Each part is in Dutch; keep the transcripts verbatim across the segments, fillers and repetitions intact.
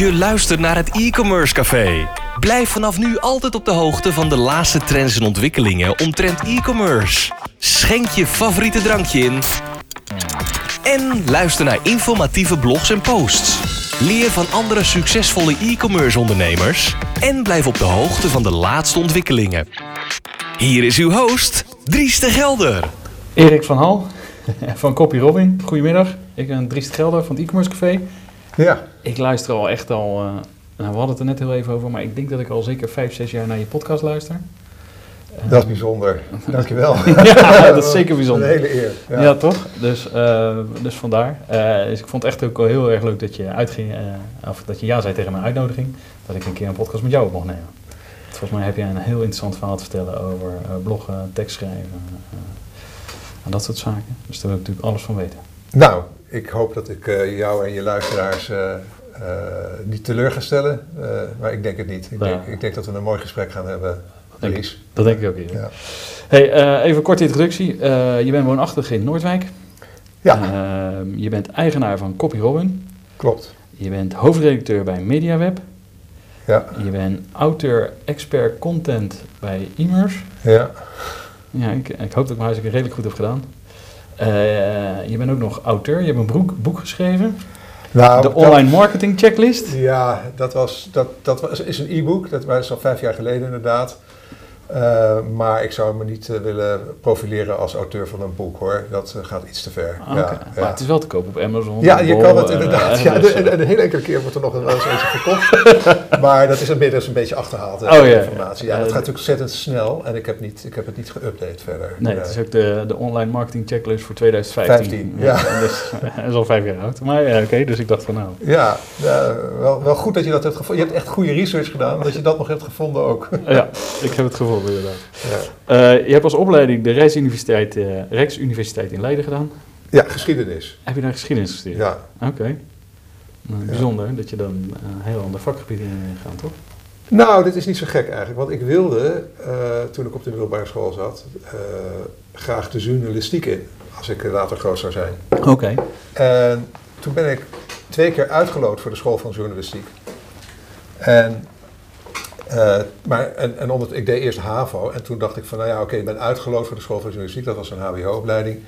Je luistert naar het e-commerce café. Blijf vanaf nu altijd op de hoogte van de laatste trends en ontwikkelingen omtrent e-commerce. Schenk je favoriete drankje in. En luister naar informatieve blogs en posts. Leer van andere succesvolle e-commerce ondernemers. En blijf op de hoogte van de laatste ontwikkelingen. Hier is uw host, Dries de Gelder. Eric van Hall van CopyRobin. Goedemiddag, ik ben Dries de Gelder van het e-commerce café. Ja. Ik luister al echt al, uh, nou, we hadden het er net heel even over, maar ik denk dat ik al zeker vijf, zes jaar naar je podcast luister. Uh, dat is bijzonder, dankjewel. Ja, dat is zeker bijzonder. Een hele eer. Ja, ja toch? Dus, uh, dus vandaar. Uh, dus ik vond het echt ook heel erg leuk dat je uitging, uh, of dat je ja zei tegen mijn uitnodiging, dat ik een keer een podcast met jou op mocht nemen. Want volgens mij heb jij een heel interessant verhaal te vertellen over uh, bloggen, tekstschrijven uh, en dat soort zaken. Dus daar wil ik natuurlijk alles van weten. Nou, ik hoop dat ik uh, jou en je luisteraars uh, uh, niet teleur ga stellen, uh, maar ik denk het niet. Ik, ja. denk, ik denk dat we een mooi gesprek gaan hebben. Denk ik, dat denk ik ook hier. Ja. Hey, uh, even een korte introductie. Uh, je bent woonachtig in Noordwijk. Ja. Uh, je bent eigenaar van CopyRobin. Klopt. Je bent hoofdredacteur bij MediaWeb. Ja. Je bent auteur, expert content bij Immers. Ja. Ja, ik, ik hoop dat ik mijn huiswerk redelijk goed heb gedaan. Uh, je bent ook nog auteur. Je hebt een broek, boek geschreven. Nou, de online dat, marketing checklist. Ja, dat, was, dat, dat was, is een e-book. Dat was al vijf jaar geleden inderdaad. Uh, maar ik zou me niet uh, willen profileren als auteur van een boek, hoor. Dat uh, gaat iets te ver. Ah, okay. ja, maar ja. Het is wel te koop op Amazon. Ja, je Bol, kan het inderdaad. Uh, ja, en, en, en een hele enkele keer wordt er nog wel eens eentje verkocht. Maar dat is inmiddels een beetje achterhaald, oh, ja, informatie. Ja, dat uh, gaat natuurlijk ontzettend snel en ik heb, niet, ik heb het niet geüpdate verder. Nee, uh, het is ook de, de online marketing checklist voor twintig vijftien. vijftien, ja. ja. Dus, dat is al vijf jaar oud. Maar ja, oké, okay, dus ik dacht van nou. Ja, uh, wel, wel goed dat je dat hebt gevonden. Je hebt echt goede research gedaan, dat je dat nog hebt gevonden ook. Ja, ik heb het gevonden. Ja. Uh, je hebt als opleiding de Rijksuniversiteit, uh, Rijksuniversiteit in Leiden gedaan. Ja, geschiedenis. Heb je daar geschiedenis gestudeerd? Ja. Oké. Okay. Nou, bijzonder ja. dat je dan uh, een heel ander vakgebied in gaat, toch? Nou, dit is niet zo gek eigenlijk. Want ik wilde, uh, toen ik op de middelbare school zat, uh, graag de journalistiek in. Als ik later groot zou zijn. Oké. Okay. En toen ben ik twee keer uitgeloot voor de school van journalistiek. En... Uh, maar en, en omdat ik deed eerst HAVO en toen dacht ik van nou ja oké, okay, ik ben uitgeloot voor de school van journalistiek, dat was een H B O-opleiding.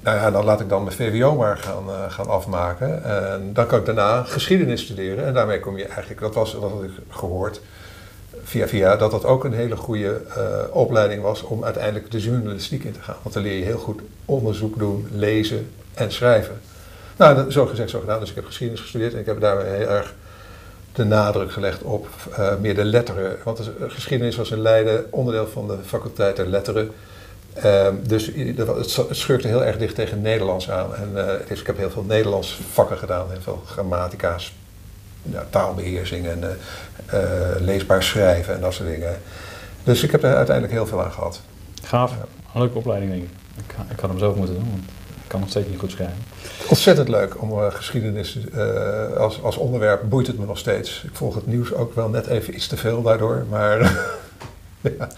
Nou ja, dan laat ik dan mijn V W O maar gaan, uh, gaan afmaken en dan kan ik daarna geschiedenis studeren en daarmee kom je eigenlijk, dat was dat had ik gehoord via via, dat dat ook een hele goede uh, opleiding was om uiteindelijk de journalistiek in te gaan. Want dan leer je heel goed onderzoek doen, lezen en schrijven. Nou, dat, zo gezegd, zo gedaan. Dus ik heb geschiedenis gestudeerd en ik heb daarmee heel erg de nadruk gelegd op uh, meer de letteren. Want de geschiedenis was in Leiden onderdeel van de faculteit der letteren. Uh, dus het schurkte heel erg dicht tegen Nederlands aan. En, uh, dus ik heb heel veel Nederlands vakken gedaan. Heel veel grammatica's, ja, taalbeheersing en uh, uh, leesbaar schrijven en dat soort dingen. Dus ik heb er uiteindelijk heel veel aan gehad. Gaaf. Ja. Leuke opleiding, denk ik. Ik, ik had hem zelf moeten doen, want ik kan nog steeds niet goed schrijven. Ontzettend leuk om uh, geschiedenis uh, als, als onderwerp, boeit het me nog steeds. Ik volg het nieuws ook wel net even iets te veel daardoor, maar ja,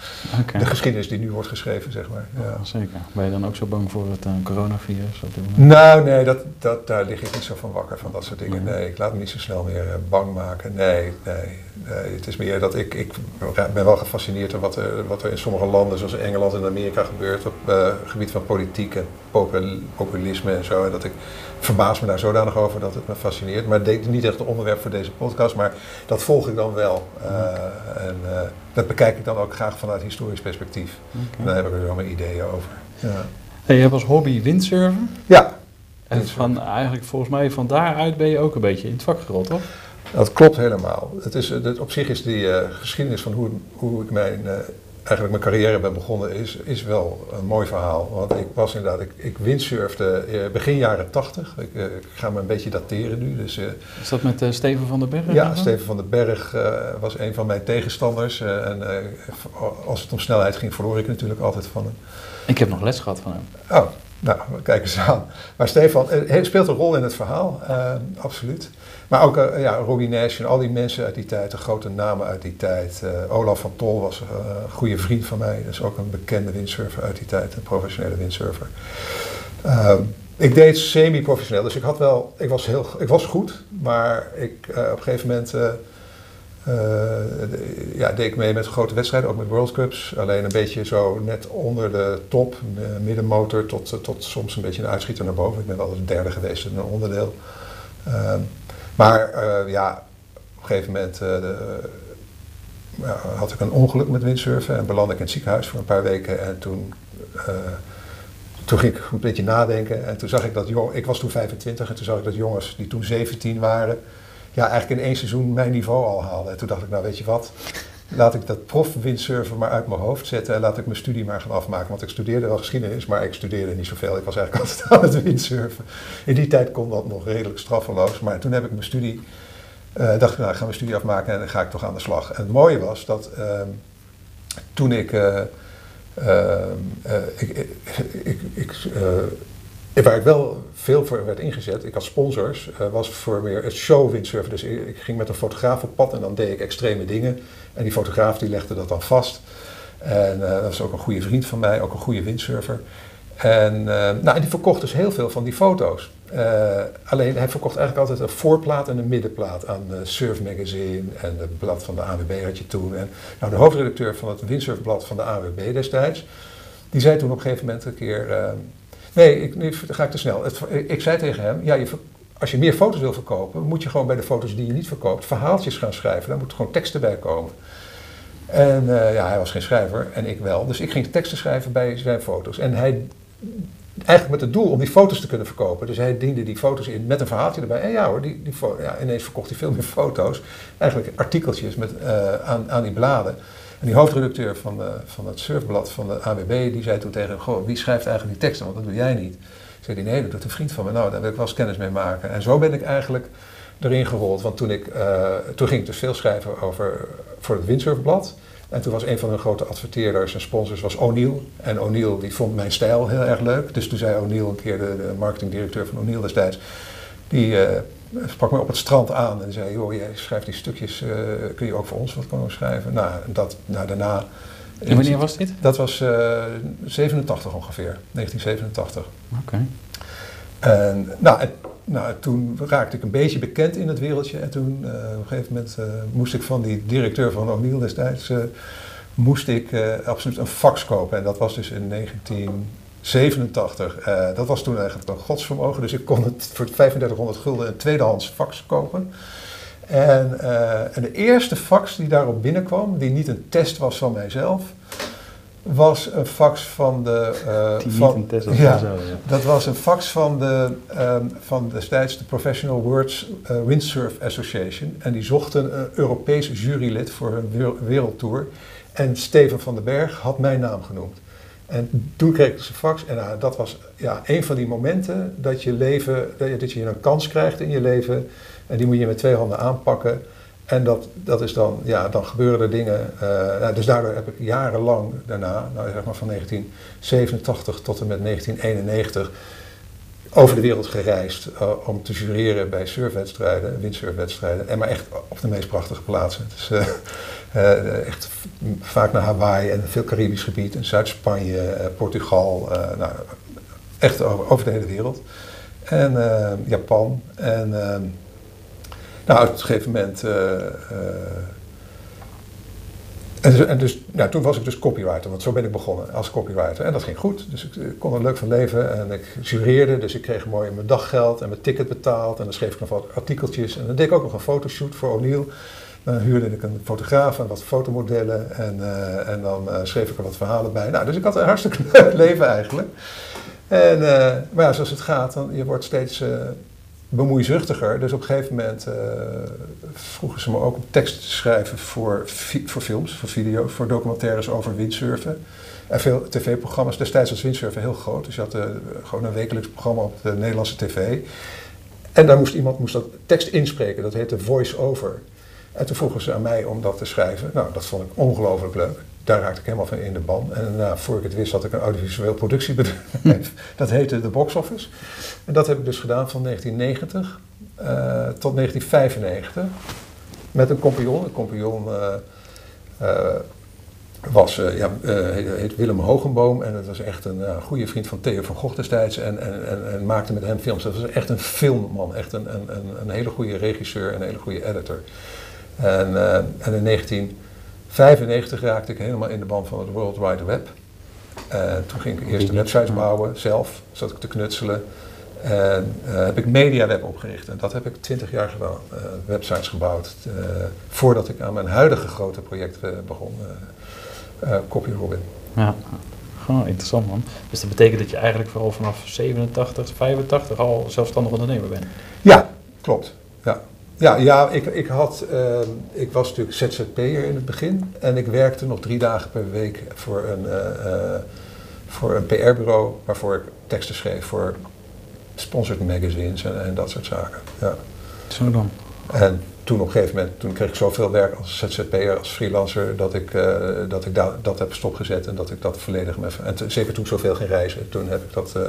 okay. De geschiedenis die nu wordt geschreven, zeg maar. Ja. Oh, zeker. Ben je dan ook zo bang voor het uh, coronavirus? Nou, nee, dat, dat, daar lig ik niet zo van wakker van, dat soort dingen. Nee, nee ik laat me niet zo snel meer uh, bang maken. Nee, nee, nee, het is meer dat ik, ik ben wel gefascineerd door wat er, wat er in sommige landen, zoals Engeland en Amerika, gebeurt op uh, het gebied van politiek en populisme en zo. En dat ik verbaas me daar zodanig over dat het me fascineert. Maar dit is niet echt het onderwerp voor deze podcast, maar dat volg ik dan wel. Uh, okay. En uh, dat bekijk ik dan ook graag vanuit historisch perspectief. Okay. Daar heb ik er zo mijn ideeën over. Ja. Hey, je hebt als hobby windsurfen? Ja. En van, eigenlijk volgens mij van daaruit ben je ook een beetje in het vak gerold, toch? Dat klopt helemaal. Het is, het, op zich is die uh, geschiedenis van hoe, hoe ik mijn, uh, eigenlijk mijn carrière ben begonnen is, is wel een mooi verhaal. Want ik was inderdaad, ik, ik windsurfde uh, begin jaren tachtig. Ik, uh, ik ga me een beetje dateren nu. Dus, uh, is dat met uh, Steven van den Berg? Ja, Steven van den Berg uh, was een van mijn tegenstanders. Uh, en uh, als het om snelheid ging, verloor ik natuurlijk altijd van hem. Ik heb nog les gehad van hem. Oh, nou, kijk eens aan. Maar Stefan uh, speelt een rol in het verhaal, uh, absoluut. Maar ook uh, ja, Robin Nash en al die mensen uit die tijd, de grote namen uit die tijd. Uh, Olaf van Tol was uh, een goede vriend van mij, dus ook een bekende windsurfer uit die tijd, een professionele windsurfer. Uh, Ik deed semi-professioneel, dus ik had wel, ik was heel, ik was goed, maar ik, uh, op een gegeven moment uh, uh, de, ja, deed ik mee met grote wedstrijden, ook met World Cups. Alleen een beetje zo net onder de top, uh, middenmotor tot, uh, tot soms een beetje een uitschieter naar boven. Ik ben altijd derde geweest in een onderdeel. Uh, maar uh, ja, op een gegeven moment uh, de, uh, had ik een ongeluk met windsurfen en belandde ik in het ziekenhuis voor een paar weken en toen... Uh, Toen ging ik een beetje nadenken en toen zag ik dat jongens, ik was toen vijfentwintig en toen zag ik dat jongens die toen zeventien waren, ja eigenlijk in één seizoen mijn niveau al haalden. En toen dacht ik, nou weet je wat, laat ik dat prof-windsurfen maar uit mijn hoofd zetten en laat ik mijn studie maar gaan afmaken. Want ik studeerde wel geschiedenis, maar ik studeerde niet zoveel. Ik was eigenlijk altijd aan het windsurfen. In die tijd kon dat nog redelijk straffeloos, maar toen heb ik mijn studie, uh, dacht ik nou ik ga mijn studie afmaken en dan ga ik toch aan de slag. En het mooie was dat uh, toen ik... Uh, Uh, uh, ik, ik, ik, uh, waar ik wel veel voor werd ingezet, ik had sponsors, uh, was voor meer het show windsurfen. Dus ik, ik ging met een fotograaf op pad en dan deed ik extreme dingen. En die fotograaf die legde dat dan vast. En uh, dat was ook een goede vriend van mij, ook een goede windsurfer. En, uh, nou, en die verkocht dus heel veel van die foto's. Uh, alleen hij verkocht eigenlijk altijd een voorplaat en een middenplaat aan de Surf Magazine en het blad van de A W B had je toen. En, nou, de hoofdredacteur van het windsurfblad van de A W B destijds, die zei toen op een gegeven moment een keer, uh, nee, ik, nu ga ik te snel. Het, ik zei tegen hem, ja, je, als je meer foto's wil verkopen, moet je gewoon bij de foto's die je niet verkoopt verhaaltjes gaan schrijven. Daar moeten gewoon teksten bij komen. En uh, ja, hij was geen schrijver en ik wel, dus ik ging teksten schrijven bij zijn foto's. En hij... Eigenlijk met het doel om die foto's te kunnen verkopen. Dus hij diende die foto's in met een verhaaltje erbij. En ja hoor, die, die, ja, ineens verkocht hij veel meer foto's. Eigenlijk artikeltjes met, uh, aan, aan die bladen. En die hoofdredacteur van, de, van het surfblad van de A W B, die zei toen tegen hem, goh, wie schrijft eigenlijk die teksten? Want dat doe jij niet. Ik zei, nee, dat doet een vriend van me. Nou, daar wil ik wel eens kennis mee maken. En zo ben ik eigenlijk erin gerold. Want toen, ik, uh, toen ging ik dus veel schrijven over, voor het windsurfblad. En toen was een van hun grote adverteerders en sponsors was O'Neill. En O'Neill die vond mijn stijl heel erg leuk. Dus toen zei O'Neill een keer, de, de marketingdirecteur van O'Neill destijds, die uh, sprak me op het strand aan en zei, joh, jij schrijft die stukjes, uh, kun je ook voor ons wat komen schrijven? Nou, dat, nou daarna... En wanneer was dit? Dat was uh, zevenentachtig ongeveer, negentien zevenentachtig. Oké. Okay. En, nou, en, nou, toen raakte ik een beetje bekend in het wereldje en toen uh, op een gegeven moment uh, moest ik van die directeur van O'Neill destijds, uh, moest ik uh, absoluut een fax kopen en dat was dus in negentien zevenentachtig. Uh, dat was toen eigenlijk een godsvermogen, dus ik kon het voor vijfendertighonderd gulden een tweedehands fax kopen. En, uh, en de eerste fax die daarop binnenkwam, die niet een test was van mijzelf, was een fax van de... Uh, van, ja, ja. Zo, ja. Dat was een fax van, de, um, van destijds de Professional World uh, Windsurf Association. En die zochten een Europees jurylid voor hun wereldtour. En Steven van den Berg had mijn naam genoemd. En toen kreeg ik zijn fax. En uh, dat was ja, een van die momenten dat je leven, dat je een kans krijgt in je leven. En die moet je met twee handen aanpakken. En dat, dat is dan, ja, dan gebeuren er dingen. Uh, nou, dus daardoor heb ik jarenlang daarna, nou zeg maar van negentien zevenentachtig tot en met negentien eenennegentig, over de wereld gereisd uh, om te jureren bij surfwedstrijden, windsurfwedstrijden. En maar echt op de meest prachtige plaatsen. Dus, uh, uh, echt vaak naar Hawaii en veel Caribisch gebied, en Zuid-Spanje, uh, Portugal, uh, nou, echt over, over de hele wereld. En uh, Japan. En... Uh, Nou, op een gegeven moment, uh, uh, en dus, en dus, nou, toen was ik dus copywriter, want zo ben ik begonnen als copywriter. En dat ging goed, dus ik, ik kon er leuk van leven en ik jureerde, dus ik kreeg mooi mijn daggeld en mijn ticket betaald. En dan schreef ik nog wat artikeltjes en dan deed ik ook nog een fotoshoot voor O'Neill. Dan huurde ik een fotograaf en wat fotomodellen en, uh, en dan uh, schreef ik er wat verhalen bij. Nou, dus ik had een hartstikke leuk leven eigenlijk. En, uh, maar ja, zoals het gaat, dan, je wordt steeds... Uh, bemoeizuchtiger. Dus op een gegeven moment uh, vroegen ze me ook om teksten te schrijven voor, fi- voor films, voor video's, voor documentaires over windsurfen. En veel tv-programma's. Destijds was windsurfen heel groot. Dus je had uh, gewoon een wekelijks programma op de Nederlandse tv. En daar moest iemand moest dat tekst inspreken. Dat heette voice-over. En toen vroegen ze aan mij om dat te schrijven. Nou, dat vond ik ongelooflijk leuk. Daar raakte ik helemaal van in de ban. En nou, voor ik het wist had ik een audiovisueel productiebedrijf. Dat heette de Box Office. En dat heb ik dus gedaan van negentien negentig uh, tot negentien vijfennegentig. Met een compagnon. Een compagnon uh, uh, was uh, ja, uh, heet, heet Willem Hogenboom en dat was echt een uh, goede vriend van Theo van Gogh destijds en, en, en, en maakte met hem films. Dat was echt een filmman, echt een, een, een hele goede regisseur en een hele goede editor. En, uh, en in negentien vijfennegentig raakte ik helemaal in de band van het World Wide Web. Uh, toen ging ik eerst de websites bouwen, zelf zat ik te knutselen. En uh, heb ik MediaWeb opgericht en dat heb ik twintig jaar gedaan, uh, websites gebouwd, uh, voordat ik aan mijn huidige grote project uh, begon, uh, uh, CopyRobin. Ja, gewoon interessant man. Dus dat betekent dat je eigenlijk vooral vanaf zevenentachtig, vijfentachtig al zelfstandig ondernemer bent? Ja, klopt. Ja, ja, ja ik, ik, had, uh, ik was natuurlijk Z Z P'er in het begin en ik werkte nog drie dagen per week voor een, uh, uh, voor een P R-bureau waarvoor ik teksten schreef voor sponsored magazines en, en dat soort zaken. Ja. Zo dan. En toen op een gegeven moment, toen kreeg ik zoveel werk als Z Z P'er, als freelancer, dat ik, uh, dat, ik da- dat heb stopgezet en dat ik dat volledig met... En t- zeker toen ik zoveel ging reizen, toen heb ik dat... Uh,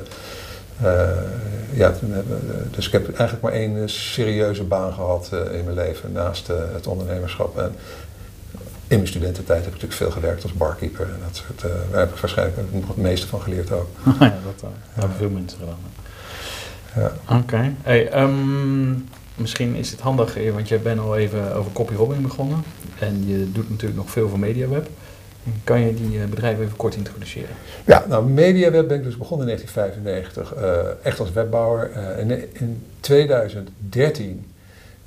uh, ja, toen heb, uh, dus ik heb eigenlijk maar één uh, serieuze baan gehad uh, in mijn leven, naast uh, het ondernemerschap. En in mijn studententijd heb ik natuurlijk veel gewerkt als barkeeper en dat soort... Uh, daar heb ik waarschijnlijk nog het meeste van geleerd ook. Ja, dat uh, hebben veel mensen gedaan. Ja. Oké. Okay. Hey, um, misschien is het handig, want jij bent al even over CopyRobin begonnen en je doet natuurlijk nog veel voor MediaWeb. Kan je die bedrijven even kort introduceren? Ja, nou MediaWeb ben ik dus begonnen in negentien vijfennegentig, uh, echt als webbouwer. Uh, in, in tweeduizend dertien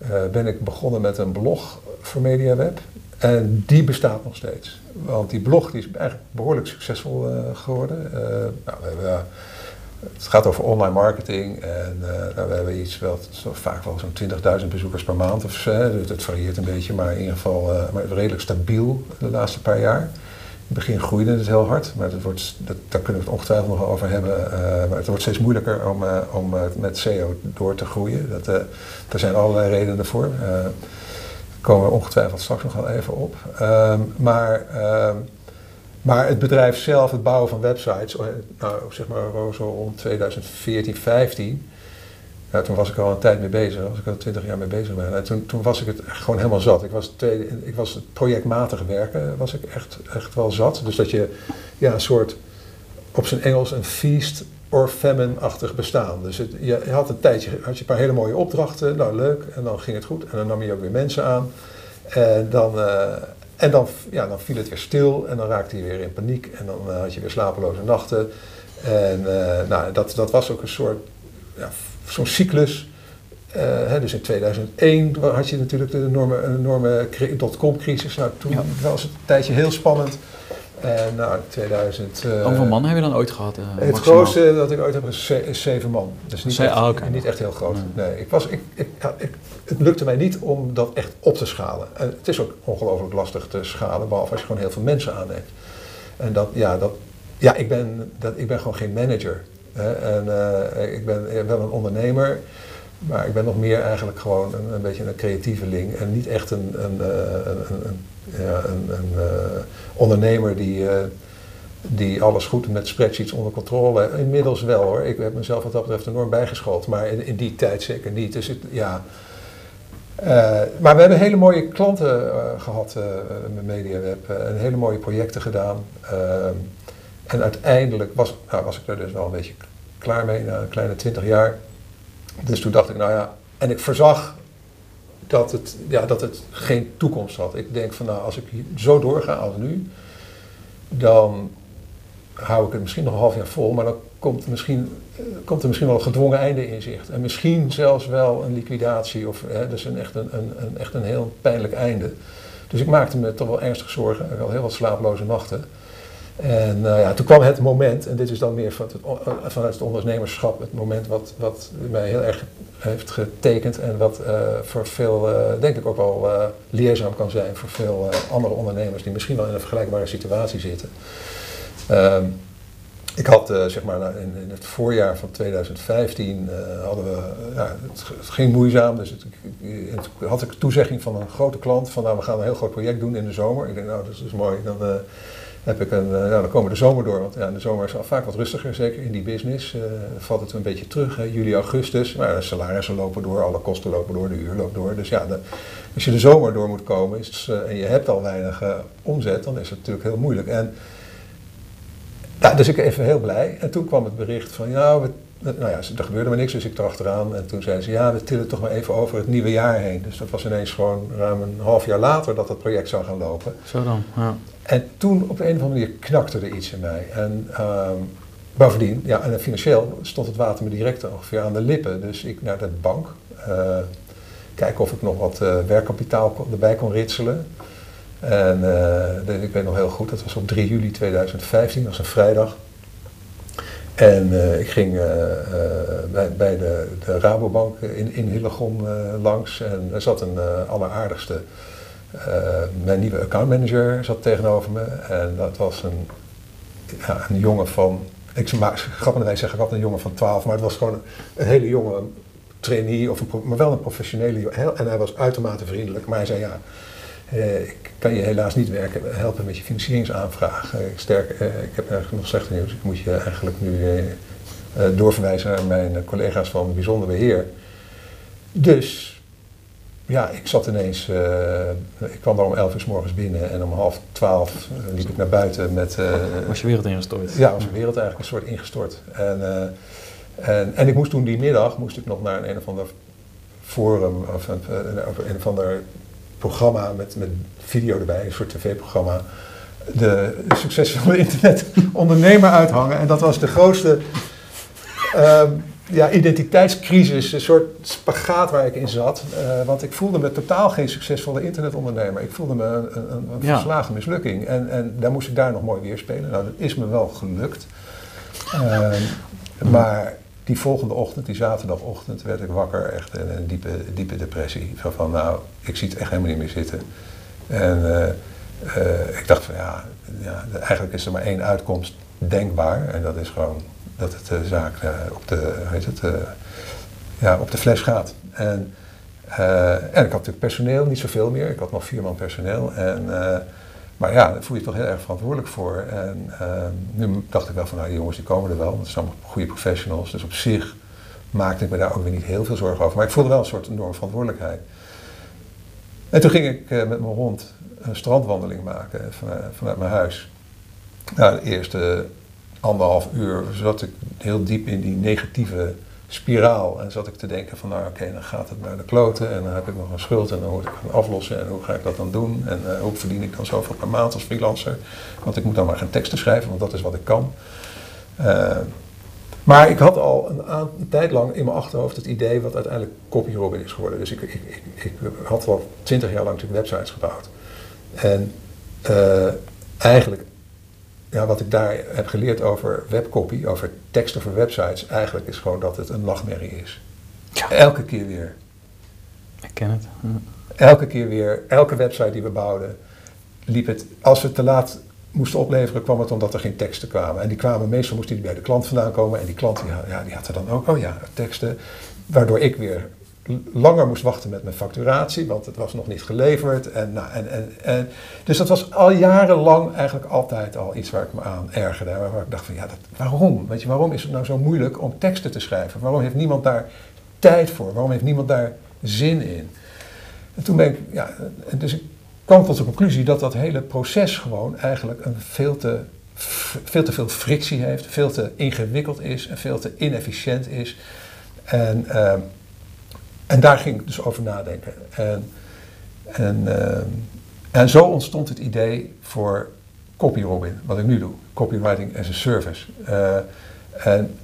uh, ben ik begonnen met een blog voor MediaWeb en die bestaat nog steeds. Want die blog die is eigenlijk behoorlijk succesvol uh, geworden. Uh, nou, we hebben... Uh, Het gaat over online marketing en uh, nou, we hebben iets wel, zo, vaak wel zo'n twintigduizend bezoekers per maand of zo. Dus het varieert een beetje, maar in ieder geval uh, maar redelijk stabiel de laatste paar jaar. In het begin groeide het heel hard, maar dat wordt, dat, daar kunnen we het ongetwijfeld nog over hebben. Uh, maar het wordt steeds moeilijker om, uh, om uh, met S E O door te groeien. Dat, uh, daar zijn allerlei redenen voor. Uh, daar komen we ongetwijfeld straks nog wel even op. Uh, maar... Uh, Maar het bedrijf zelf, het bouwen van websites, nou, zeg maar zo rond tweeduizend veertien, vijftien, nou, toen was ik al een tijd mee bezig, was ik al twintig jaar mee bezig ben. En toen, toen was ik het gewoon helemaal zat. Ik was, tweede, ik was het projectmatig werken, was ik echt, echt wel zat. Dus dat je ja, een soort, op zijn Engels, een feast or famine-achtig bestaan. Dus het, je had een tijdje, had je een paar hele mooie opdrachten, nou leuk, en dan ging het goed. En dan nam je ook weer mensen aan. En dan... Uh, En dan, ja, dan viel het weer stil en dan raakte je weer in paniek en dan uh, had je weer slapeloze nachten. En uh, nou, dat, dat was ook een soort, ja, zo'n cyclus. Uh, hè, dus in tweeduizend één had je natuurlijk de enorme, enorme dotcom-crisis. Nou, toen ja. was het een tijdje heel spannend. En nou, tweeduizend... Uh, Hoeveel man heb je dan ooit gehad? Uh, het maximaal? Grootste dat ik ooit heb is, is zeven man. Dus niet, Zij, echt, ah, okay. niet echt heel groot. Nee. Nee, ik was, ik, ik, ja, ik, het lukte mij niet om dat echt op te schalen. En het is ook ongelooflijk lastig te schalen, behalve als je gewoon heel veel mensen aanneemt. En dat, ja, dat, ja ik, ben, dat, ik ben gewoon geen manager. Hè? En uh, ik ben wel een ondernemer, maar ik ben nog meer eigenlijk gewoon een, een beetje een creatieveling en niet echt een... een, een, een Ja, een, een uh, ondernemer die, uh, die alles goed met spreadsheets onder controle. Inmiddels wel hoor. Ik heb mezelf wat dat betreft enorm bijgeschoold. Maar in, in die tijd zeker niet. Dus het, ja. Uh, maar we hebben hele mooie klanten uh, gehad uh, met MediaWeb. Uh, en hele mooie projecten gedaan. Uh, en uiteindelijk was, nou, was ik er dus wel een beetje klaar mee. Na een kleine twintig jaar. Dus toen dacht ik, nou ja. En ik voorzag... Dat het, ja, dat het geen toekomst had. Ik denk van, nou, als ik zo doorga als nu, dan hou ik het misschien nog een half jaar vol, maar dan komt er misschien, komt er misschien wel een gedwongen einde in zicht. En misschien zelfs wel een liquidatie, of hè, dus een, echt, een, een, een, echt een heel pijnlijk einde. Dus ik maakte me toch wel ernstig zorgen. Ik had heel wat slaaploze nachten. En uh, ja, toen kwam het moment, en dit is dan meer van het, vanuit het ondernemerschap, het moment wat, wat mij heel erg heeft getekend en wat uh, voor veel, uh, denk ik ook wel uh, leerzaam kan zijn voor veel uh, andere ondernemers die misschien wel in een vergelijkbare situatie zitten. Uh, ik had, uh, zeg maar, in, in het voorjaar van tweeduizend vijftien uh, hadden we, uh, ja, het, het ging moeizaam, dus het, het, het, had ik toezegging van een grote klant van, nou, we gaan een heel groot project doen in de zomer. Ik denk, nou, dat is mooi, dan... Uh, Heb ik een, nou, dan komen we de zomer door, want ja, de zomer is al vaak wat rustiger, zeker in die business. Uh, valt het een beetje terug, hè, juli, augustus. Maar de salarissen lopen door, alle kosten lopen door, de huur loopt door. Dus ja, de, Als je de zomer door moet komen is, uh, en je hebt al weinig uh, omzet, dan is het natuurlijk heel moeilijk. En, nou, dus ik even heel blij. En toen kwam het bericht van, nou, we, nou ja, er gebeurde maar niks, dus ik dacht eraan. En toen zeiden ze, ja, we tillen toch maar even over het nieuwe jaar heen. Dus dat was ineens gewoon ruim een half jaar later dat dat project zou gaan lopen. Zo dan, ja. En toen op de een of andere manier knakte er iets in mij. En uh, bovendien, ja, en financieel stond het water me direct ongeveer aan de lippen. Dus ik naar de bank, uh, kijken of ik nog wat uh, werkkapitaal kon, erbij kon ritselen. En uh, ik weet nog heel goed, dat was op drie juli tweeduizend vijftien, dat was een vrijdag. En uh, ik ging uh, uh, bij, bij de, de Rabobank in, in Hillegom uh, langs en er zat een uh, alleraardigste, uh, mijn nieuwe accountmanager zat tegenover me. En dat was een, ja, een jongen van, ik grappig wij zeggen, ik had een jongen van twaalf, maar het was gewoon een hele jonge trainee, of een, maar wel een professionele, en hij was uitermate vriendelijk, maar hij zei ja, Uh, ik kan je helaas niet werken, helpen met je financieringsaanvraag. Uh, sterk, uh, ik heb eigenlijk nog slechter nieuws. Ik moet je eigenlijk nu uh, uh, doorverwijzen aan mijn uh, collega's van Bijzonder Beheer. Dus, ja, ik zat ineens... Uh, ik kwam daar om elf uur 's morgens binnen en om half twaalf uh, liep ik naar buiten met... Uh, was je wereld ingestort? Ja, was mijn wereld eigenlijk een soort ingestort. En, uh, en, en ik moest toen die middag, moest ik nog naar een, een of ander forum of een, een of ander... programma met, met video erbij, een soort tv-programma, de succesvolle internetondernemer uithangen. En dat was de grootste uh, ja, identiteitscrisis, een soort spagaat waar ik in zat. Uh, want ik voelde me totaal geen succesvolle internetondernemer. Ik voelde me een, een, een ja. verslagen mislukking. En, en daar moest ik daar nog mooi weerspelen. Nou, dat is me wel gelukt. Uh, maar... Die volgende ochtend, die zaterdagochtend, werd ik wakker echt in een diepe, diepe depressie. Zo van, nou, ik zie het echt helemaal niet meer zitten. En uh, uh, ik dacht van, ja, ja, eigenlijk is er maar één uitkomst denkbaar. En dat is gewoon dat het de zaak uh, op de, hoe heet het, uh, ja, op de fles gaat. En, uh, en ik had natuurlijk personeel, niet zoveel meer. Ik had nog vier man personeel. En, uh, maar ja, daar voel je je toch heel erg verantwoordelijk voor. En uh, nu dacht ik wel van, nou die jongens die komen er wel, want het zijn allemaal goede professionals. Dus op zich maakte ik me daar ook weer niet heel veel zorgen over. Maar ik voelde wel een soort enorme verantwoordelijkheid. En toen ging ik uh, met mijn hond een strandwandeling maken van, uh, vanuit mijn huis. Nou, de eerste anderhalf uur zat ik heel diep in die negatieve spiraal. En zat ik te denken van, nou oké, okay, dan gaat het naar de kloten en dan heb ik nog een schuld en dan moet ik gaan aflossen en hoe ga ik dat dan doen en uh, hoe verdien ik dan zoveel per maand als freelancer, want ik moet dan maar gaan teksten schrijven, want dat is wat ik kan. Uh, maar ik had al een, a- een tijd lang in mijn achterhoofd het idee wat uiteindelijk CopyRobin is geworden, dus ik, ik, ik, ik had al twintig jaar lang natuurlijk websites gebouwd en uh, eigenlijk ja, wat ik daar heb geleerd over webcopy, over teksten voor websites, eigenlijk is gewoon dat het een nachtmerrie is. Ja. Elke keer weer. Ik ken het. Ja. Elke keer weer, elke website die we bouwden, liep het, als we het te laat moesten opleveren, kwam het omdat er geen teksten kwamen. En die kwamen, meestal moesten die bij de klant vandaan komen en die klant die, ja, die had er dan ook, oh ja, teksten, waardoor ik weer langer moest wachten met mijn facturatie, want het was nog niet geleverd. En, nou, en, en, en, dus dat was al jarenlang eigenlijk altijd al iets waar ik me aan ergerde. Waar ik dacht van, ja, dat, waarom? Weet je, waarom is het nou zo moeilijk om teksten te schrijven? Waarom heeft niemand daar tijd voor? Waarom heeft niemand daar zin in? En toen ben ik, ja, dus ik kwam tot de conclusie dat dat hele proces gewoon eigenlijk een veel te, veel te veel frictie heeft, veel te ingewikkeld is en veel te inefficiënt is. En... Uh, En daar ging ik dus over nadenken. En, en, uh, en zo ontstond het idee voor CopyRobin, wat ik nu doe. Copywriting as a service. Uh, en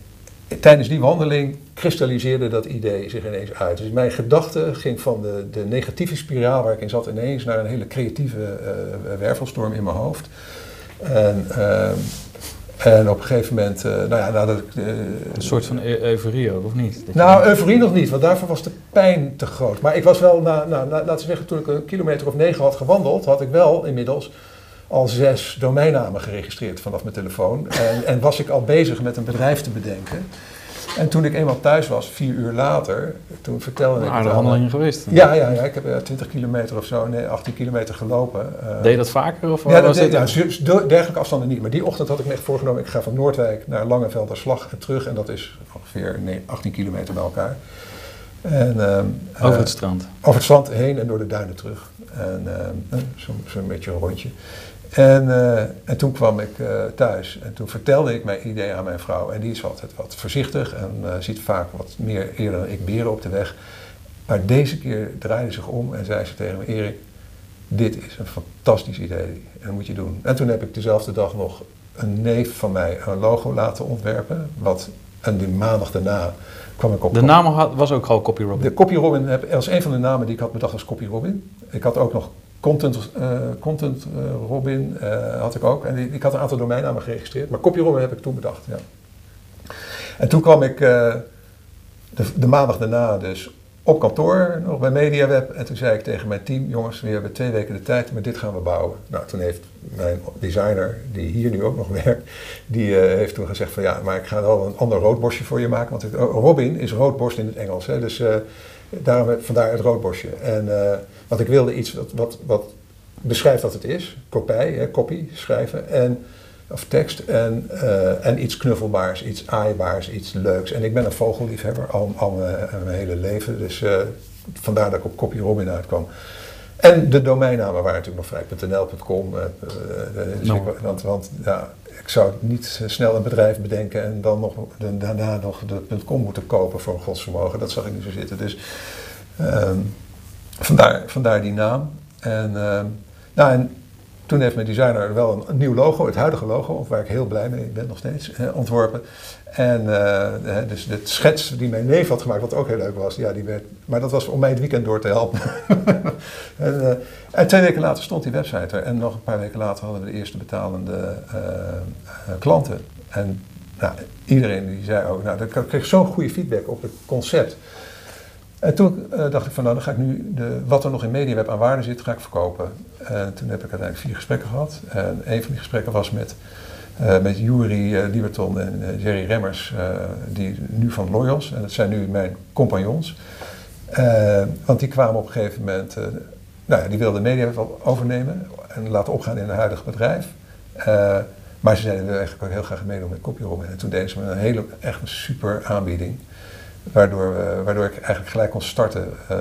tijdens die wandeling kristalliseerde dat idee zich ineens uit. Dus mijn gedachte ging van de, de negatieve spiraal waar ik in zat ineens naar een hele creatieve uh, wervelstorm in mijn hoofd. En... Uh, En op een gegeven moment, uh, nou ja, nadat ik... Uh, een soort van eu- euforie ook, of niet? Dat nou, euforie nog niet, want daarvoor was de pijn te groot. Maar ik was wel, na, na, na, laten we zeggen, toen ik een kilometer of negen had gewandeld, had ik wel inmiddels al zes domeinnamen geregistreerd vanaf mijn telefoon. En, en was ik al bezig met een bedrijf te bedenken. En toen ik eenmaal thuis was, vier uur later, toen vertelde nou, ik... Aardige handeling geweest. Ja, ja, ja, ik heb ja, twintig kilometer of zo, nee, achttien kilometer gelopen. Uh, deed je dat vaker? Of ja, dat deed, ja, dergelijke afstanden niet. Maar die ochtend had ik me echt voorgenomen, ik ga van Noordwijk naar Langevelderslag en terug. En dat is ongeveer nee, achttien kilometer bij elkaar. En, uh, over het strand? Over het strand heen en door de duinen terug. En uh, zo, zo'n beetje een rondje. En, uh, en toen kwam ik uh, thuis en toen vertelde ik mijn idee aan mijn vrouw. En die is altijd wat voorzichtig en uh, ziet vaak wat meer eerder dan ik beren op de weg. Maar deze keer draaide ze zich om en zei ze tegen me: Erik, dit is een fantastisch idee en dat moet je doen. En toen heb ik dezelfde dag nog een neef van mij een logo laten ontwerpen. Wat, en die maandag daarna kwam ik op... De naam had, was ook al CopyRobin? De CopyRobin heb, was een van de namen die ik had bedacht als CopyRobin. Ik had ook nog Content, uh, content uh, Robin uh, had ik ook. En ik, ik had een aantal domeinnamen geregistreerd. Maar CopyRobin heb ik toen bedacht. Ja. En toen kwam ik uh, de, de maandag daarna dus op kantoor nog bij MediaWeb. En toen zei ik tegen mijn team: jongens, we hebben twee weken de tijd, maar dit gaan we bouwen. Nou, toen heeft mijn designer, die hier nu ook nog werkt, die uh, heeft toen gezegd van ja, maar ik ga wel een ander roodborstje voor je maken. Want het, uh, Robin is roodborst in het Engels. Hè, dus... Uh, Daarom, vandaar het roodborstje. En, uh, want ik wilde iets wat, wat, wat beschrijft wat het is. Kopij, hè, copy, schrijven. En, of tekst. En, uh, en iets knuffelbaars, iets aaibaars, iets leuks. En ik ben een vogelliefhebber al, al mijn, mijn hele leven. Dus uh, vandaar dat ik op CopyRobin uitkwam. En de domeinnamen waren natuurlijk nog vrij. .nl punt com. Uh, uh, no. Want, want ja, ik zou niet snel een bedrijf bedenken en dan nog, de, daarna nog de .com moeten kopen voor een godsvermogen. Dat zag ik niet zo zitten. Dus uh, vandaar, vandaar die naam. En, uh, nou, en toen heeft mijn designer wel een, een nieuw logo, het huidige logo, waar ik heel blij mee ben nog steeds, eh, ontworpen. En uh, dus de schets die mijn neef had gemaakt, wat ook heel leuk was, ja, die werd, maar dat was om mij het weekend door te helpen. en, uh, en twee weken later stond die website er en nog een paar weken later hadden we de eerste betalende uh, uh, klanten. En nou, iedereen die zei ook, nou, dat kreeg zo'n goede feedback op het concept. En toen uh, dacht ik van nou, dan ga ik nu de, wat er nog in MediaWeb aan waarde zit, ga ik verkopen. En toen heb ik uiteindelijk vier gesprekken gehad. En een van die gesprekken was met, uh, met Yuri uh, Lieberton en uh, Jerry Remmers, uh, die nu van Loyals. En dat zijn nu mijn compagnons. Uh, want die kwamen op een gegeven moment, uh, nou ja, die wilden MediaWeb overnemen en laten opgaan in een huidig bedrijf. Uh, maar ze zeiden, we willen eigenlijk ook heel graag meedoen met CopyRobin. En toen deden ze me een hele, echt een super aanbieding. Waardoor, uh, waardoor ik eigenlijk gelijk kon starten uh,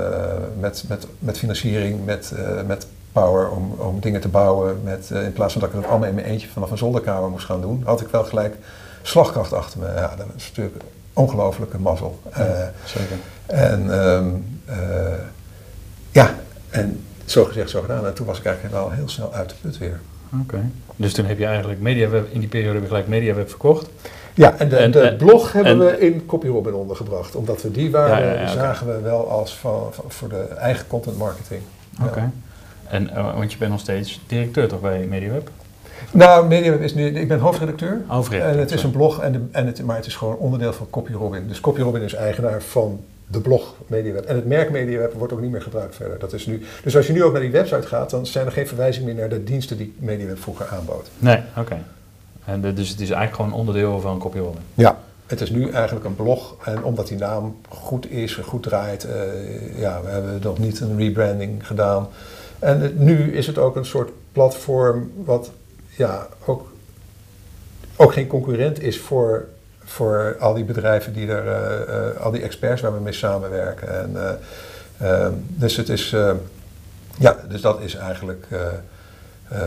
met, met, met financiering, met, uh, met power om, om dingen te bouwen. Met, uh, in plaats van dat ik dat allemaal in mijn eentje vanaf een zolderkamer moest gaan doen, had ik wel gelijk slagkracht achter me. Ja, dat is natuurlijk een ongelofelijke mazzel. Uh, ja, zeker. En um, uh, ja, en zo gezegd, zo gedaan. En toen was ik eigenlijk wel heel snel uit de put weer. Oké. Okay. Dus toen heb je eigenlijk MediaWeb, in die periode heb je gelijk MediaWeb verkocht. Ja, en de, en, de blog en, hebben we in CopyRobin ondergebracht. Omdat we die waren, ja, ja, ja, zagen okay. we wel als van, van, voor de eigen content marketing. Ja. Oké. Okay. En uh, want je bent nog steeds directeur toch bij MediaWeb? Nou, MediaWeb is nu, ik ben hoofdredacteur. Hoofdredacteur. En het is een blog, en de, en het, maar het is gewoon onderdeel van CopyRobin. Dus CopyRobin is eigenaar van de blog MediaWeb. En het merk MediaWeb wordt ook niet meer gebruikt verder. Dat is nu, dus als je nu ook naar die website gaat, dan zijn er geen verwijzingen meer naar de diensten die MediaWeb vroeger aanbood. Nee, oké. Okay. En de, dus het is eigenlijk gewoon onderdeel van CopyRobin. Ja, het is nu eigenlijk een blog. En omdat die naam goed is, goed draait, uh, ja, we hebben nog niet een rebranding gedaan. En het, nu is het ook een soort platform wat ja, ook, ook geen concurrent is voor, voor al die bedrijven, die er, uh, uh, al die experts waar we mee samenwerken. En, uh, uh, dus, het is, uh, ja, dus dat is eigenlijk uh, uh,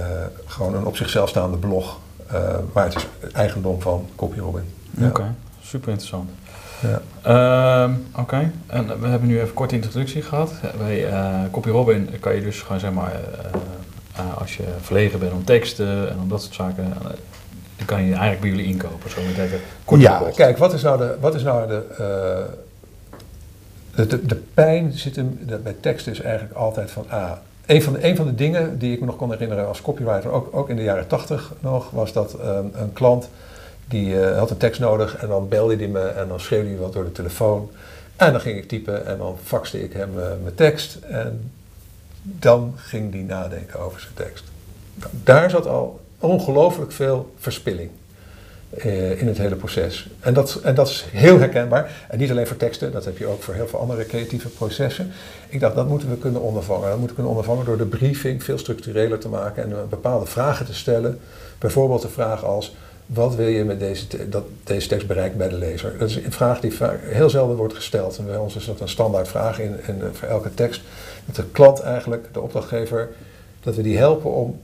gewoon een op zichzelf staande blog. Uh, maar het is het eigendom van CopyRobin. Ja. Oké, okay, super interessant. Ja. Uh, Oké, okay. En we hebben nu even een korte introductie gehad. Bij uh, CopyRobin kan je dus gewoon zeg maar, uh, uh, als je verlegen bent om teksten en om dat soort zaken, uh, dan kan je eigenlijk bij jullie inkopen. Zo moet ik even kort ja, gekocht. Kijk, wat is nou de, wat is nou de, uh, de, de, de pijn zit hem, de, bij teksten is eigenlijk altijd van A. Ah, Een van, de, een van de dingen die ik me nog kon herinneren als copywriter, ook, ook in de jaren tachtig nog, was dat um, een klant die uh, had een tekst nodig en dan belde hij me en dan schreeuwde hij wat door de telefoon. En dan ging ik typen en dan faxte ik hem uh, mijn tekst en dan ging die nadenken over zijn tekst. Nou, daar zat al ongelooflijk veel verspilling uh, in het hele proces. En dat, en dat is heel herkenbaar. En niet alleen voor teksten, dat heb je ook voor heel veel andere creatieve processen. Ik dacht, dat moeten we kunnen ondervangen. Dat moeten we kunnen ondervangen door de briefing veel structureler te maken en bepaalde vragen te stellen. Bijvoorbeeld de vraag als, Wat wil je met deze, te- dat deze tekst bereiken bij de lezer? Dat is een vraag die vaak heel zelden wordt gesteld. En bij ons is dat een standaardvraag in, in, uh, voor elke tekst. Dat de klant eigenlijk, de opdrachtgever, dat we die helpen om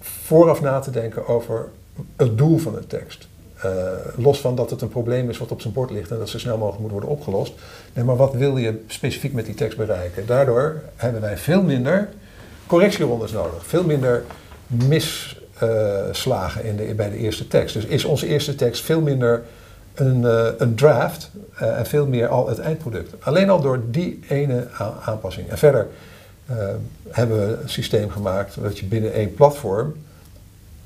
vooraf na te denken over het doel van de tekst. Uh, los van dat het een probleem is wat op zijn bord ligt en dat zo snel mogelijk moet worden opgelost. Nee, maar wat wil je specifiek met die tekst bereiken? Daardoor hebben wij veel minder correctierondes nodig. Veel minder misslagen in de, bij de eerste tekst. Dus is onze eerste tekst veel minder een, uh, een draft uh, en veel meer al het eindproduct. Alleen al door die ene a- aanpassing. En verder uh, hebben we een systeem gemaakt dat je binnen één platform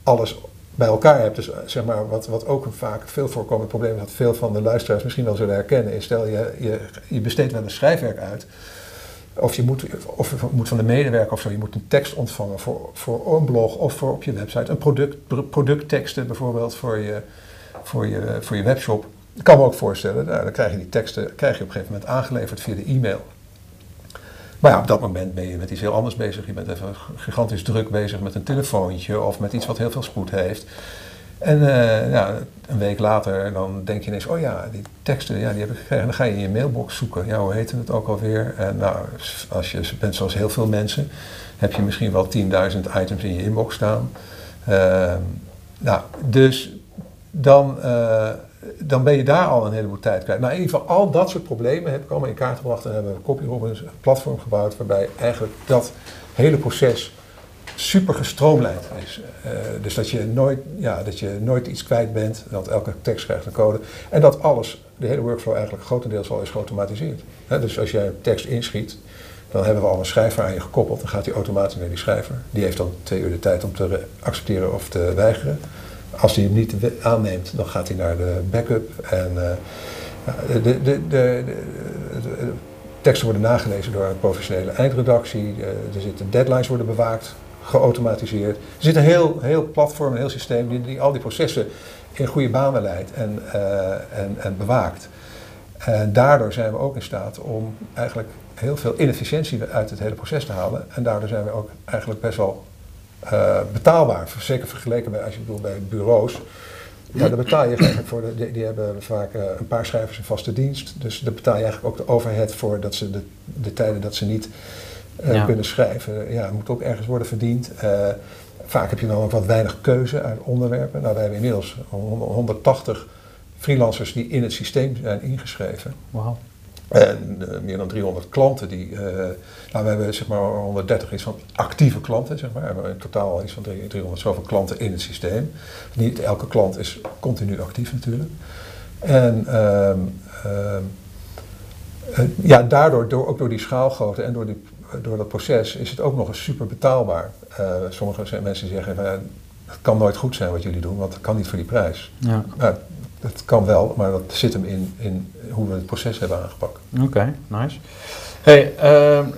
alles bij elkaar hebt. Dus zeg maar, wat, wat ook een vaak veel voorkomend probleem is, dat veel van de luisteraars misschien wel zullen herkennen, is stel je, je, je besteedt wel een schrijfwerk uit, of je moet, of je moet van de medewerker of zo, je moet een tekst ontvangen voor, voor een blog of voor op je website, een product, productteksten bijvoorbeeld voor je, voor je, voor je webshop. Ik kan me ook voorstellen, nou, dan krijg je die teksten krijg je op een gegeven moment aangeleverd via de e-mail. Maar ja, op dat moment ben je met iets heel anders bezig. Je bent even gigantisch druk bezig met een telefoontje of met iets wat heel veel spoed heeft. En uh, ja, een week later dan denk je ineens, oh ja, die teksten ja, die heb ik gekregen. En dan ga je in je mailbox zoeken. Ja, hoe heette het ook alweer? En nou, als je bent zoals heel veel mensen, heb je misschien wel tienduizend items in je inbox staan. Uh, nou, dus dan... Uh, Dan ben je daar al een heleboel tijd kwijt. Nou, in ieder geval al dat soort problemen heb ik allemaal in kaart gebracht. En hebben we CopyRobin een platform gebouwd waarbij eigenlijk dat hele proces super gestroomlijnd is. Uh, dus dat je, nooit, ja, dat je nooit iets kwijt bent. Dat elke tekst krijgt een code. En dat alles, de hele workflow eigenlijk grotendeels al is geautomatiseerd. He, dus als jij tekst inschiet, dan hebben we al een schrijver aan je gekoppeld. Dan gaat die automatisch naar die schrijver. Die heeft dan twee uur de tijd om te accepteren of te weigeren. Als hij hem niet aanneemt, dan gaat hij naar de backup en uh, de, de, de, de, de teksten worden nagelezen door een professionele eindredactie. Uh, er zitten deadlines worden bewaakt, geautomatiseerd. Er zit een heel, heel platform, een heel systeem die, die al die processen in goede banen leidt en, uh, en, en bewaakt. En daardoor zijn we ook in staat om eigenlijk heel veel inefficiëntie uit het hele proces te halen. En daardoor zijn we ook eigenlijk best wel Uh, betaalbaar, zeker vergeleken bij, als je bedoelt, bij bureaus. Ja, daar betaal je eigenlijk voor, de, die, die hebben vaak uh, een paar schrijvers in vaste dienst, dus daar betaal je eigenlijk ook de overhead voor, dat ze de, de tijden dat ze niet uh, ja. kunnen schrijven, ja, moet ook ergens worden verdiend. Uh, vaak heb je dan ook wat weinig keuze uit onderwerpen. Nou, wij hebben inmiddels honderdtachtig freelancers die in het systeem zijn ingeschreven. Wauw. En uh, meer dan driehonderd klanten die, uh, nou we hebben zeg maar honderddertig iets van actieve klanten, zeg maar. We hebben in totaal iets van driehonderd zoveel klanten in het systeem. Niet elke klant is continu actief natuurlijk. En um, um, uh, ja, daardoor, door, ook door die schaalgrootte en door, die, door dat proces is het ook nog eens super betaalbaar. Uh, sommige mensen zeggen, uh, het kan nooit goed zijn wat jullie doen, want het kan niet voor die prijs. Ja. Uh, Dat kan wel, maar dat zit hem in, in hoe we het proces hebben aangepakt. Oké, okay, nice. Hey, uh,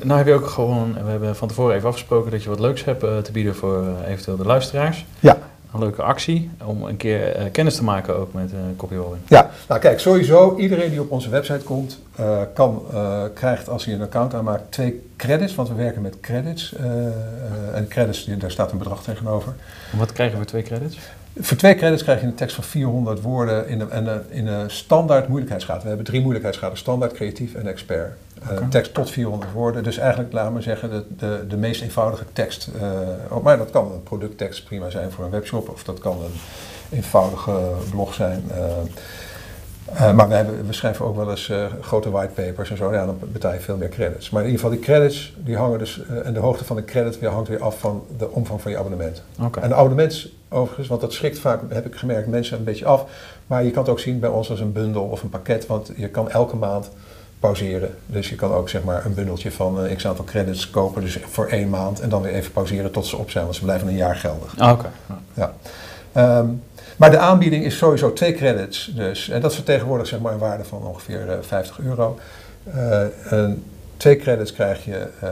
nou heb je ook gewoon, we hebben van tevoren even afgesproken dat je wat leuks hebt uh, te bieden voor uh, eventueel de luisteraars. Ja. Een leuke actie om een keer uh, kennis te maken ook met uh, CopyRobin. Ja, nou kijk, sowieso iedereen die op onze website komt, uh, kan, uh, krijgt als hij een account aanmaakt twee credits, want we werken met credits. Uh, uh, en credits, daar staat een bedrag tegenover. En wat krijgen we twee credits? Voor twee credits krijg je een tekst van vierhonderd woorden in een, in een standaard moeilijkheidsgraad. We hebben drie moeilijkheidsgraden, standaard, creatief en expert. Okay. Een tekst tot vierhonderd woorden, dus eigenlijk, laten we zeggen, de, de, de meest eenvoudige tekst. Uh, maar dat kan een producttekst prima zijn voor een webshop of dat kan een eenvoudige blog zijn. Uh, uh, maar we, hebben, we schrijven ook wel eens uh, grote whitepapers en zo, ja, dan betaal je veel meer credits. Maar in ieder geval die credits, die hangen dus, uh, en de hoogte van de credit weer, hangt weer af van de omvang van je abonnement. Okay. En de abonnements... Overigens, want dat schrikt vaak, heb ik gemerkt, mensen een beetje af. Maar je kan het ook zien bij ons als een bundel of een pakket. Want je kan elke maand pauzeren. Dus je kan ook zeg maar een bundeltje van uh, x aantal credits kopen. Dus voor één maand en dan weer even pauzeren tot ze op zijn. Want ze blijven een jaar geldig. Ah, oké. Okay. Ja. Um, maar de aanbieding is sowieso twee credits. Dus. En dat vertegenwoordigt zeg maar een waarde van ongeveer uh, vijftig euro. Uh, en twee credits krijg je uh,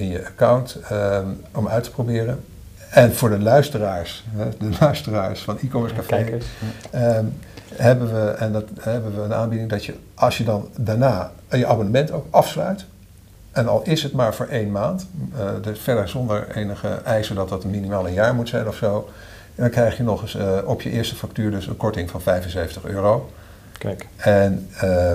in je account um, om uit te proberen. En voor de luisteraars, de luisteraars van e-commerce café, eh, hebben, we, en dat, hebben we een aanbieding dat je, als je dan daarna je abonnement ook afsluit, en al is het maar voor één maand, eh, dus verder zonder enige eisen dat dat minimaal een jaar moet zijn of zo, En dan krijg je nog eens uh, op je eerste factuur dus een korting van vijfenzeventig euro. Kijk. En uh,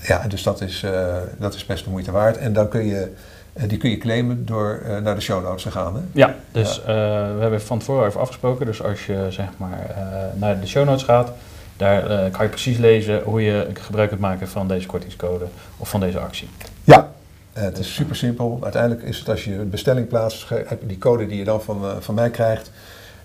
ja, dus dat is, uh, dat is best de moeite waard. En dan kun je, uh, die kun je claimen door uh, naar de show notes te gaan. Hè? Ja, dus ja. Uh, we hebben van tevoren even afgesproken. Dus als je zeg maar uh, naar de show notes gaat, daar uh, kan je precies lezen hoe je gebruik kunt maken van deze kortingscode of van deze actie. Ja. Uh, het is super simpel. Uiteindelijk is het als je een bestelling plaatst, die code die je dan van, uh, van mij krijgt,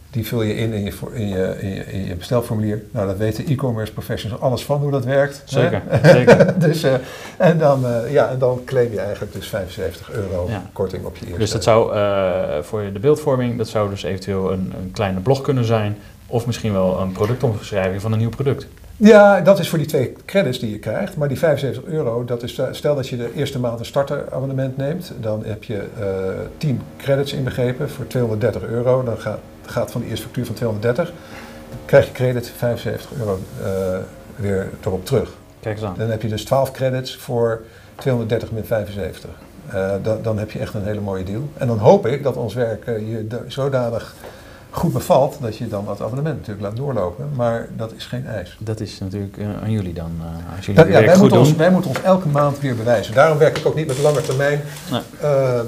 die vul je in in je, in je, in je, in je bestelformulier. Nou, dat weten e-commerce professionals alles van hoe dat werkt. Zeker, hè? Zeker. dus, uh, en, dan, uh, ja, en dan claim je eigenlijk dus vijfenzeventig euro ja. korting op je eerste. Dus dat zou uh, voor de beeldvorming, dat zou dus eventueel een, een kleine blog kunnen zijn of misschien wel een productomschrijving van een nieuw product. Ja, dat is voor die twee credits die je krijgt. Maar die vijfenzeventig euro, dat is, stel dat je de eerste maand een starterabonnement neemt. Dan heb je uh, tien credits inbegrepen voor tweehonderddertig euro. Dan gaat, gaat van de eerste factuur van tweehonderddertig. Dan krijg je credit vijfenzeventig euro uh, weer erop terug. Kijk eens aan. Dan heb je dus twaalf credits voor tweehonderddertig min vijfenzeventig. Uh, da, dan heb je echt een hele mooie deal. En dan hoop ik dat ons werk uh, je zodanig goed bevalt dat je dan dat abonnement natuurlijk laat doorlopen, maar dat is geen eis. Dat is natuurlijk uh, aan jullie dan. Uh, als jullie ja, ja, wij, goed moeten ons, wij moeten ons elke maand weer bewijzen. Daarom werk ik ook niet met lange termijn nee. uh,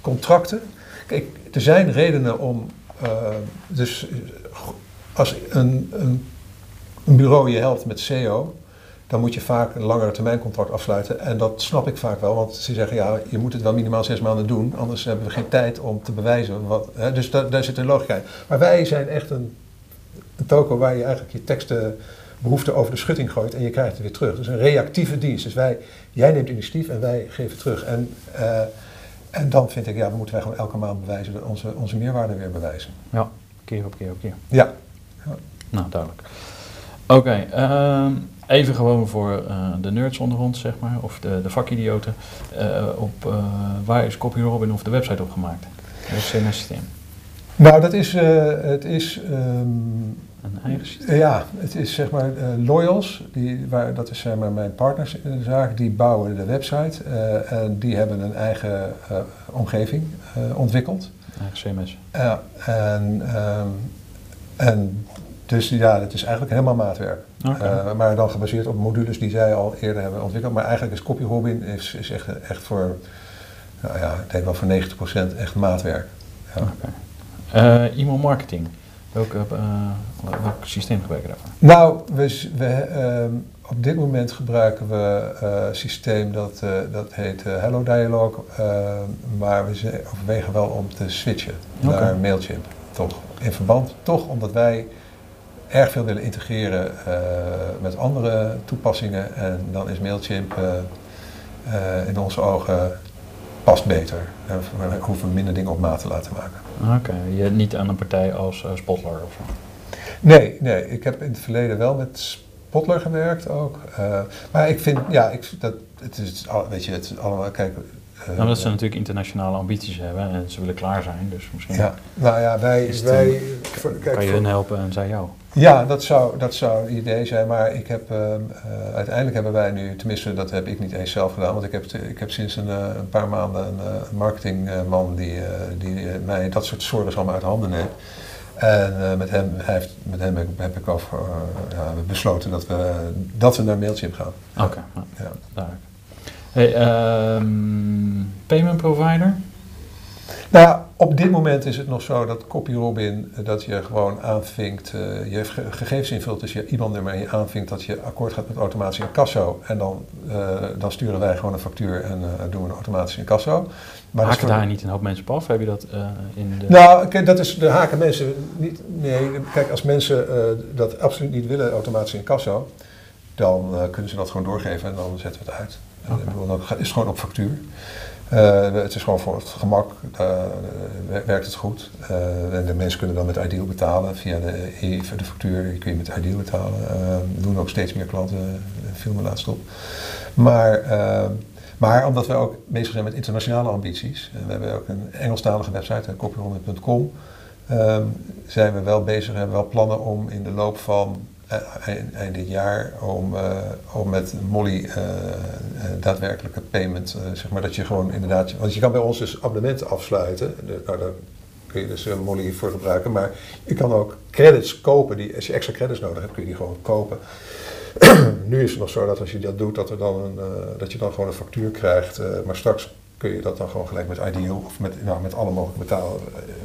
contracten. Kijk, er zijn redenen om, uh, dus als een, een, een bureau je helpt met S E O, dan moet je vaak een langere termijn contract afsluiten. En dat snap ik vaak wel, want ze zeggen ja, je moet het wel minimaal zes maanden doen, anders hebben we geen tijd om te bewijzen. Wat, hè? Dus da- daar zit een logica in. Maar wij zijn echt een, een toko waar je eigenlijk je teksten behoefte over de schutting gooit en je krijgt het weer terug. Dus een reactieve dienst. Dus wij, jij neemt initiatief en wij geven terug. En, uh, en dan vind ik, ja, dan moeten wij gewoon elke maand bewijzen, onze, onze meerwaarde weer bewijzen. Ja, keer op keer op keer. Ja. ja. Nou, duidelijk. Oké, okay, um... even gewoon voor uh, de nerds onder ons, zeg maar, of de, de vakidioten. Uh, op, uh, waar is CopyRobin of de website op gemaakt? Dat is een systeem. Nou, dat is... Uh, het is um, een eigen systeem? Uh, ja, het is zeg maar uh, Loyals. Die, waar, dat is zeg maar mijn partners in de zaak. Die bouwen de website. Uh, en die hebben een eigen uh, omgeving uh, ontwikkeld. Eigen C M S. Ja, uh, en... Um, en Dus ja, het is eigenlijk helemaal maatwerk. Okay. Uh, maar dan gebaseerd op modules die zij al eerder hebben ontwikkeld. Maar eigenlijk is CopyRobin is, is echt, echt voor, nou ja, ik denk wel voor negentig procent echt maatwerk. Ja. Okay. Uh, e-mail marketing. Welk, uh, welk systeem gebruiken we daarvoor? Nou, we, we, uh, op dit moment gebruiken we uh, een systeem dat, uh, dat heet uh, Hello Dialog. Uh, maar we overwegen wel om te switchen okay. naar Mailchimp. Toch? In verband, toch omdat wij erg veel willen integreren uh, met andere toepassingen en dan is Mailchimp uh, uh, in onze ogen past beter. We hoeven minder dingen op maat te laten maken. Oké, okay. Je niet aan een partij als uh, Spotler of zo? Nee, nee, ik heb in het verleden wel met Spotler gewerkt ook. Uh, maar ik vind, ja, ik, dat, het is, weet je, het is allemaal, kijk... Uh, Omdat ze natuurlijk internationale ambities hebben en ze willen klaar zijn, dus misschien... Ja, nou ja, wij... Het, wij voor, kijk, kan je hun helpen en zij jou? Ja, dat zou, dat zou een idee zijn, maar ik heb, uh, uh, uiteindelijk hebben wij nu, tenminste dat heb ik niet eens zelf gedaan, want ik heb, ik heb sinds een, uh, een paar maanden een uh, marketingman die, uh, die uh, mij dat soort zorgen allemaal uit handen neemt. En uh, met hem, hij heeft, met hem heb, heb ik over, uh, ja, besloten dat we, dat we naar Mailchimp gaan. Oké, okay, nou, ja. duidelijk. Hey, uh, payment provider? Nou, op dit moment is het nog zo dat CopyRobin, dat je gewoon aanvinkt, uh, je ge- gegevens invult, dus je I B A N-nummer en je aanvinkt dat je akkoord gaat met automatische incasso. En dan, uh, dan sturen wij gewoon een factuur en uh, doen we een automatische incasso. Maar haken voor... daar niet een hoop mensen op af? Heb je dat uh, in de... Nou, kijk, dat is, de haken mensen niet, nee, kijk, als mensen uh, dat absoluut niet willen, automatische incasso, dan uh, kunnen ze dat gewoon doorgeven en dan zetten we het uit. Okay. Ik bedoel, dat is gewoon op factuur. Uh, het is gewoon voor het gemak, uh, werkt het goed. Uh, en de mensen kunnen dan met Ideal betalen via de, de factuur, kun je met Ideal betalen. Uh, doen ook steeds meer klanten, viel me laatst op. Maar, uh, maar omdat we ook bezig zijn met internationale ambities, en we hebben ook een Engelstalige website, copyronin punt com, uh, zijn we wel bezig, hebben we wel plannen om in de loop van eind dit jaar om, uh, om met Molly uh, daadwerkelijke payment, uh, zeg maar dat je gewoon inderdaad, want je kan bij ons dus abonnementen afsluiten, de, nou, de, kun je dus Molly voor gebruiken. Maar je kan ook credits kopen. Die, als je extra credits nodig hebt, kun je die gewoon kopen. Nu is het nog zo dat als je dat doet, dat, er dan een, uh, dat je dan gewoon een factuur krijgt. Uh, maar straks kun je dat dan gewoon gelijk met Ideal of met, nou, met alle mogelijke betalen,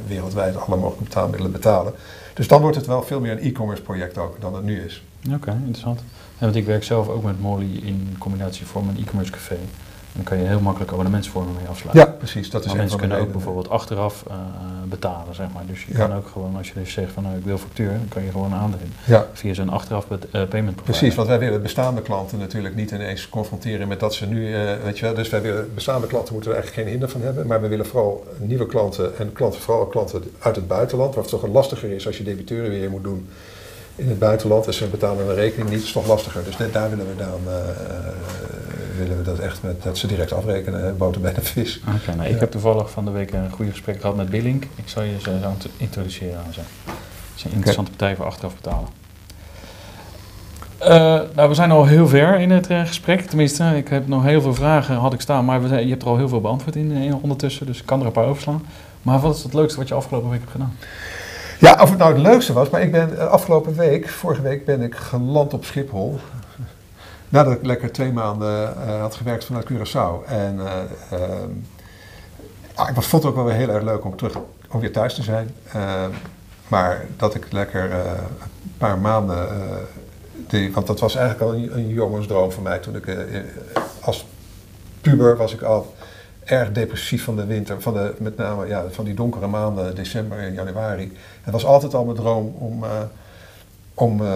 wereldwijd alle mogelijke betaalmiddelen betalen. Dus dan wordt het wel veel meer een e-commerce project ook dan het nu is. Oké, okay, interessant. En want ik werk zelf ook met Molly in combinatie voor mijn e-commerce café. Dan kan je heel makkelijk abonnementsvormen mee afsluiten. Ja, precies. Dat is maar mensen kunnen ook de bijvoorbeeld achteraf uh, betalen, zeg maar. Dus je ja. kan ook gewoon, als je dus zegt van nou, ik wil factuur, dan kan je gewoon aandringen ja. via zo'n achteraf bet- uh, payment provider. Precies, want wij willen bestaande klanten natuurlijk niet ineens confronteren met dat ze nu, uh, weet je wel. Dus wij willen bestaande klanten moeten er eigenlijk geen hinder van hebben. Maar we willen vooral nieuwe klanten en klanten, vooral klanten uit het buitenland, waar het toch lastiger is als je debiteuren weer moet doen. In het buitenland is dus ze betalen een rekening niet, is toch lastiger. Dus daar willen we dan uh, willen we dat echt met dat ze direct afrekenen, boter bij de vis. Okay, nou, ik ja. heb toevallig van de week een goed gesprek gehad met Billink. Ik zal je ze zo introduceren aan ze. Dat is een interessante okay. partij voor achteraf betalen. Uh, nou, we zijn al heel ver in het uh, gesprek. Tenminste, ik heb nog heel veel vragen had ik staan, maar we zijn, je hebt er al heel veel beantwoord in, in ondertussen, dus ik kan er een paar overslaan. Maar wat is het leukste wat je afgelopen week hebt gedaan? Ja, of het nou het leukste was, maar ik ben afgelopen week, vorige week ben ik geland op Schiphol. Nadat ik lekker twee maanden uh, had gewerkt vanuit Curaçao. En uh, uh, ik vond het ook wel weer heel erg leuk om terug, om weer thuis te zijn. Uh, maar dat ik lekker uh, een paar maanden, uh, die, want dat was eigenlijk al een, een jongensdroom van mij. Toen ik uh, als puber was ik al erg depressief van de winter, van de, met name ja, van die donkere maanden, december en januari. Het was altijd al mijn droom om, uh, om uh,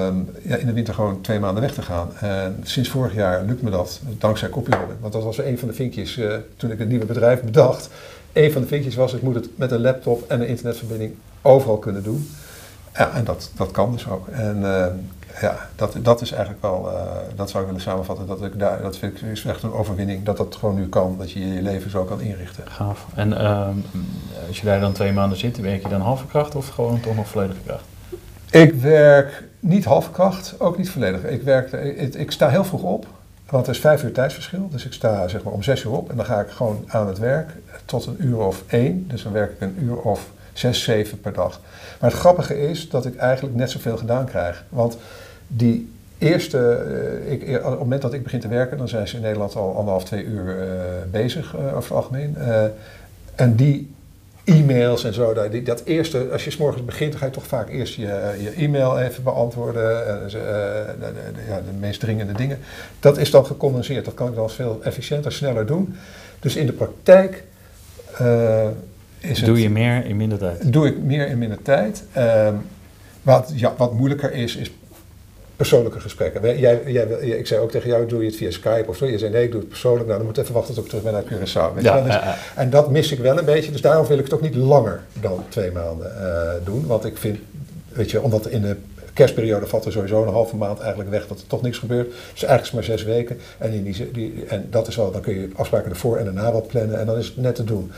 ja, in de winter gewoon twee maanden weg te gaan. En sinds vorig jaar lukt me dat, dankzij CopyRobin. Want dat was een van de vinkjes, uh, toen ik het nieuwe bedrijf bedacht. Een van de vinkjes was, ik moet het met een laptop en een internetverbinding overal kunnen doen. Ja, en dat, dat kan dus ook. En uh, ja, dat, dat is eigenlijk wel, uh, dat zou ik willen samenvatten, dat ik daar, dat vind ik is echt een overwinning, dat dat gewoon nu kan, dat je je leven zo kan inrichten. Gaaf. En uh, als je daar dan twee maanden zit, werk je dan halve kracht of gewoon toch nog volledige kracht? Ik werk niet halve kracht, ook niet volledig. Ik, werk, ik, ik sta heel vroeg op, want er is vijf uur tijdsverschil, dus ik sta zeg maar om zes uur op en dan ga ik gewoon aan het werk tot een uur of één, dus dan werk ik een uur of zes, zeven per dag. Maar het grappige is dat ik eigenlijk net zoveel gedaan krijg. Want die eerste, uh, ik, op het moment dat ik begin te werken, dan zijn ze in Nederland al anderhalf, twee uur uh, bezig uh, over het algemeen. Uh, en die e-mails en zo, dat, die, dat eerste, als je 's morgens begint, dan ga je toch vaak eerst je, je e-mail even beantwoorden. Uh, uh, de, ja, de meest dringende dingen. Dat is dan gecondenseerd. Dat kan ik dan veel efficiënter, sneller doen. Dus in de praktijk... Uh, Is doe het, je meer in minder tijd? Doe ik meer in minder tijd. Uh, wat, ja, wat moeilijker is, is persoonlijke gesprekken. Jij, jij, ik zei ook tegen jou, doe je het via Skype of zo? Je zei nee, ik doe het persoonlijk. Nou, dan moet ik even wachten tot ik terug ben naar Curaçao. Weet ja, je wel? Dus, uh, uh. En dat mis ik wel een beetje. Dus daarom wil ik het ook niet langer dan twee maanden uh, doen. Want ik vind, weet je, omdat in de kerstperiode valt er sowieso een halve maand eigenlijk weg dat er toch niks gebeurt. Dus eigenlijk is het maar zes weken. En, in die, die, en dat is wel, dan kun je afspraken ervoor en daarna wat plannen. En dan is het net te doen.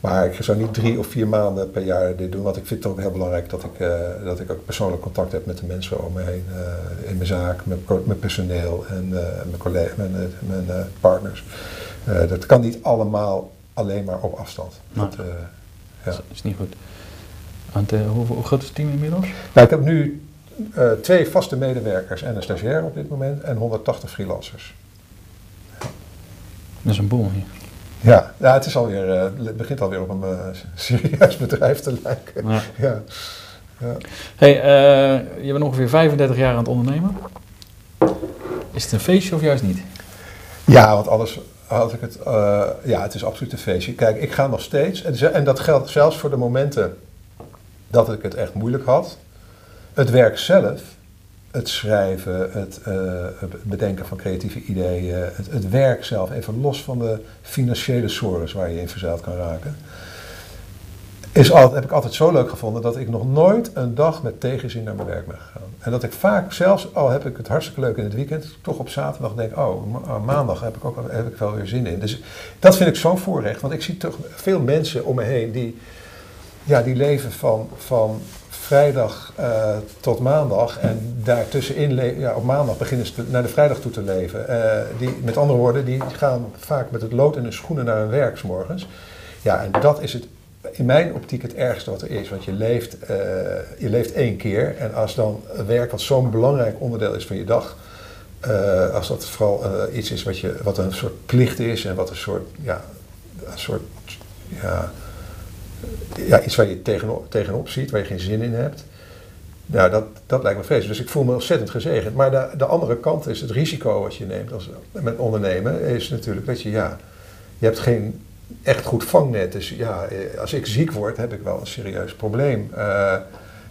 Maar ik zou niet drie of vier maanden per jaar dit doen, want ik vind het ook heel belangrijk dat ik, uh, dat ik ook persoonlijk contact heb met de mensen om me heen. Uh, in mijn zaak, met pro- mijn personeel en uh, mijn collega's, mijn, mijn uh, partners. Uh, dat kan niet allemaal alleen maar op afstand. Dat nou, uh, ja. is, is niet goed. Want, uh, hoe, hoe groot is het team inmiddels? Nou, ik heb nu uh, twee vaste medewerkers en een stagiair op dit moment en honderdtachtig freelancers. Ja. Dat is een boel hier. Ja, ja, het is alweer, uh, het begint alweer op een uh, serieus bedrijf te lijken. Ja. Ja. Ja. Hey, uh, je bent ongeveer vijfendertig jaar aan het ondernemen. Is het een feestje of juist niet? Ja, want anders had ik het, uh, ja, het is absoluut een feestje. Kijk, ik ga nog steeds, en, en dat geldt zelfs voor de momenten dat ik het echt moeilijk had. Het werk zelf, het schrijven, het uh, bedenken van creatieve ideeën, het, het werk zelf, even los van de financiële sores waar je in verzeild kan raken, is altijd, heb ik altijd zo leuk gevonden dat ik nog nooit een dag met tegenzin naar mijn werk ben gegaan. En dat ik vaak, zelfs al heb ik het hartstikke leuk in het weekend, toch op zaterdag denk, oh, maandag heb ik ook heb ik wel weer zin in. Dus dat vind ik zo'n voorrecht, want ik zie toch veel mensen om me heen die, ja, die leven van... van vrijdag uh, tot maandag en daartussenin, le- ja, op maandag beginnen ze te, naar de vrijdag toe te leven. Uh, die, met andere woorden, die gaan vaak met het lood in hun schoenen naar hun werk 's morgens. Ja, en dat is het, in mijn optiek het ergste wat er is. Want je leeft, uh, je leeft één keer. En als dan werk wat zo'n belangrijk onderdeel is van je dag... Uh, als dat vooral uh, iets is wat, je, wat een soort plicht is... en wat een soort... Ja, een soort ja, ja, iets waar je tegenop, tegenop ziet, waar je geen zin in hebt... Nou, dat, dat lijkt me vreselijk. Dus ik voel me ontzettend gezegend. Maar de, de andere kant is het risico wat je neemt als, met ondernemen... is natuurlijk dat je, ja... je hebt geen echt goed vangnet. Dus ja, als ik ziek word, heb ik wel een serieus probleem. Uh,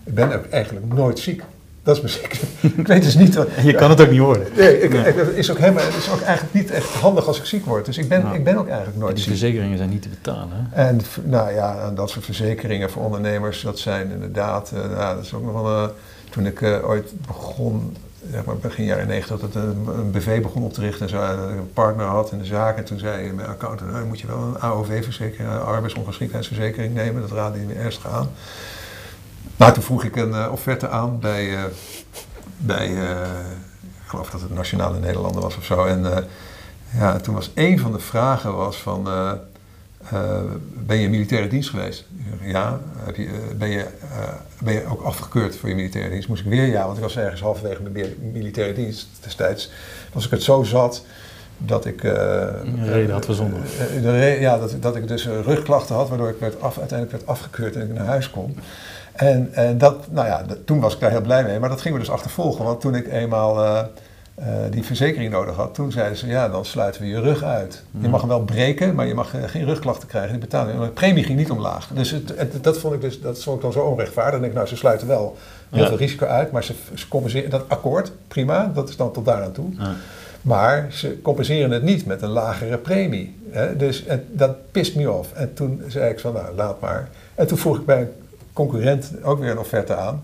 ik ben ook eigenlijk nooit ziek. Dat is misschien... ik weet dus niet... Wat, je ja, kan het ook niet horen. Nee, ik, nee. Ik, het, is ook helemaal, het is ook eigenlijk niet echt handig als ik ziek word. Dus ik ben, nou, ik ben ook eigenlijk nooit die ziek. Die verzekeringen zijn niet te betalen. Hè? En nou ja, dat soort verzekeringen voor ondernemers, dat zijn inderdaad... Uh, nou, dat is ook nog wel... Uh, toen ik uh, ooit begon... Zeg maar begin jaren negentig, dat een, een B V begon op te richten en zo, dat ik een partner had in de zaak. En toen zei mijn accountant, nou, moet je wel een A O V-verzekering, een arbeidsongeschiktheidsverzekering nemen. Dat raadde hij me ernstig aan. Maar toen vroeg ik een uh, offerte aan bij, uh, bij uh, ik geloof dat het Nationale Nederlander was of zo. En uh, ja, toen was één van de vragen was van, uh, uh, ben je in militaire dienst geweest? Ja. Heb je, uh, ben je... Uh, ben je ook afgekeurd voor je militaire dienst? Moest ik weer ja, want ik was ergens halverwege mijn militaire dienst destijds. Was ik het zo zat dat ik... Uh, een reden had verzonnen. Uh, de re- ja, dat, dat ik dus rugklachten had, waardoor ik werd af, uiteindelijk werd afgekeurd en ik naar huis kon. En, en dat, nou ja, dat, toen was ik daar heel blij mee, maar dat gingen we dus achtervolgen. Want toen ik eenmaal uh, uh, die verzekering nodig had, toen zeiden ze, ja, dan sluiten we je rug uit. Mm. Je mag hem wel breken, maar je mag uh, geen rugklachten krijgen. Die betaling, de premie ging niet omlaag. Dus het, het, dat, vond ik dus, dat vond ik dan zo onrechtvaardig. Dan denk ik, nou, ze sluiten wel heel ja. veel risico uit, maar ze, ze compenseren dat akkoord, prima, dat is dan tot daar aan toe. Ja. Maar ze compenseren het niet met een lagere premie. Hè? Dus en, dat pist me af. En toen zei ik van, nou, laat maar. En toen vroeg ik bij concurrent ook weer een offerte aan.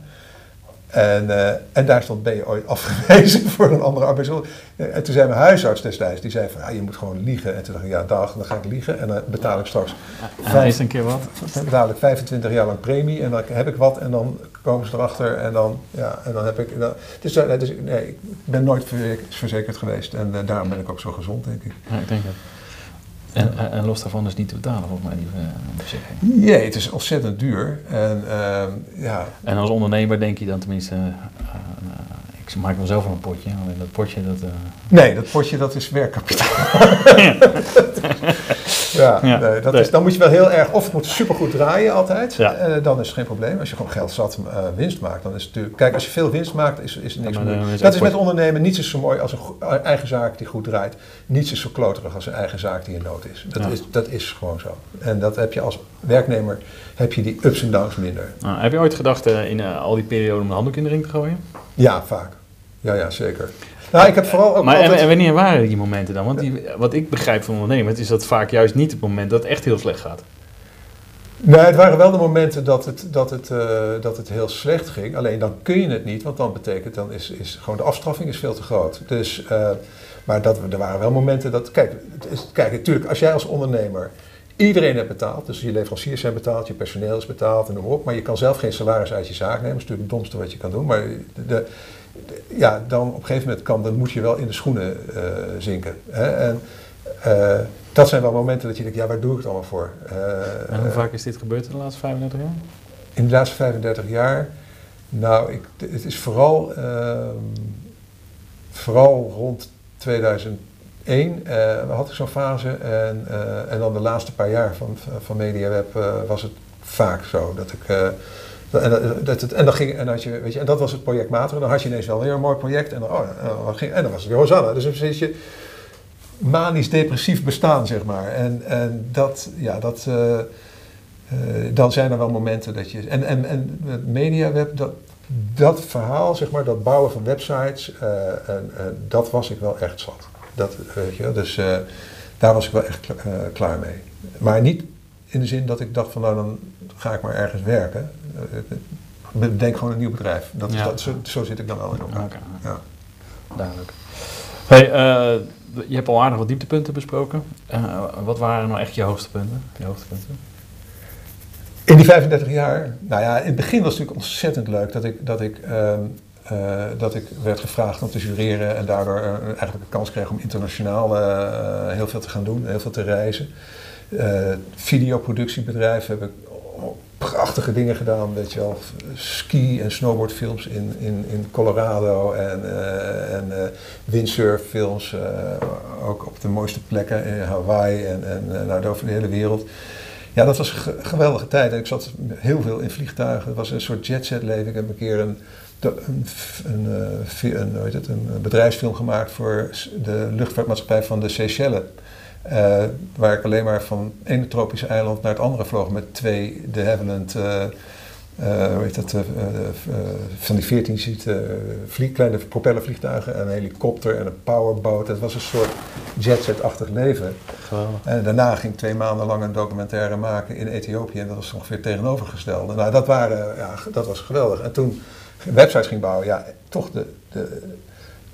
En, uh, en daar stond ben je ooit afgewezen voor een andere arbeidsonder. En toen zei mijn huisarts destijds, die zei van, ah, je moet gewoon liegen. En toen dacht ik, ja dag, dan ga ik liegen en dan betaal ik straks. Vijf, is een keer wat. Dan betaal ik vijfentwintig jaar lang premie en dan heb ik wat en dan komen ze erachter en dan, ja, en dan heb ik... Dan, dus, dus, nee, ik ben nooit verzekerd geweest en uh, daarom ben ik ook zo gezond, denk ik. Ja, ik denk dat. En, en los daarvan is niet te betalen, volgens mij, die verzekering. Nee, het is ontzettend duur. En, uh, ja. en als ondernemer denk je dan tenminste, uh, uh, ik maak wel zelf een potje. Alleen dat potje, dat... Uh... Nee, dat potje, dat is werkkapitaal. Ja, ja, ja. Nee, dat nee. Is, dan moet je wel heel erg, of het moet supergoed draaien altijd, ja. uh, dan is het geen probleem. Als je gewoon geld zat uh, winst maakt, dan is het natuurlijk... Kijk, als je veel winst maakt, is, is er niks ja, moeilijk. Dat is met ondernemen, niets is zo mooi als een eigen zaak die goed draait. Niets is zo kloterig als een eigen zaak die in nood is. Dat, ja. is, dat is gewoon zo. En dat heb je als werknemer, heb je die ups en downs minder. Nou, heb je ooit gedacht uh, in uh, al die perioden om de handdoek in de ring te gooien? Ja, vaak. Ja, ja, zeker. Nou, ik heb vooral ook maar altijd... en, en wanneer waren die momenten dan? Want die, wat ik begrijp van ondernemers is dat vaak juist niet het moment dat het echt heel slecht gaat. Nee, het waren wel de momenten dat het, dat het, uh, dat het heel slecht ging. Alleen dan kun je het niet, want dan betekent dan is, is gewoon de afstraffing is veel te groot. Dus, uh, maar dat, er waren wel momenten dat... Kijk, is, kijk, natuurlijk, als jij als ondernemer... Iedereen heeft betaald, dus je leveranciers zijn betaald, je personeel is betaald en noem op. Maar je kan zelf geen salaris uit je zaak nemen, dat is natuurlijk het domste wat je kan doen. Maar de, de, ja, dan op een gegeven moment kan, dan moet je wel in de schoenen uh, zinken. Hè? En uh, dat zijn wel momenten dat je denkt, ja, waar doe ik het allemaal voor? Uh, en hoe vaak is dit gebeurd in de laatste vijfendertig jaar? In de laatste vijfendertig jaar? Nou, ik, het is vooral, uh, vooral rond tweeduizend. Eén, uh, had ik zo'n fase en, uh, en dan de laatste paar jaar van, van MediaWeb uh, was het vaak zo dat ik uh, dat, en, dat het, en dan ging en had je weet je en dat was het projectmatige, dan had je ineens wel weer een mooi project en dan, oh, en dan ging en dan was het weer Hosanna, dus een beetje manisch depressief bestaan zeg maar en, en dat ja dat uh, uh, dan zijn er wel momenten dat je en en en MediaWeb dat dat verhaal zeg maar dat bouwen van websites uh, en, en dat was ik wel echt zat. Dat, weet je, dus uh, daar was ik wel echt klaar, uh, klaar mee. Maar niet in de zin dat ik dacht van nou dan ga ik maar ergens werken. Uh, bedenk gewoon een nieuw bedrijf. Dat is, ja. dat, zo, zo zit ik dan wel in elkaar. Okay. Ja. Duidelijk. Hey, uh, je hebt al aardig wat dieptepunten besproken. Uh, wat waren nou echt je hoogtepunten? Je hoogtepunten? In die vijfendertig jaar? Nou ja, in het begin was het natuurlijk ontzettend leuk dat ik... Dat ik uh, Uh, dat ik werd gevraagd om te jureren en daardoor uh, eigenlijk een kans kreeg om internationaal uh, heel veel te gaan doen, heel veel te reizen. Uh, videoproductiebedrijf heb ik prachtige dingen gedaan, weet je wel, ski- en snowboardfilms in, in, in Colorado en, uh, en uh, windsurffilms, uh, ook op de mooiste plekken in Hawaii en, en nou, over de hele wereld. Ja, dat was een geweldige tijd en ik zat heel veel in vliegtuigen, het was een soort jetset leven. Ik heb een keer een, een, een, een, hoe heet het, een bedrijfsfilm gemaakt voor de luchtvaartmaatschappij van de Seychelles. Uh, waar ik alleen maar van één tropisch eiland naar het andere vloog met twee de Havilland, uh, uh, hoe heet dat, uh, uh, van die veertien ziet uh, vlieg, kleine propellervliegtuigen en een helikopter en een powerboot. Dat was een soort jetset-achtig leven. Geweldig. En daarna ging ik twee maanden lang een documentaire maken in Ethiopië en dat was ongeveer tegenovergestelde. Nou, dat, waren, ja, dat was geweldig. En toen websites ging bouwen, ja, toch de... de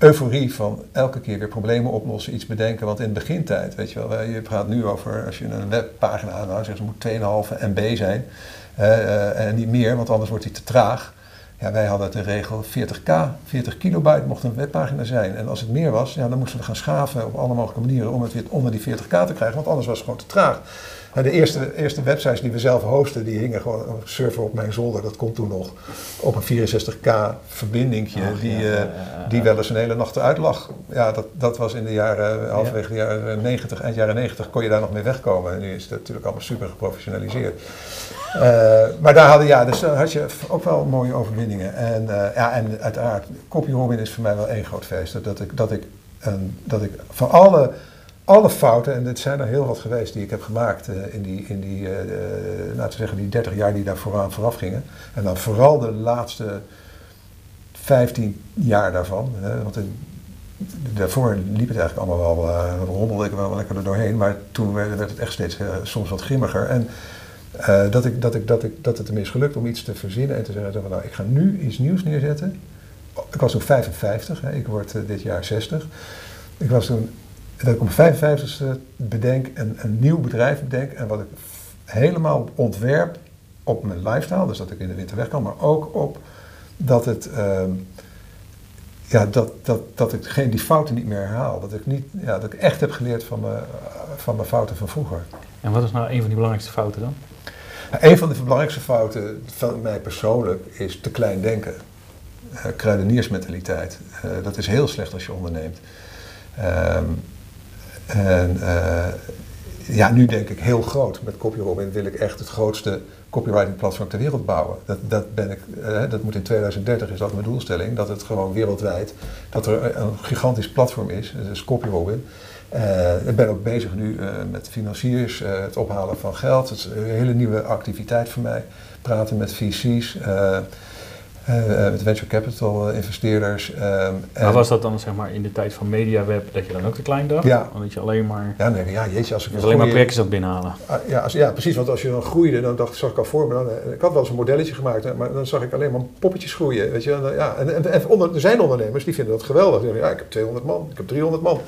euforie van elke keer weer problemen oplossen, iets bedenken, want in de begintijd, weet je wel, je praat nu over, als je een webpagina aanhoudt, zeg, het moet twee komma vijf M B zijn uh, uh, en niet meer, want anders wordt die te traag. Ja, wij hadden de regel veertig kilobyte mocht een webpagina zijn en als het meer was, ja, dan moesten we gaan schaven op alle mogelijke manieren om het weer onder die veertig k te krijgen, want anders was het gewoon te traag. Maar de eerste, eerste websites die we zelf hosten, die hingen gewoon op server op mijn zolder, dat komt toen nog, op een vierenzestig k verbindingje, Ach, die, ja, ja, ja, ja. die wel eens een hele nacht eruit lag. Ja, dat, dat was in de jaren, halverwege de jaren negentig, eind jaren negentig, kon je daar nog mee wegkomen. En nu is het natuurlijk allemaal super geprofessionaliseerd. Uh, maar daar hadden, ja, dus had je ook wel mooie overwinningen. En, uh, ja, en uiteraard, CopyRobin is voor mij wel één groot feest. Dat, dat, ik, dat, ik, een, dat ik van alle... Alle fouten, en dit zijn er heel wat geweest die ik heb gemaakt uh, in die, in die, uh, uh, laten we zeggen, die dertig jaar die daar vooraan vooraf gingen. En dan vooral de laatste vijftien jaar daarvan. Hè, want in, daarvoor liep het eigenlijk allemaal wel, uh, rommelde ik wel lekker er doorheen. Maar toen werd, werd het echt steeds uh, soms wat grimmiger. En uh, dat, ik, dat, ik, dat, ik, dat het ermee is gelukt om iets te verzinnen en te zeggen van nou, ik ga nu iets nieuws neerzetten. Ik was toen vijfenvijftig, hè, ik word uh, dit jaar zestig. Ik was toen... Dat ik op vijfenvijftigste bedenk en een nieuw bedrijf bedenk en wat ik helemaal ontwerp op mijn lifestyle, dus dat ik in de winter weg kan, maar ook op dat het, uh, ja, dat, dat, dat ik geen, die fouten niet meer herhaal. Dat ik, niet, ja, dat ik echt heb geleerd van mijn, van mijn fouten van vroeger. En wat is nou een van die belangrijkste fouten dan? Nou, een van de belangrijkste fouten van mij persoonlijk is te klein denken. Uh, kruideniersmentaliteit. Uh, dat is heel slecht als je onderneemt. Uh, En uh, ja, nu denk ik heel groot. Met CopyRobin wil ik echt het grootste copywriting platform ter wereld bouwen. Dat, dat, ben ik, uh, dat moet in tweeduizend dertig, is dat mijn doelstelling. Dat het gewoon wereldwijd, dat er een gigantisch platform is. Dus CopyRobin. Uh, ik ben ook bezig nu uh, met financiers, uh, het ophalen van geld. Het is een hele nieuwe activiteit voor mij. Praten met V C's. Uh, Uh, met venture capital investeerders. Uh, maar was dat dan zeg maar in de tijd van MediaWeb dat je dan ook te klein dacht? Ja. Omdat je alleen maar... Ja, nee, ja jeetje, als ik... Dus alleen maar projectjes dat binnenhalen. Uh, ja, als, ja, precies, want als je dan groeide, dan dacht, zag ik al voor me... Dan, ik had wel eens een modelletje gemaakt, hè, maar dan zag ik alleen maar poppetjes groeien. Weet je? En, ja, en, en, en onder, er zijn ondernemers die vinden dat geweldig. Die denken, ja, ik heb tweehonderd man, ik heb driehonderd man.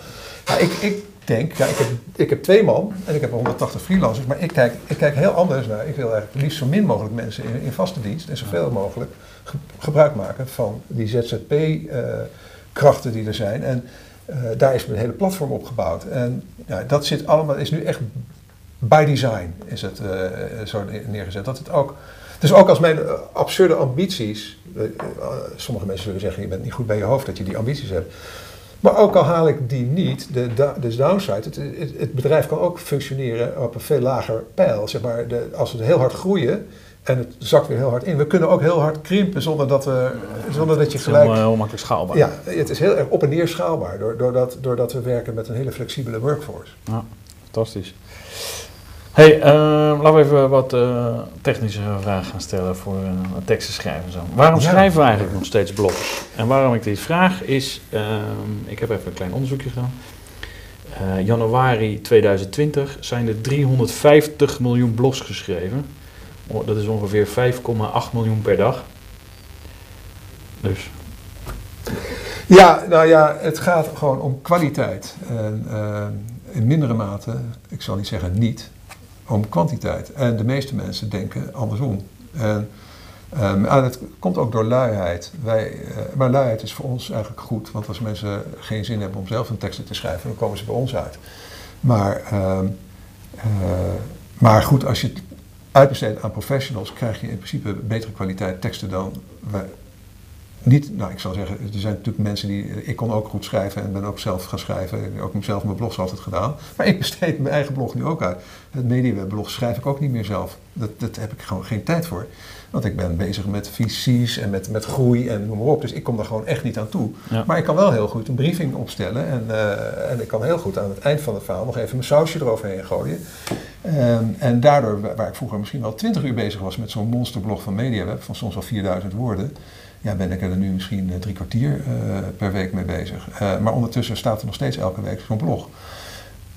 Ja, ik, ik denk, ja, ik, heb, ik heb twee man en ik heb honderdtachtig freelancers, maar ik kijk, ik kijk heel anders naar. Ik wil eigenlijk liefst zo min mogelijk mensen in, in vaste dienst en zoveel mogelijk... gebruik maken van die Z Z P-krachten uh, die er zijn. En uh, daar is mijn hele platform op gebouwd. En ja, dat zit allemaal, is nu echt by design is het uh, zo neergezet. Dat het ook, dus ook als mijn absurde ambities, uh, sommige mensen zullen zeggen je bent niet goed bij je hoofd dat je die ambities hebt. Maar ook al haal ik die niet, de, de downside, het, het, het bedrijf kan ook functioneren op een veel lager pijl. Zeg maar, de, als we heel hard groeien, en het zakt weer heel hard in. We kunnen ook heel hard krimpen zonder dat, we, zonder dat je gelijk... Het is heel, heel makkelijk schaalbaar. Ja, het is heel erg op en neer schaalbaar. Doordat, doordat we werken met een hele flexibele workforce. Ja, fantastisch. Hey, uh, laten we even wat uh, technische vragen gaan stellen voor uh, teksten schrijven en zo. Waarom ja. schrijven we eigenlijk nog steeds blogs? En waarom ik dit vraag is... Uh, ik heb even een klein onderzoekje gedaan. Uh, januari tweeduizend twintig zijn er driehonderdvijftig miljoen blogs geschreven. Dat is ongeveer vijf komma acht miljoen per dag. Dus. Ja, nou ja, het gaat gewoon om kwaliteit. En, uh, in mindere mate, ik zal niet zeggen niet, om kwantiteit. En de meeste mensen denken andersom. En, um, en dat komt ook door luiheid. Wij, uh, maar luiheid is voor ons eigenlijk goed. Want als mensen geen zin hebben om zelf een tekst te schrijven, dan komen ze bij ons uit. Maar, uh, uh, maar goed, als je... uitbesteed aan professionals krijg je in principe betere kwaliteit teksten dan wij. Niet, nou ik zal zeggen, er zijn natuurlijk mensen die, ik kon ook goed schrijven en ben ook zelf gaan schrijven. Ik heb ook zelf mijn blogs altijd gedaan. Maar ik besteed mijn eigen blog nu ook uit. Het MediaWeb blog schrijf ik ook niet meer zelf. Dat, dat heb ik gewoon geen tijd voor. Want ik ben bezig met visies en met, met groei en noem maar op. Dus ik kom daar gewoon echt niet aan toe. Ja. Maar ik kan wel heel goed een briefing opstellen. En, uh, en ik kan heel goed aan het eind van het verhaal nog even mijn sausje eroverheen gooien. En, en daardoor, waar ik vroeger misschien wel twintig uur bezig was met zo'n monsterblog van MediaWeb, van soms al vierduizend woorden. Ja, ben ik er nu misschien drie kwartier uh, per week mee bezig. Uh, maar ondertussen staat er nog steeds elke week zo'n blog.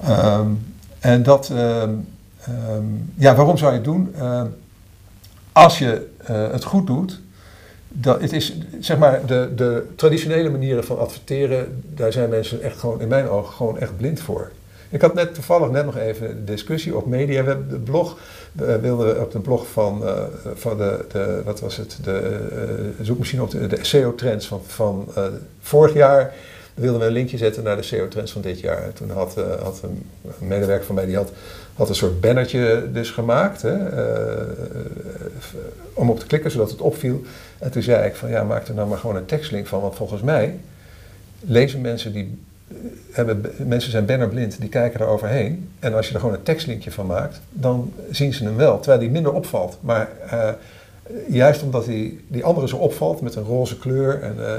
Um, en dat, um, um, ja, waarom zou je het doen? Uh, als je uh, het goed doet, dat, het is, zeg maar, de, de traditionele manieren van adverteren, daar zijn mensen echt gewoon, in mijn ogen, gewoon echt blind voor. Ik had net toevallig net nog even een discussie op MediaWeb, de blog. We wilden op de blog van, uh, van de, de, wat was het, de uh, zoekmachine op de, de S E O-trends van, van uh, vorig jaar. We wilden we een linkje zetten naar de S E O-trends van dit jaar. En toen had, uh, had een medewerker van mij, die had, had een soort bannertje dus gemaakt. Hè, uh, om op te klikken, zodat het opviel. En toen zei ik van, ja, maak er nou maar gewoon een tekstlink van. Want volgens mij lezen mensen die... Hebben, mensen zijn bannerblind, die kijken er overheen. En als je er gewoon een tekstlinkje van maakt, dan zien ze hem wel, terwijl die minder opvalt. Maar uh, juist omdat die, die andere zo opvalt met een roze kleur en uh,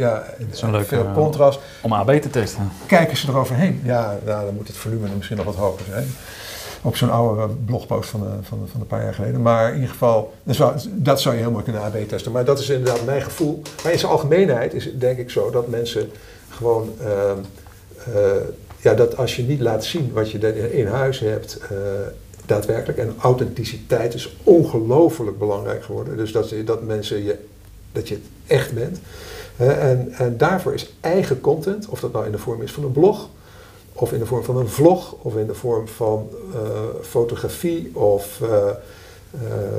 ja, en leuk, veel uh, contrast. Om A B te testen. Kijken ze er overheen. Ja, nou, dan moet het volume misschien nog wat hoger zijn. Op zo'n oude blogpost van, de, van, de, van een paar jaar geleden. Maar in ieder geval, dat zou, dat zou je heel mooi kunnen A B testen. Maar dat is inderdaad mijn gevoel. Maar in zijn algemeenheid is het denk ik zo dat mensen... Gewoon, uh, uh, ja, dat als je niet laat zien wat je in huis hebt, uh, daadwerkelijk. En authenticiteit is ongelooflijk belangrijk geworden. Dus dat, dat mensen je, dat je het echt bent. Uh, en, en daarvoor is eigen content, of dat nou in de vorm is van een blog, of in de vorm van een vlog, of in de vorm van uh, fotografie, of... Uh, uh,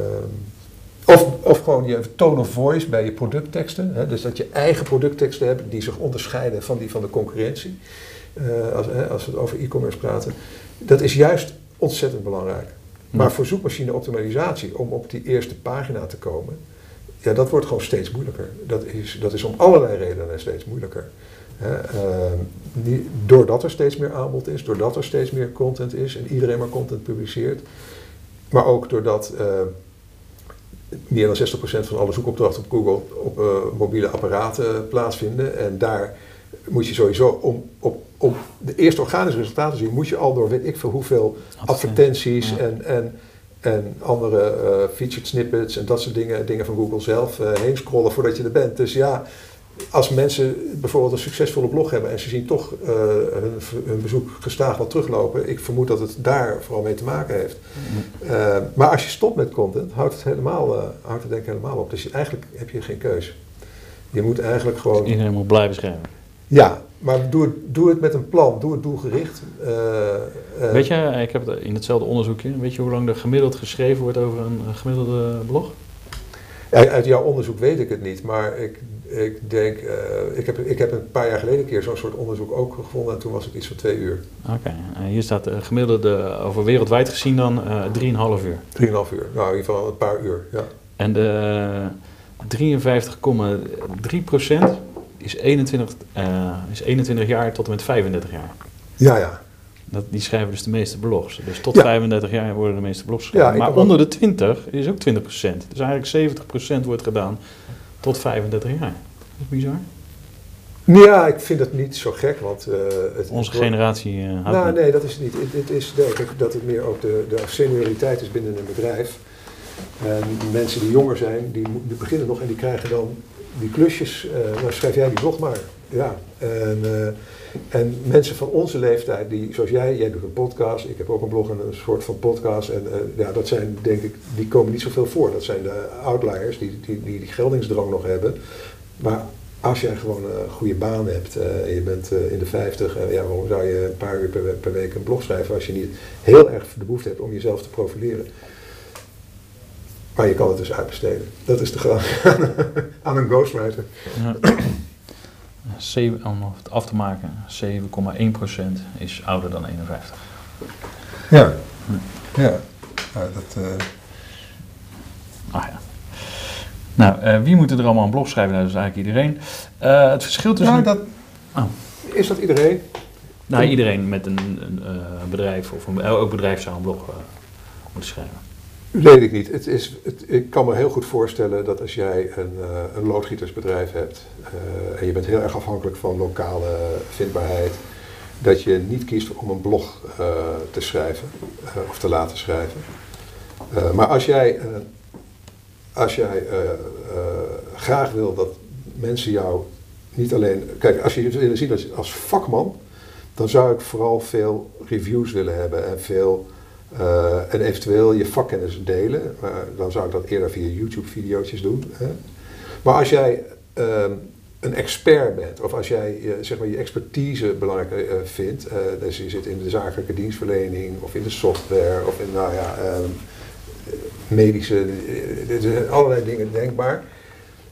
Of, of gewoon je tone of voice bij je productteksten. Hè? Dus dat je eigen productteksten hebt die zich onderscheiden van die van de concurrentie. Uh, als, hè, als we het over e-commerce praten. Dat is juist ontzettend belangrijk. Ja. Maar voor zoekmachine optimalisatie, om op die eerste pagina te komen. Ja, dat wordt gewoon steeds moeilijker. Dat is, dat is om allerlei redenen steeds moeilijker. Hè? Uh, die, doordat er steeds meer aanbod is. Doordat er steeds meer content is. En iedereen maar content publiceert. Maar ook doordat... Uh, meer dan zestig procent van alle zoekopdrachten op Google op uh, mobiele apparaten plaatsvinden. En daar moet je sowieso, om, op, om de eerste organische resultaten te zien, moet je al door weet ik veel hoeveel advertenties ja. en, en, en andere uh, featured snippets en dat soort dingen, dingen van Google zelf uh, heen scrollen voordat je er bent. Dus ja, als mensen bijvoorbeeld een succesvolle blog hebben en ze zien toch uh, hun, hun bezoek gestaag wat teruglopen, ik vermoed dat het daar vooral mee te maken heeft. Uh, maar als je stopt met content, houdt het, helemaal, uh, houdt het denk ik helemaal op. Dus je, eigenlijk heb je geen keus. Je moet eigenlijk gewoon... Dus iedereen moet blijven schrijven. Ja, maar doe het, doe het met een plan, doe het doelgericht. Uh, uh, weet je, ik heb het in hetzelfde onderzoekje, weet je hoe lang er gemiddeld geschreven wordt over een gemiddelde blog? Uit jouw onderzoek weet ik het niet, maar ik, ik denk, uh, ik, heb, ik heb een paar jaar geleden een keer zo'n soort onderzoek ook gevonden en toen was het iets van twee uur. Oké, okay. En hier staat uh, gemiddelde, over wereldwijd gezien dan, uh, drieënhalf uur. Drieënhalf uur, nou in ieder geval een paar uur, ja. En de drieënvijftig komma drie procent is eenentwintig jaar tot en met vijfendertig jaar. Ja, ja. Dat, die schrijven dus de meeste blogs. Dus tot ja. vijfendertig jaar worden de meeste blogs geschreven. Ja, maar onder ook... de twintig is ook twintig procent. Dus eigenlijk zeventig procent wordt gedaan tot vijfendertig jaar. Dat is bizar. Ja, ik vind dat niet zo gek. Want, uh, het Onze wordt... generatie uh, houdt nou, nee, dat is niet. Het, het is denk ik dat het meer ook de, de senioriteit is binnen een bedrijf. En mensen die jonger zijn, die, die beginnen nog en die krijgen dan die klusjes. Uh, nou, schrijf jij die blog maar. Ja, en... Uh, En mensen van onze leeftijd, die, zoals jij, jij doet een podcast, ik heb ook een blog en een soort van podcast. En uh, ja, dat zijn denk ik, die komen niet zoveel voor. Dat zijn de outliers die die, die, die geldingsdrang nog hebben. Maar als jij gewoon een goede baan hebt uh, en je bent uh, in de vijftig, uh, ja, waarom zou je een paar uur per, per week een blog schrijven als je niet heel erg de behoefte hebt om jezelf te profileren? Maar je kan het dus uitbesteden. Dat is de graag aan een ghostwriter. Ja. zeven, om het af te maken, zeven komma één procent is ouder dan eenenvijftig. Ja, ja. ja dat, uh, Nou, uh, wie moeten er allemaal een blog schrijven? Nou, dat is eigenlijk iedereen. Uh, het verschil tussen... Nou, dat... Oh. Is dat iedereen? Nou, iedereen met een, een uh, bedrijf of een, elk bedrijf zou een blog uh, moeten schrijven. Weet ik niet. Het is, het, ik kan me heel goed voorstellen dat als jij een, uh, een loodgietersbedrijf hebt uh, en je bent heel erg afhankelijk van lokale vindbaarheid, dat je niet kiest om een blog uh, te schrijven uh, of te laten schrijven. Uh, maar als jij, uh, als jij uh, uh, graag wil dat mensen jou niet alleen... Kijk, als je het wil zien als, als vakman, dan zou ik vooral veel reviews willen hebben en veel... Uh, en eventueel je vakkennis delen, maar dan zou ik dat eerder via YouTube-video's doen. Hè. Maar als jij uh, een expert bent, of als jij uh, zeg maar je expertise belangrijk uh, vindt, uh, dus je zit in de zakelijke dienstverlening, of in de software, of in nou ja, uh, medische, uh, allerlei dingen denkbaar,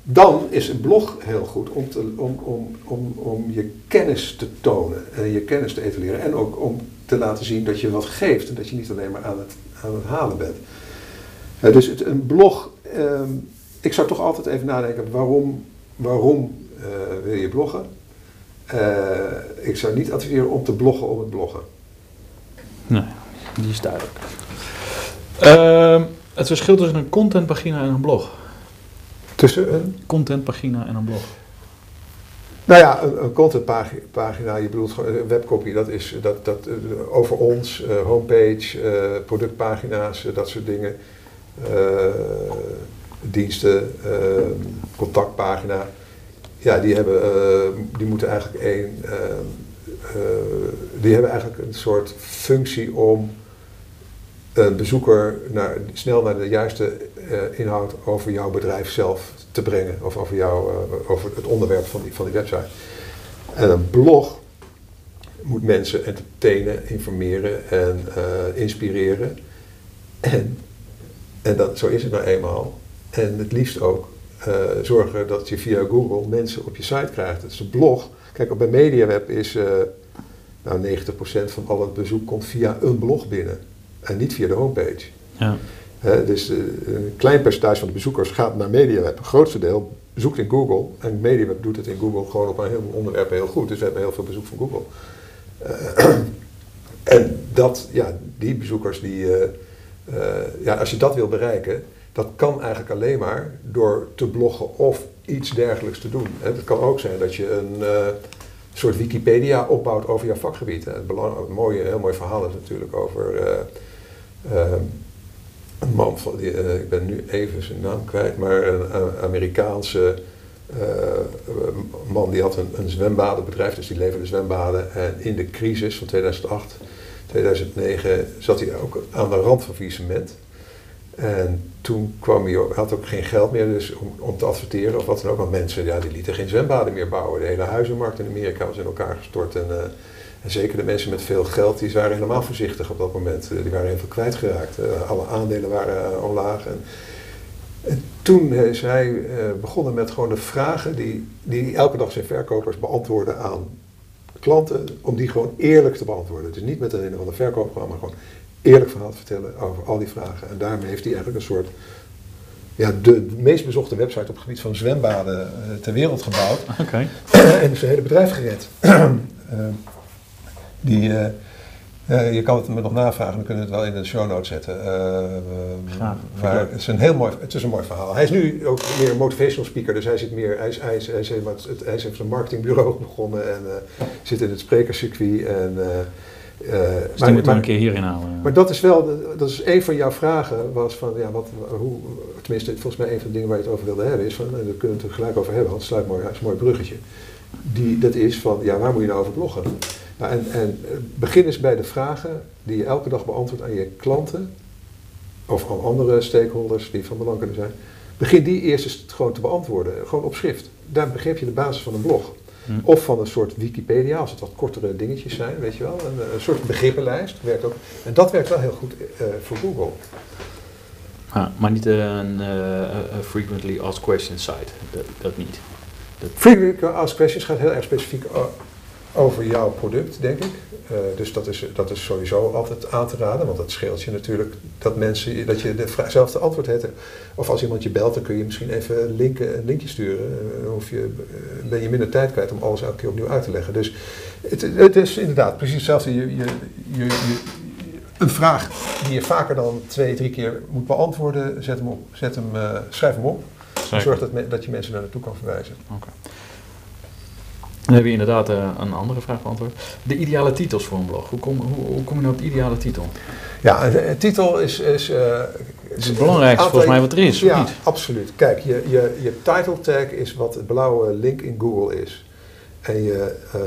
dan is een blog heel goed om, te, om, om, om, om je kennis te tonen en je kennis te etaleren en ook om te laten zien dat je wat geeft en dat je niet alleen maar aan het, aan het halen bent. Uh, dus het, een blog, uh, ik zou toch altijd even nadenken waarom, waarom uh, wil je bloggen. Uh, ik zou niet adviseren om te bloggen om het bloggen. Nee, die is duidelijk. Uh, het verschil tussen een contentpagina en een blog. Tussen een contentpagina en een blog. Nou ja, een, een contentpagina, je bedoelt gewoon een webcopy, dat is dat, dat, over ons, uh, homepage, uh, productpagina's, uh, dat soort dingen, uh, diensten, uh, contactpagina. Ja, die, hebben, uh, die moeten eigenlijk één, uh, uh, die hebben eigenlijk een soort functie om een bezoeker naar, snel naar de juiste uh, inhoud over jouw bedrijf zelf te brengen of over, jou, uh, over het onderwerp van die, van die website. En een blog moet mensen entertainen, informeren en uh, inspireren. En, en dat, zo is het nou eenmaal. En het liefst ook uh, zorgen dat je via Google mensen op je site krijgt. Dus de blog, kijk, bij MediaWeb is uh, nou negentig procent van al het bezoek komt via een blog binnen. En niet via de homepage. Ja. He, dus een klein percentage van de bezoekers gaat naar MediaWeb. Het grootste deel zoekt in Google. En MediaWeb doet het in Google gewoon op een heleboel onderwerpen heel goed. Dus we hebben heel veel bezoek van Google. Uh, en dat, ja, die bezoekers, die, uh, uh, ja, als je dat wil bereiken, dat kan eigenlijk alleen maar door te bloggen of iets dergelijks te doen. Het kan ook zijn dat je een uh, soort Wikipedia opbouwt over jouw vakgebied. He, het, belang, het mooie, een heel mooi verhaal is natuurlijk over... Uh, uh, Een man, van die, uh, ik ben nu even zijn naam kwijt, maar een uh, Amerikaanse uh, man die had een, een zwembadenbedrijf, dus die leverde zwembaden. En in de crisis van tweeduizend acht, tweeduizend negen zat hij ook aan de rand van faillissement. En toen kwam hij, ook, had ook geen geld meer dus om, om te adverteren of wat dan ook. Want mensen, ja, die lieten geen zwembaden meer bouwen. De hele huizenmarkt in Amerika was in elkaar gestort. En, uh, En zeker de mensen met veel geld, die waren helemaal voorzichtig op dat moment. Die waren heel veel kwijtgeraakt. Alle aandelen waren omlaag. En, en toen is hij begonnen met gewoon de vragen die, die elke dag zijn verkopers beantwoorden aan klanten. Om die gewoon eerlijk te beantwoorden. Dus niet met een van de verkoper, maar gewoon eerlijk verhaal te vertellen over al die vragen. En daarmee heeft hij eigenlijk een soort... Ja, de meest bezochte website op het gebied van zwembaden ter wereld gebouwd. Okay. En zijn hele bedrijf gered. Die, uh, uh, je kan het me nog navragen, we kunnen het wel in de show notes zetten. Uh, Graag, maar het is een heel mooi, het is een mooi verhaal. Hij is nu ook meer een motivational speaker, dus hij zit meer, hij is, hij is, hij is, hij is een marketingbureau begonnen en uh, zit in het sprekerscircuit. En, uh, uh, dus maar, die moet maar een keer hierin halen. Ja. Maar dat is wel, dat is een van jouw vragen was van, ja, wat, hoe, tenminste volgens mij een van de dingen waar je het over wilde hebben is van, en daar kunnen we het gelijk over hebben, want het sluit mooi, het is een mooi bruggetje. Die, dat is van, ja, waar moet je nou over bloggen? Nou, en, en begin eens bij de vragen die je elke dag beantwoordt aan je klanten of aan andere stakeholders die van belang kunnen zijn. Begin die eerst eens gewoon te beantwoorden, gewoon op schrift. Daar begrijp je de basis van een blog. Hmm. Of van een soort Wikipedia, als het wat kortere dingetjes zijn, weet je wel. Een, een soort begrippenlijst werkt ook. En dat werkt wel heel goed uh, voor Google. Ah, maar niet een uh, frequently asked questions site, dat, dat niet. Dat... Frequently asked questions gaat heel erg specifiek over jouw product, denk ik. Uh, dus dat is, dat is sowieso altijd aan te raden, want dat scheelt je natuurlijk dat mensen, dat je dezelfde antwoord hebt. Of als iemand je belt, dan kun je misschien even een, link, een linkje sturen. Uh, of je, uh, ben je minder tijd kwijt om alles elke keer opnieuw uit te leggen. Dus het, het is inderdaad precies hetzelfde. Je, je, je, je, een vraag die je vaker dan twee, drie keer moet beantwoorden, zet hem op, zet hem, uh, schrijf hem op. En zorg dat, me, dat je mensen naar naartoe kan verwijzen. Okay. Dan heb je inderdaad uh, een andere vraag beantwoord. De ideale titels voor een blog. Hoe kom, hoe, hoe kom je nou op de ideale titel? Ja, een titel is... is uh, het is het belangrijkste volgens mij wat er is, ja, niet? Absoluut. Kijk, je, je, je title tag is wat het blauwe link in Google is. En je, uh,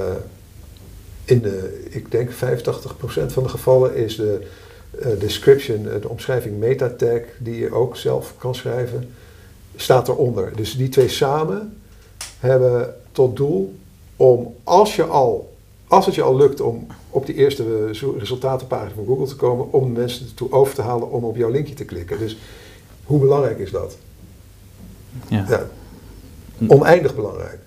in de, ik denk vijfentachtig procent van de gevallen is de uh, description, de omschrijving meta tag, die je ook zelf kan schrijven, staat eronder. Dus die twee samen hebben tot doel om, als, je al, als het je al lukt om op die eerste resultatenpagina van Google te komen, om mensen ertoe over te halen om op jouw linkje te klikken. Dus hoe belangrijk is dat? Ja. Ja. Oneindig belangrijk.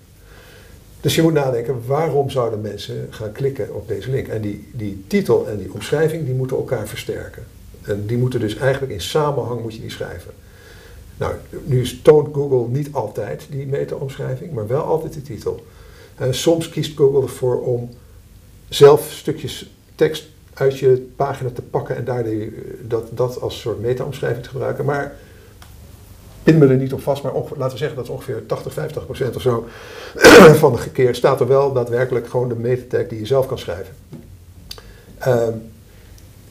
Dus je moet nadenken, waarom zouden mensen gaan klikken op deze link? En die, die titel en die omschrijving, die moeten elkaar versterken. En die moeten dus eigenlijk in samenhang moet je die schrijven. Nou, nu toont Google niet altijd die meta-omschrijving, maar wel altijd de titel. En soms kiest Google ervoor om zelf stukjes tekst uit je pagina te pakken en daar de, dat, dat als soort meta-omschrijving te gebruiken. Maar pin me er niet op vast, maar ongeveer, laten we zeggen dat ongeveer tachtig, vijftig procent of zo van de keer staat er wel daadwerkelijk gewoon de meta-tag die je zelf kan schrijven. Um,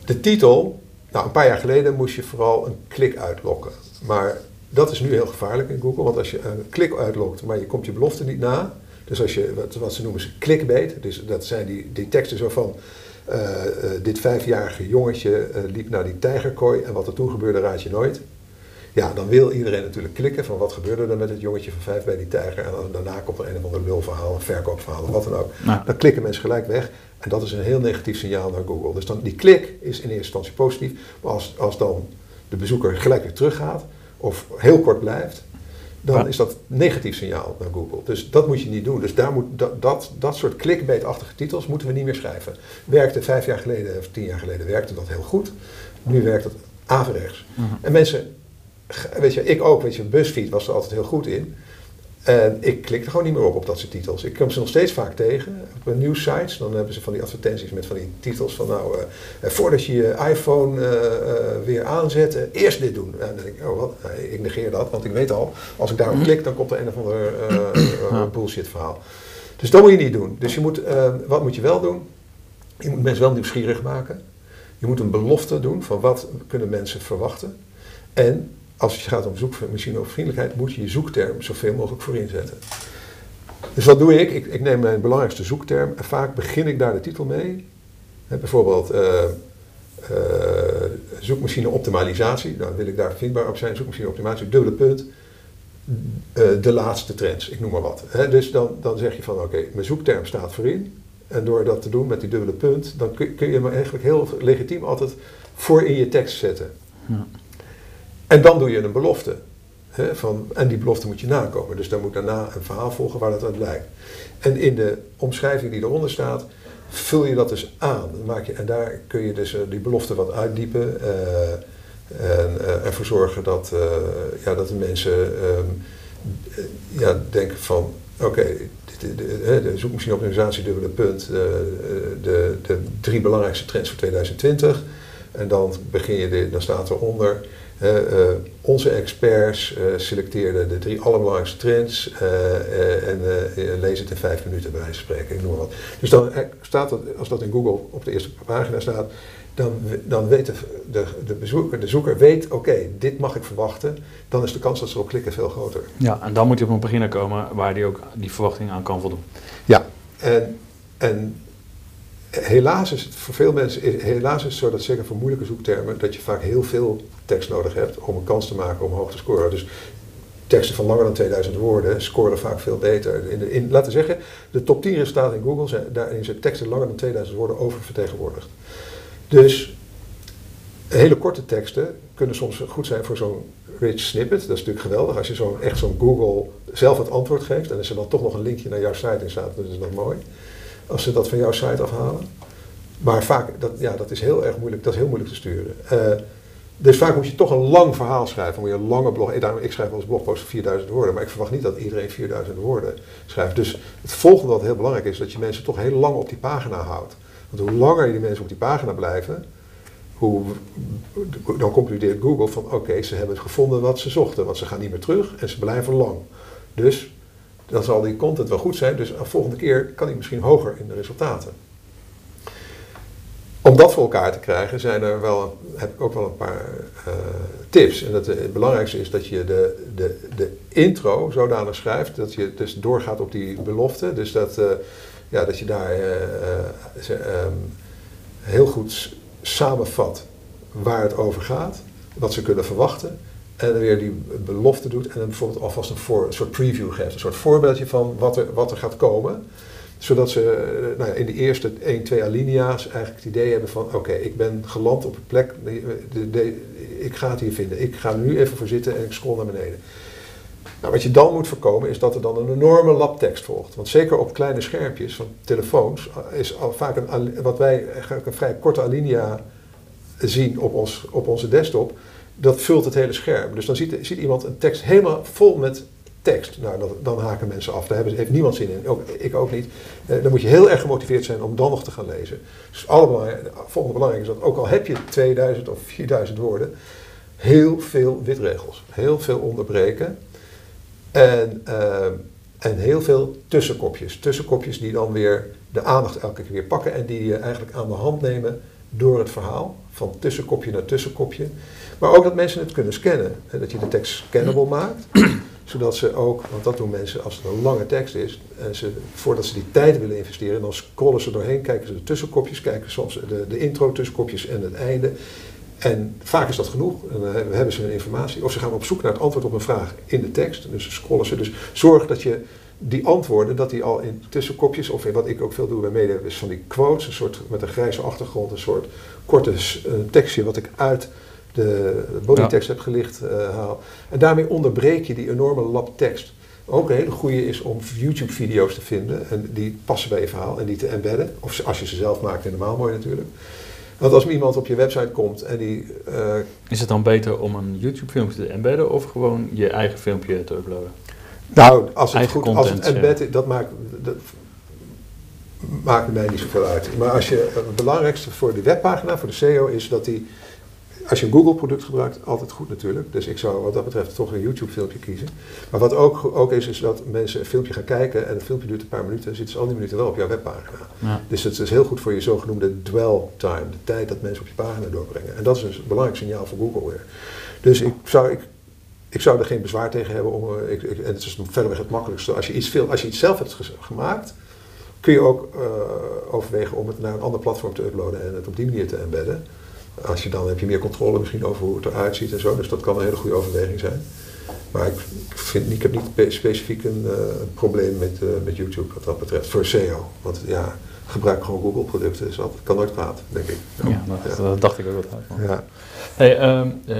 de titel, nou, een paar jaar geleden moest je vooral een klik uitlokken, maar dat is nu heel gevaarlijk in Google, want als je een klik uitlokt, maar je komt je belofte niet na. Dus als je, wat, wat ze noemen ze clickbait, dus dat zijn die, die teksten zo van, uh, uh, dit vijfjarige jongetje uh, liep naar die tijgerkooi en wat er toen gebeurde raad je nooit. Ja, dan wil iedereen natuurlijk klikken van wat gebeurde er met het jongetje van vijf bij die tijger en dan, daarna komt er een of ander lulverhaal, een verkoopverhaal of wat dan ook. Nou. Dan klikken mensen gelijk weg en dat is een heel negatief signaal naar Google. Dus dan, die klik is in eerste instantie positief, maar als, als dan de bezoeker gelijk weer teruggaat of heel kort blijft, dan is dat een negatief signaal naar Google. Dus dat moet je niet doen. Dus daar moet dat, dat, dat soort clickbait-achtige titels moeten we niet meer schrijven. Werkte vijf jaar geleden of tien jaar geleden werkte dat heel goed. Nu werkt het averechts. Uh-huh. En mensen, weet je, ik ook, weet je, BuzzFeed was er altijd heel goed in. En ik klik er gewoon niet meer op op dat soort titels. Ik kom ze nog steeds vaak tegen op nieuwsites. Dan hebben ze van die advertenties met van die titels van nou, uh, voordat je je iPhone uh, uh, weer aanzet, uh, eerst dit doen. En dan denk ik, oh wat, nee, ik negeer dat, want ik weet al, als ik daarop klik, dan komt er een of ander uh, uh, bullshit verhaal. Dus dat moet je niet doen. Dus je moet, uh, wat moet je wel doen? Je moet mensen wel nieuwsgierig maken. Je moet een belofte doen van wat kunnen mensen verwachten. En als het gaat om zoekmachine of vriendelijkheid, moet je je zoekterm zoveel mogelijk voor inzetten. Dus wat doe ik? Ik, ik neem mijn belangrijkste zoekterm en vaak begin ik daar de titel mee. He, bijvoorbeeld uh, uh, zoekmachine optimalisatie. Nou, dan wil ik daar vindbaar op zijn. Zoekmachine optimalisatie, dubbele punt. Uh, de laatste trends, ik noem maar wat. He, dus dan, dan zeg je van oké, okay, mijn zoekterm staat voorin. En door dat te doen met die dubbele punt, dan kun, kun je me eigenlijk heel legitiem altijd voor in je tekst zetten. Ja. En dan doe je een belofte. Hè, van, en die belofte moet je nakomen. Dus dan moet daarna een verhaal volgen waar dat uit blijkt. En in de omschrijving die eronder staat, vul je dat dus aan. Maak je, en daar kun je dus uh, die belofte wat uitdiepen. Uh, en uh, ervoor zorgen dat, uh, ja, dat de mensen um, uh, ja, denken van, oké, okay, de, de, de, de zoekmachine-optimalisatie dubbele punt. Uh, de, de drie belangrijkste trends voor twintig twintig. En dan begin je, de, dan staat eronder. Uh, uh, onze experts uh, selecteerden de drie allerbelangrijkste trends uh, uh, en uh, lees het in vijf minuten bij wijze van spreken, ik noem maar wat. Dus dan staat dat, als dat in Google op de eerste pagina staat, dan, dan weet de, de, de, bezoeker, de zoeker weet, oké, okay, dit mag ik verwachten, dan is de kans dat ze erop klikken veel groter. Ja, en dan moet je op een beginner komen waar die ook die verwachting aan kan voldoen. Ja, en, en helaas is het voor veel mensen, helaas is het zo dat zeker voor moeilijke zoektermen, dat je vaak heel veel tekst nodig hebt om een kans te maken om hoog te scoren. Dus teksten van langer dan tweeduizend woorden scoren vaak veel beter. In de, in, laten we zeggen, de top tien resultaten in Google, zijn, daarin zijn teksten langer dan tweeduizend woorden oververtegenwoordigd. Dus hele korte teksten kunnen soms goed zijn voor zo'n rich snippet. Dat is natuurlijk geweldig als je zo'n, echt zo'n Google zelf het antwoord geeft en als er dan toch nog een linkje naar jouw site in staat, dat is nog mooi. als ze dat van jouw site afhalen. Maar vaak, dat, ja, dat is heel erg moeilijk, dat is heel moeilijk te sturen. Uh, dus vaak moet je toch een lang verhaal schrijven, moet je een lange blog, daarom, ik schrijf als blogpost vierduizend woorden, maar ik verwacht niet dat iedereen vierduizend woorden schrijft. Dus het volgende wat heel belangrijk is, dat je mensen toch heel lang op die pagina houdt. Want hoe langer die mensen op die pagina blijven, hoe, dan concludeert Google van oké, okay, ze hebben het gevonden wat ze zochten, want ze gaan niet meer terug en ze blijven lang. Dus dan zal die content wel goed zijn, dus de volgende keer kan die misschien hoger in de resultaten. Om dat voor elkaar te krijgen zijn er wel, heb ik ook wel een paar uh, tips. En dat, het belangrijkste is dat je de, de, de intro zodanig schrijft dat je dus doorgaat op die belofte. Dus dat, uh, ja, dat je daar uh, uh, um, heel goed samenvat waar het over gaat, wat ze kunnen verwachten. En dan weer die belofte doet en dan bijvoorbeeld alvast een, voor, een soort preview geeft. Een soort voorbeeldje van wat er, wat er gaat komen. Zodat ze nou ja, in de eerste één, twee alinea's eigenlijk het idee hebben van... oké, okay, ik ben geland op een plek, de, de, de, ik ga het hier vinden. Ik ga er nu even voor zitten en ik scroll naar beneden. Nou, wat je dan moet voorkomen is dat er dan een enorme lap tekst volgt. Want zeker op kleine schermpjes van telefoons is al vaak een, wat wij een vrij korte alinea zien op, ons, op onze desktop... dat vult het hele scherm. Dus dan ziet, ziet iemand een tekst helemaal vol met... tekst. Nou, dat, dan haken mensen af. Daar heeft niemand zin in. Ook, ik ook niet. Eh, dan moet je heel erg gemotiveerd zijn om dan nog te gaan lezen. Dus het volgende belangrijk is dat ook al heb je tweeduizend of vierduizend woorden, heel veel witregels. Heel veel onderbreken. En, uh, en heel veel tussenkopjes. Tussenkopjes die dan weer de aandacht elke keer weer pakken en die je eigenlijk aan de hand nemen door het verhaal. Van tussenkopje naar tussenkopje. Maar ook dat mensen het kunnen scannen. En dat je de tekst scannable maakt. Zodat ze ook, want dat doen mensen als het een lange tekst is, en ze, voordat ze die tijd willen investeren, dan scrollen ze doorheen, kijken ze de tussenkopjes, kijken soms de, de intro tussenkopjes en het einde. En vaak is dat genoeg, en dan hebben ze hun informatie. Of ze gaan op zoek naar het antwoord op een vraag in de tekst, dus scrollen ze. Dus zorg dat je die antwoorden, dat die al in tussenkopjes, of in wat ik ook veel doe bij media, is van die quotes, een soort met een grijze achtergrond, een soort korte uh, tekstje wat ik uit... de bodytekst ja. heb gelicht uh, haal. En daarmee onderbreek je die enorme lap tekst. Ook een hele goede is om YouTube-video's te vinden. En die passen bij je verhaal en die te embedden. Of als je ze zelf maakt, helemaal mooi natuurlijk. Want als iemand op je website komt en die... Uh, is het dan beter om een YouTube-filmpje te embedden of gewoon je eigen filmpje te uploaden? Nou, als het, goed, content, als het embedden, ja. dat maakt... Dat, maakt mij niet zoveel uit. Maar als je, het belangrijkste voor de webpagina, voor de S E O, is dat die... Als je een Google-product gebruikt, altijd goed natuurlijk. Dus ik zou wat dat betreft toch een YouTube-filmpje kiezen. Maar wat ook, ook is, is dat mensen een filmpje gaan kijken... en een filmpje duurt een paar minuten... en zitten ze al die minuten wel op jouw webpagina. Ja. Dus het is heel goed voor je zogenoemde dwell time. De tijd dat mensen op je pagina doorbrengen. En dat is een belangrijk signaal voor Google weer. Dus ik zou, ik, ik zou er geen bezwaar tegen hebben. Om, ik, ik, en het is verreweg het makkelijkste. Als je iets, veel, als je iets zelf hebt ge- gemaakt... kun je ook uh, overwegen om het naar een ander platform te uploaden... en het op die manier te embedden. Als je dan heb je meer controle misschien over hoe het eruit ziet en zo. Dus dat kan een hele goede overweging zijn. Maar ik, vind, ik heb niet specifiek een uh, probleem met, uh, met YouTube wat dat betreft. Voor S E O. Want ja, gebruik gewoon Google producten. Dus dat kan nooit kwaad, denk ik. Oh, ja, dat, ja, dat dacht ik ook wel uit. Ja. Hey, um, uh,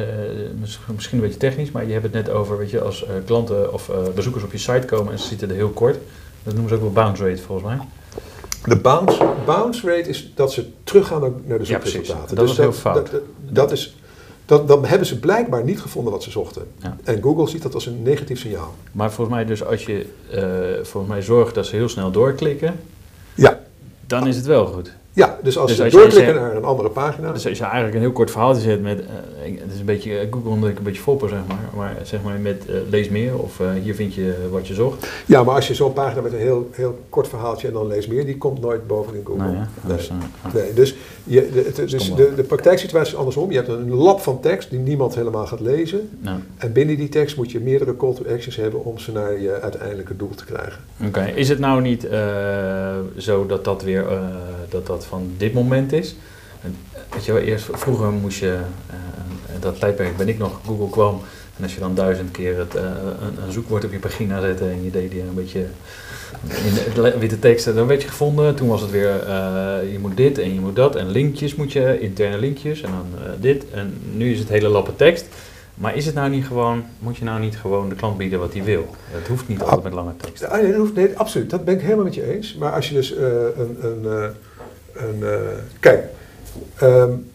misschien een beetje technisch, maar je hebt het net over, weet je, als uh, klanten of uh, bezoekers op je site komen en ze zitten er heel kort. Dat noemen ze ook wel bounce rate volgens mij. De bounce, bounce rate is dat ze teruggaan naar de zoekresultaten. Ja, dat dus is heel dat, fout. Dat, dat is, dat, dan hebben ze blijkbaar niet gevonden wat ze zochten. Ja. En Google ziet dat als een negatief signaal. Maar volgens mij dus als je uh, volgens mij zorgt dat ze heel snel doorklikken, ja. dan is het wel goed. Ja, dus als dus ze als doorklikken je, naar een andere pagina. Dus als je eigenlijk een heel kort verhaaltje zet met, uh, het is een beetje, uh, Google omdat ik een beetje foppen zeg maar, maar zeg maar met uh, lees meer of uh, hier vind je wat je zocht. Ja, maar als je zo'n pagina met een heel, heel kort verhaaltje en dan lees meer, die komt nooit boven in Google. Nou ja, dus, nee. Uh, nee, dus, je, de, het, dus de, de praktijksituatie is andersom. Je hebt een lab van tekst die niemand helemaal gaat lezen. Nou. En binnen die tekst moet je meerdere call to actions hebben om ze naar je uiteindelijke doel te krijgen. Oké, okay. Is het nou niet uh, zo dat dat weer, uh, dat dat van dit moment is. Weet je wel, eerst vroeger moest je, uh, dat tijdperk ben ik nog, Google kwam. En als je dan duizend keer het, uh, een, een zoekwoord op je pagina zette en je deed die een beetje in de witte teksten, dan werd je gevonden. Toen was het weer, uh, je moet dit en je moet dat en linkjes moet je, interne linkjes en dan uh, dit. En nu is het hele lappe tekst. Maar is het nou niet gewoon, moet je nou niet gewoon de klant bieden wat hij wil? Het hoeft niet altijd met lange teksten. Nee, dat hoeft, nee, absoluut. Dat ben ik helemaal met je eens. Maar als je dus uh, een... een, een uh, kijk, um,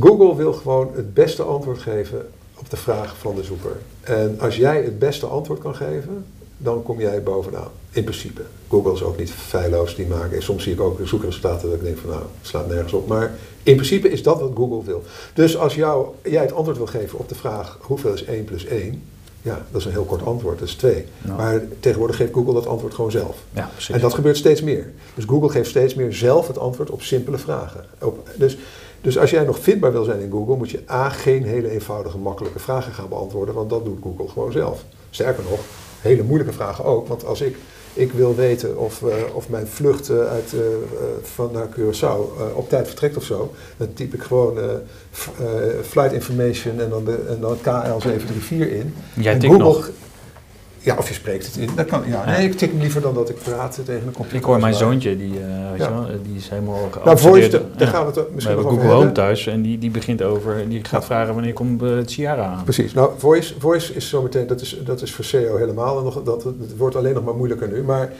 Google wil gewoon het beste antwoord geven op de vraag van de zoeker. En als jij het beste antwoord kan geven, dan kom jij bovenaan. In principe. Google is ook niet feilloos die maken. En soms zie ik ook zoekresultaten dat ik denk van nou, het slaat nergens op. Maar in principe is dat wat Google wil. Dus als jou, jij het antwoord wil geven op de vraag hoeveel is één plus één, ja, dat is een heel kort antwoord, dat is twee. Nou. Maar tegenwoordig geeft Google dat antwoord gewoon zelf. Ja, precies. En dat gebeurt steeds meer. Dus Google geeft steeds meer zelf het antwoord op simpele vragen. Op, dus... Dus als jij nog vindbaar wil zijn in Google, moet je A, geen hele eenvoudige, makkelijke vragen gaan beantwoorden, want dat doet Google gewoon zelf. Sterker nog, hele moeilijke vragen ook, want als ik, ik wil weten of, uh, of mijn vlucht uh, uit, uh, van naar Curaçao uh, op tijd vertrekt of zo, dan typ ik gewoon uh, uh, flight information en dan, de, en dan het K L zeven drie vier in. Jij tikt nog. Ja, of je spreekt het in. Dat kan, ja. Nee, ik tik hem liever dan dat ik praat tegen een computer. Ik hoor mijn zoontje, die, uh, weet ja. wel, die is helemaal geabsorbeerd. Nou, daar ja. gaan we het misschien we nog over Google Home thuis en die, die begint over, die gaat ja. vragen wanneer komt uh, het Ciara aan. Precies. Nou, voice, voice is zo meteen, dat is, dat is voor S E O helemaal. En nog, dat, het wordt alleen nog maar moeilijker nu. Maar,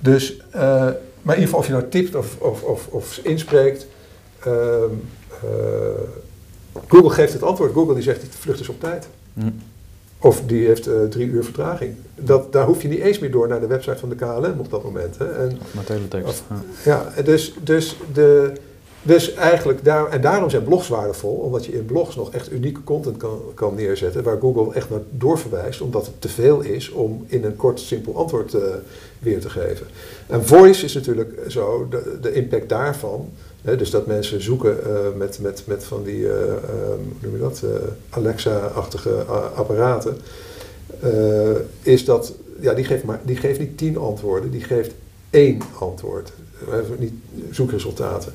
dus, uh, maar in ieder geval of je nou tipt of, of, of, of inspreekt... Uh, uh, Google geeft het antwoord. Google die zegt, die vlucht is op tijd. Hm. Of die heeft uh, drie uur vertraging. Dat, daar hoef je niet eens meer door naar de website van de K L M op dat moment. Hè. En, of naar teletext. Of, ja, ja dus, dus, de, dus eigenlijk... Daar, en daarom zijn blogs waardevol. Omdat je in blogs nog echt unieke content kan, kan neerzetten. Waar Google echt naar doorverwijst. Omdat het te veel is om in een kort, simpel antwoord uh, weer te geven. En voice is natuurlijk zo. De, de impact daarvan... He, dus dat mensen zoeken uh, met, met, met van die, uh, hoe noem je dat, uh, Alexa-achtige apparaten, uh, is dat, ja, die geeft, maar, die geeft niet tien antwoorden, die geeft één antwoord. Uh, niet zoekresultaten.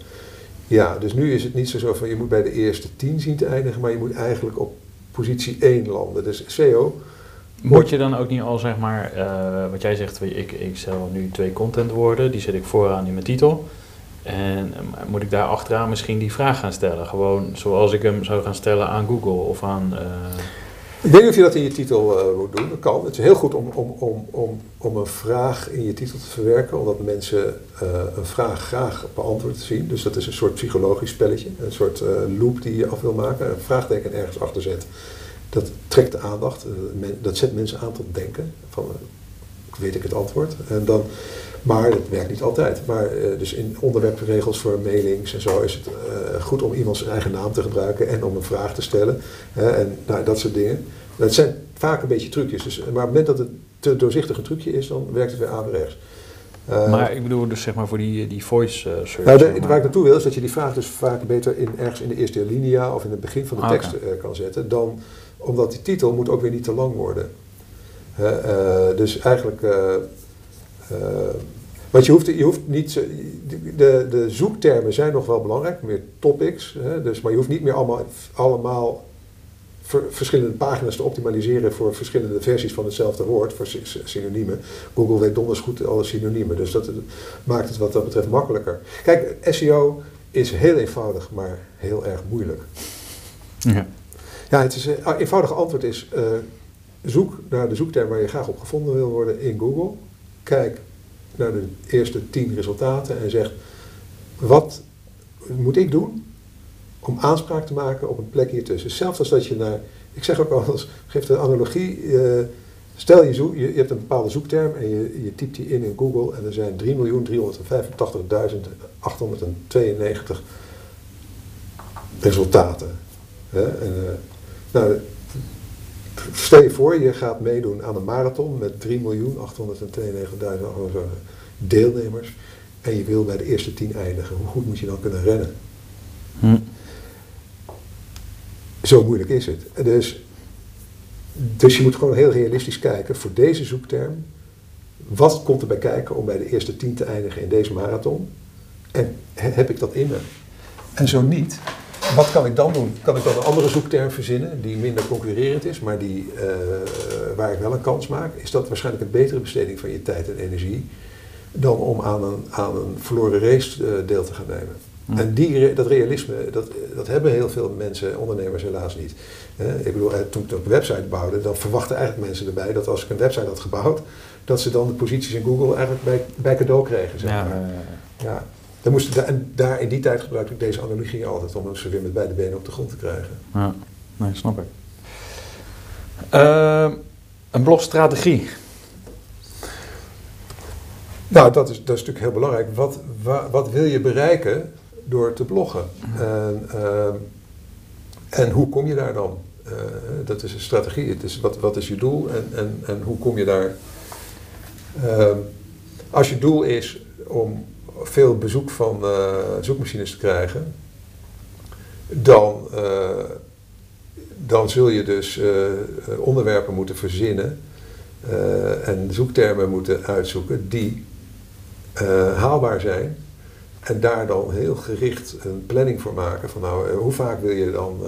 Ja, dus nu is het niet zo van, je moet bij de eerste tien zien te eindigen, maar je moet eigenlijk op positie één landen. Dus S E O... Moet je dan ook niet al, zeg maar, uh, wat jij zegt, ik, ik stel nu twee contentwoorden, die zet ik vooraan in mijn titel... En moet ik daar achteraan misschien die vraag gaan stellen? Gewoon zoals ik hem zou gaan stellen aan Google of aan... Uh... Ik weet niet of je dat in je titel uh, moet doen. Dat kan. Het is heel goed om, om, om, om, om een vraag in je titel te verwerken. Omdat mensen uh, een vraag graag beantwoord zien. Dus dat is een soort psychologisch spelletje. Een soort uh, loop die je af wil maken. Een vraagteken ergens achter zet. Dat trekt de aandacht. Dat zet mensen aan tot denken. Van, uh, weet ik het antwoord? En dan... Maar dat werkt niet altijd. Maar uh, dus in onderwerpregels voor mailings en zo is het uh, goed om iemands eigen naam te gebruiken en om een vraag te stellen. Uh, en nou, dat soort dingen. Dat zijn vaak een beetje trucjes. Dus, maar op het moment dat het te doorzichtig een trucje is, dan werkt het weer averechts. Uh, maar ik bedoel dus zeg maar voor die, die voice uh, search. Nou, de, zeg maar. Waar ik naartoe wil is dat je die vraag dus vaak beter in, ergens in de eerste linia of in het begin van de ah, tekst okay. uh, kan zetten. Dan, omdat die titel moet ook weer niet te lang worden. Uh, uh, dus eigenlijk... Uh, Uh, want je hoeft, je hoeft niet, de, de zoektermen zijn nog wel belangrijk, meer topics, hè, dus, maar je hoeft niet meer allemaal, allemaal ver, verschillende pagina's te optimaliseren voor verschillende versies van hetzelfde woord, voor synoniemen. Google weet donders goed alle synoniemen, dus dat maakt het wat dat betreft makkelijker. Kijk, S E O is heel eenvoudig, maar heel erg moeilijk. Ja, ja het is, een eenvoudige antwoord is, uh, zoek naar de zoekterm waar je graag op gevonden wil worden in Google. Kijk naar de eerste tien resultaten en zeg, wat moet ik doen om aanspraak te maken op een plek hiertussen? Zelfs als dat je naar, ik zeg ook al, geef de analogie, uh, stel je, zo, je, je hebt een bepaalde zoekterm en je, je typt die in in Google en er zijn drie miljoen driehonderdvijfentachtigduizend achthonderdtweeënnegentig resultaten. Hè? En, uh, nou, stel je voor, je gaat meedoen aan een marathon met drie miljoen achthonderdtweeënnegentigduizend deelnemers en je wil bij de eerste tien eindigen. Hoe goed moet je dan kunnen rennen? Hm. Zo moeilijk is het. Dus, dus je moet gewoon heel realistisch kijken voor deze zoekterm. Wat komt er bij kijken om bij de eerste tien te eindigen in deze marathon? En heb ik dat in me? En zo niet... Wat kan ik dan doen? Kan ik dan een andere zoekterm verzinnen die minder concurrerend is, maar die, uh, waar ik wel een kans maak? Is dat waarschijnlijk een betere besteding van je tijd en energie dan om aan een, aan een verloren race uh, deel te gaan nemen? Mm. En die, dat realisme, dat, dat hebben heel veel mensen, ondernemers helaas niet. Eh, ik bedoel, toen ik een website bouwde, dan verwachten eigenlijk mensen erbij dat als ik een website had gebouwd, dat ze dan de posities in Google eigenlijk bij, bij cadeau kregen. Zeg maar. Ja, ja. Dan moest, en daar in die tijd gebruikte ik deze analogie altijd om ze weer met beide benen op de grond te krijgen. Ja, nee, snap ik. Uh, een blogstrategie. Nou, dat is, dat is natuurlijk heel belangrijk. Wat, wa, wat wil je bereiken door te bloggen? En, uh, en hoe kom je daar dan? Uh, dat is een strategie. Het is, wat, wat is je doel en, en, en hoe kom je daar? Uh, als je doel is om veel bezoek van uh, zoekmachines te krijgen, dan, uh, dan zul je dus uh, onderwerpen moeten verzinnen. Uh, en zoektermen moeten uitzoeken die uh, haalbaar zijn. En daar dan heel gericht een planning voor maken. Van nou, uh, hoe vaak wil je dan, uh,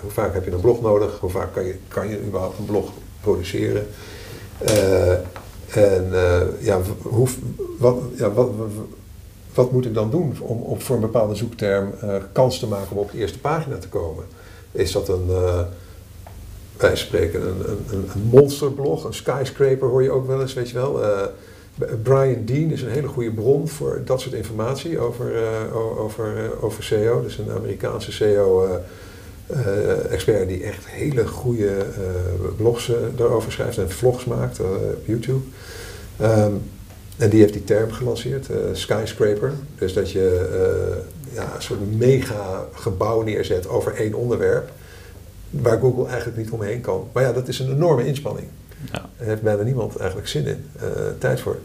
hoe vaak heb je een blog nodig? Hoe vaak kan je, kan je überhaupt een blog produceren? Uh, en uh, ja, hoe, wat, ja wat, wat, wat moet ik dan doen om, om voor een bepaalde zoekterm uh, kans te maken om op de eerste pagina te komen? Is dat een... Uh, Wij spreken een, een, een monsterblog, een skyscraper hoor je ook wel eens, weet je wel. Uh, Brian Dean is een hele goede bron voor dat soort informatie over, uh, over, uh, over S E O. Dus een Amerikaanse S E O-expert uh, uh, die echt hele goede uh, blogs uh, daarover schrijft en vlogs maakt uh, op YouTube. Um, en die heeft die term gelanceerd, uh, skyscraper. Dus dat je uh, ja, een soort mega gebouw neerzet over één onderwerp. Waar Google eigenlijk niet omheen kan. Maar ja, dat is een enorme inspanning. Ja. Daar heeft bijna niemand eigenlijk zin in, uh, tijd voor.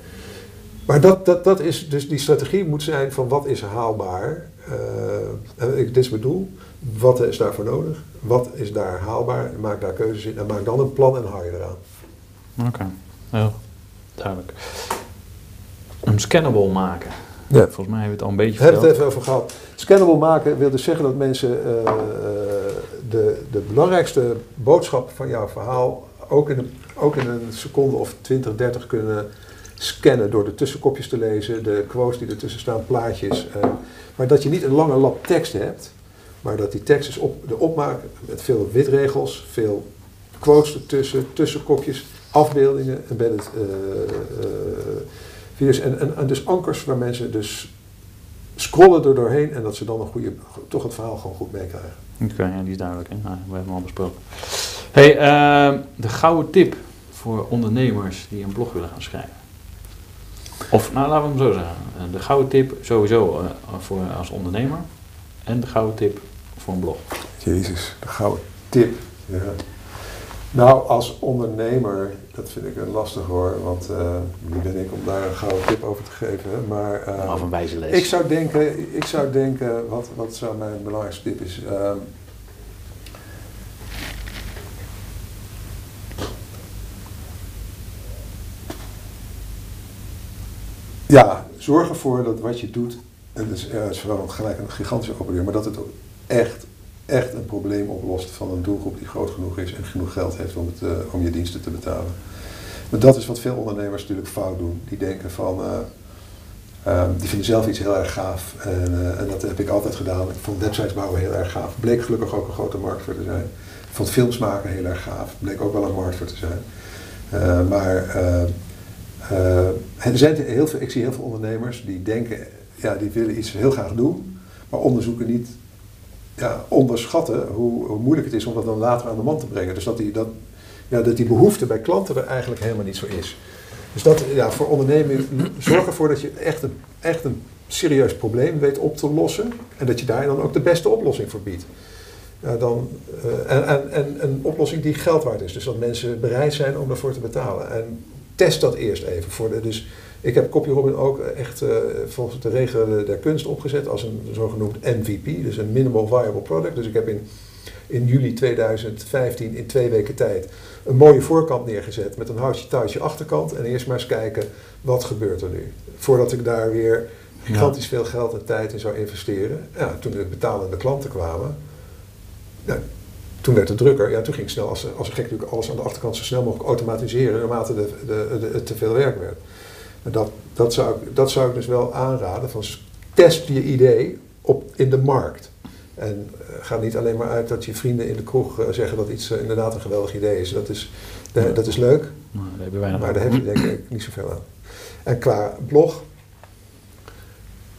Maar dat, dat, dat is dus die strategie moet zijn van wat is haalbaar. Uh, ik, dit is mijn doel. Wat is daarvoor nodig? Wat is daar haalbaar? Maak daar keuzes in en maak dan een plan en haal je eraan. Oké, okay. Heel duidelijk. Een scannable maken. Ja. Volgens mij hebben we het al een beetje verteld. We hebben het even over gehad. Scannable maken wil dus zeggen dat mensen uh, uh, de, de belangrijkste boodschap van jouw verhaal ook in, een, ook in een seconde of twintig, dertig kunnen scannen door de tussenkopjes te lezen, de quotes die ertussen staan, plaatjes. Uh, maar dat je niet een lange lap tekst hebt, maar dat die tekst is op, de opmaak met veel witregels, veel quotes ertussen, tussenkopjes, afbeeldingen, embedded uh, uh, video's en, en, en dus ankers waar mensen dus scrollen er doorheen en dat ze dan een goede, toch het verhaal gewoon goed meekrijgen. Oké, okay, ja, die is duidelijk. Hè? Nou, we hebben hem al besproken. Hey, uh, de gouden tip voor ondernemers die een blog willen gaan schrijven. Of, nou laten we hem zo zeggen. De gouden tip sowieso uh, voor, als ondernemer en de gouden tip voor een blog. Jezus, de gouden tip. Ja. Nou, als ondernemer, dat vind ik lastig hoor, want uh, wie ben ik om daar een gouden tip over te geven. Maar, uh, of een wijze les. Ik zou denken, ik zou denken wat, wat zou mijn belangrijkste tip is. Uh, ja, zorg ervoor dat wat je doet, en dat is, ja, is vooral gelijk een gigantische operatie, maar dat het ook echt... echt een probleem oplost van een doelgroep die groot genoeg is en genoeg geld heeft om, het, uh, om je diensten te betalen. Maar dat is wat veel ondernemers natuurlijk fout doen. Die denken van, uh, uh, die vinden zelf iets heel erg gaaf en, uh, en dat heb ik altijd gedaan. Ik vond websites bouwen heel erg gaaf, bleek gelukkig ook een grote markt voor te zijn. Ik vond films maken heel erg gaaf, bleek ook wel een markt voor te zijn. Uh, maar uh, uh, er zijn heel veel, ik zie heel veel ondernemers die denken, ja, die willen iets heel graag doen, maar onderzoeken niet. Ja, onderschatten hoe, hoe moeilijk het is om dat dan later aan de man te brengen. Dus dat die, dat, ja, dat die behoefte bij klanten er eigenlijk helemaal niet zo is. Dus dat, ja, voor onderneming, zorg ervoor dat je echt een, echt een serieus probleem weet op te lossen. En dat je daar dan ook de beste oplossing voor biedt. Ja, dan, uh, en, en, en een oplossing die geld waard is. Dus dat mensen bereid zijn om daarvoor te betalen. En test dat eerst even. Voor de, dus ik heb CopyRobin ook echt uh, volgens de regelen der kunst opgezet als een zogenoemd M V P, dus een minimal viable product. Dus ik heb in, in juli tweeduizend vijftien in twee weken tijd een mooie voorkant neergezet met een houtje-touwtje achterkant. En eerst maar eens kijken wat gebeurt er nu. Voordat ik daar weer gigantisch ja. veel geld en tijd in zou investeren. Ja, toen de betalende klanten kwamen, nou, toen werd het drukker. Ja, toen ging ik snel als, als een gek natuurlijk alles aan de achterkant zo snel mogelijk automatiseren naarmate de, de, de, het te veel werk werd. Dat, dat, zou ik, dat zou ik dus wel aanraden, van test je idee in de markt. En ga niet alleen maar uit dat je vrienden in de kroeg zeggen dat iets inderdaad een geweldig idee is. Dat is, de, dat is leuk, nou, daar hebben wij maar daar heb je denk ik niet zoveel aan. En qua blog,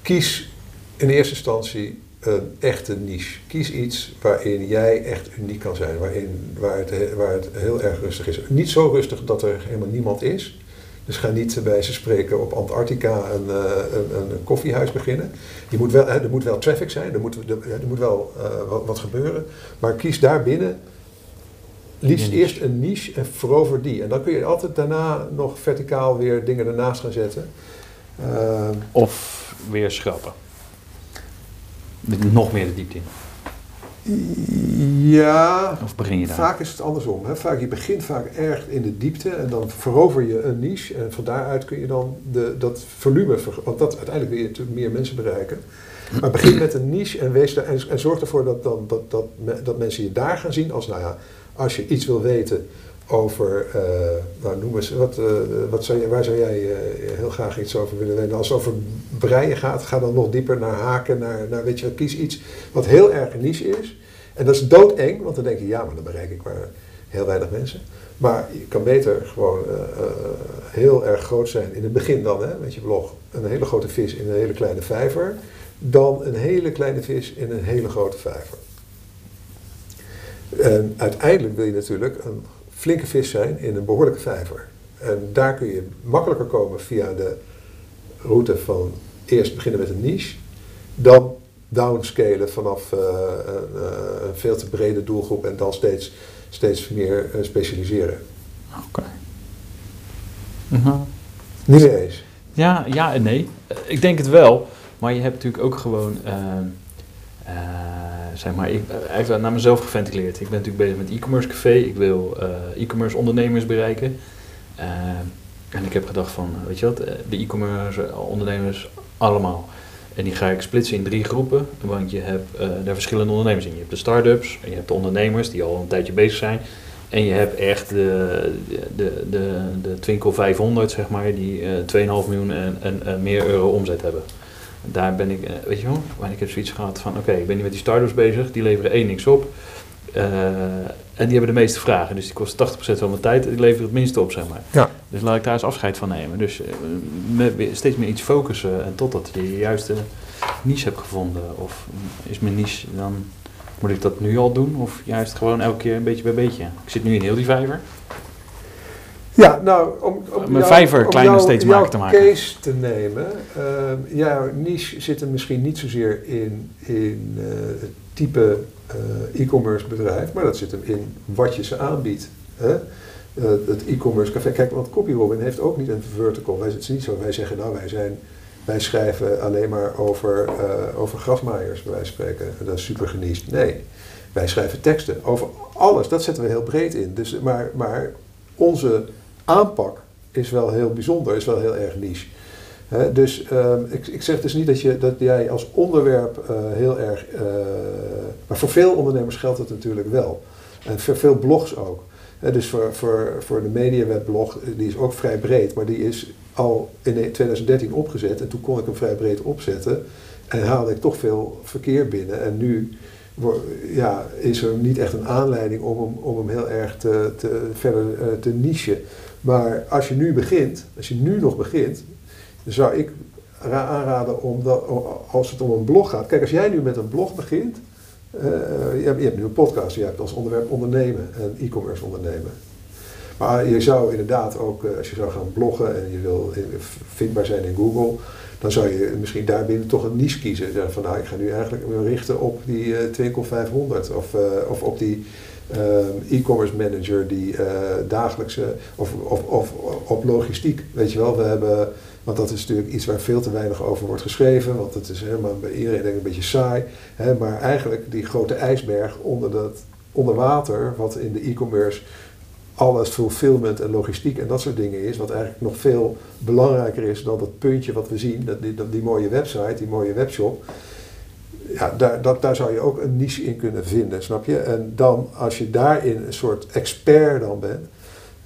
kies in eerste instantie een echte niche. Kies iets waarin jij echt uniek kan zijn, waarin, waar, het, waar het heel erg rustig is. Niet zo rustig dat er helemaal niemand is. Dus ga niet bij ze spreken op Antarctica een, een, een koffiehuis beginnen. Je moet wel, er moet wel traffic zijn, er moet, er moet wel uh, wat, wat gebeuren. Maar kies daarbinnen liefst eerst een niche en verover die. En dan kun je altijd daarna nog verticaal weer dingen ernaast gaan zetten. Uh, of weer schrappen. Met nog meer de diepte in. Ja, of begin je daar? Vaak is het andersom. Hè? Vaak, je begint vaak erg in de diepte en dan verover je een niche. En van daaruit kun je dan de, dat volume, want dat, uiteindelijk wil je natuurlijk meer mensen bereiken. Maar begin met een niche en, wees daar, en, en zorg ervoor dat, dan, dat, dat, dat mensen je daar gaan zien als, nou ja, als je iets wil weten over, uh, nou noem eens, wat, uh, wat zou je, waar zou jij uh, heel graag iets over willen weten? Als het over breien gaat, ga dan nog dieper naar haken, naar, naar weet je, kies iets wat heel erg niche is. En dat is doodeng, want dan denk je, ja, maar dan bereik ik maar heel weinig mensen. Maar je kan beter gewoon uh, uh, heel erg groot zijn in het begin dan, hè, met je blog. Een hele grote vis in een hele kleine vijver, dan een hele kleine vis in een hele grote vijver. En uiteindelijk wil je natuurlijk een flinke vis zijn in een behoorlijke vijver. En daar kun je makkelijker komen via de route van eerst beginnen met een niche, dan downscalen vanaf uh, een, een veel te brede doelgroep en dan steeds, steeds meer uh, specialiseren. Oké. Okay. Uh-huh. Niet eens. Ja, ja en nee. Ik denk het wel, maar je hebt natuurlijk ook gewoon... Uh, uh, Zeg maar, ik heb naar mezelf geventileerd. Ik ben natuurlijk bezig met e-commerce café. Ik wil uh, e-commerce ondernemers bereiken. Uh, en ik heb gedacht van, weet je wat, de e-commerce ondernemers allemaal. En die ga ik splitsen in drie groepen. Want je hebt uh, daar verschillende ondernemers in. Je hebt de start-ups, je hebt de ondernemers die al een tijdje bezig zijn. En je hebt echt de, de, de, de Twinkel vijfhonderd, zeg maar, die uh, twee komma vijf miljoen en, en, en meer euro omzet hebben. Daar ben ik, weet je wel, maar ik heb zoiets gehad van, oké, okay, ik ben nu met die start-ups bezig, die leveren één niks op. Uh, en die hebben de meeste vragen, dus die kost tachtig procent van mijn tijd en die leveren het minste op, zeg maar. Ja. Dus laat ik daar eens afscheid van nemen. Dus uh, met, steeds meer iets focussen en totdat je je juiste niche hebt gevonden. Of is mijn niche, dan moet ik dat nu al doen of juist gewoon elke keer een beetje bij beetje. Ik zit nu in heel die vijver. Ja, nou, om, om mijn vijver kleiner steeds makkelijker te maken. Om jouw case te nemen, uh, jouw niche zit er misschien niet zozeer in, in uh, het type uh, e-commerce bedrijf, maar dat zit hem in wat je ze aanbiedt. Hè? Uh, het e-commerce café, kijk, want CopyRobin heeft ook niet een vertical. Wij, het is niet zo, wij zeggen nou, wij, zijn, wij schrijven alleen maar over, uh, over grasmaaiers, bij wijze van spreken. Dat is super geniest. Nee, wij schrijven teksten over alles, dat zetten we heel breed in. Dus, maar, maar onze aanpak is wel heel bijzonder, is wel heel erg niche. He, dus um, ik, ik zeg dus niet dat, je, dat jij als onderwerp uh, heel erg... Uh, maar voor veel ondernemers geldt het natuurlijk wel. En voor veel blogs ook. He, dus voor, voor, voor de MediaWeb blog, die is ook vrij breed. Maar die is al in twintig dertien opgezet. En toen kon ik hem vrij breed opzetten. En haalde ik toch veel verkeer binnen. En nu... Ja, is er niet echt een aanleiding om hem, om hem heel erg te, te, verder te nichen. Maar als je nu begint, als je nu nog begint, dan zou ik aanraden om dat, als het om een blog gaat. Kijk, als jij nu met een blog begint, uh, je, hebt, je hebt nu een podcast, je hebt als onderwerp ondernemen en e-commerce ondernemen. Maar je zou inderdaad ook, als je zou gaan bloggen en je wil vindbaar zijn in Google, dan zou je misschien daarbinnen toch een niche kiezen. Zeggen van, nou, ik ga nu eigenlijk me richten op die uh, Twinkel vijfhonderd of, uh, of op die uh, e-commerce manager die uh, dagelijkse of, of, of op logistiek. Weet je wel, we hebben, want dat is natuurlijk iets waar veel te weinig over wordt geschreven, want het is helemaal bij iedereen denk ik een beetje saai. Hè, maar eigenlijk die grote ijsberg onder, dat, onder water, wat in de e-commerce alles fulfillment en logistiek en dat soort dingen is, wat eigenlijk nog veel belangrijker is dan dat puntje wat we zien, dat die, dat die mooie website, die mooie webshop. Ja, daar, dat, daar zou je ook een niche in kunnen vinden, snap je? En dan, als je daarin een soort expert dan bent,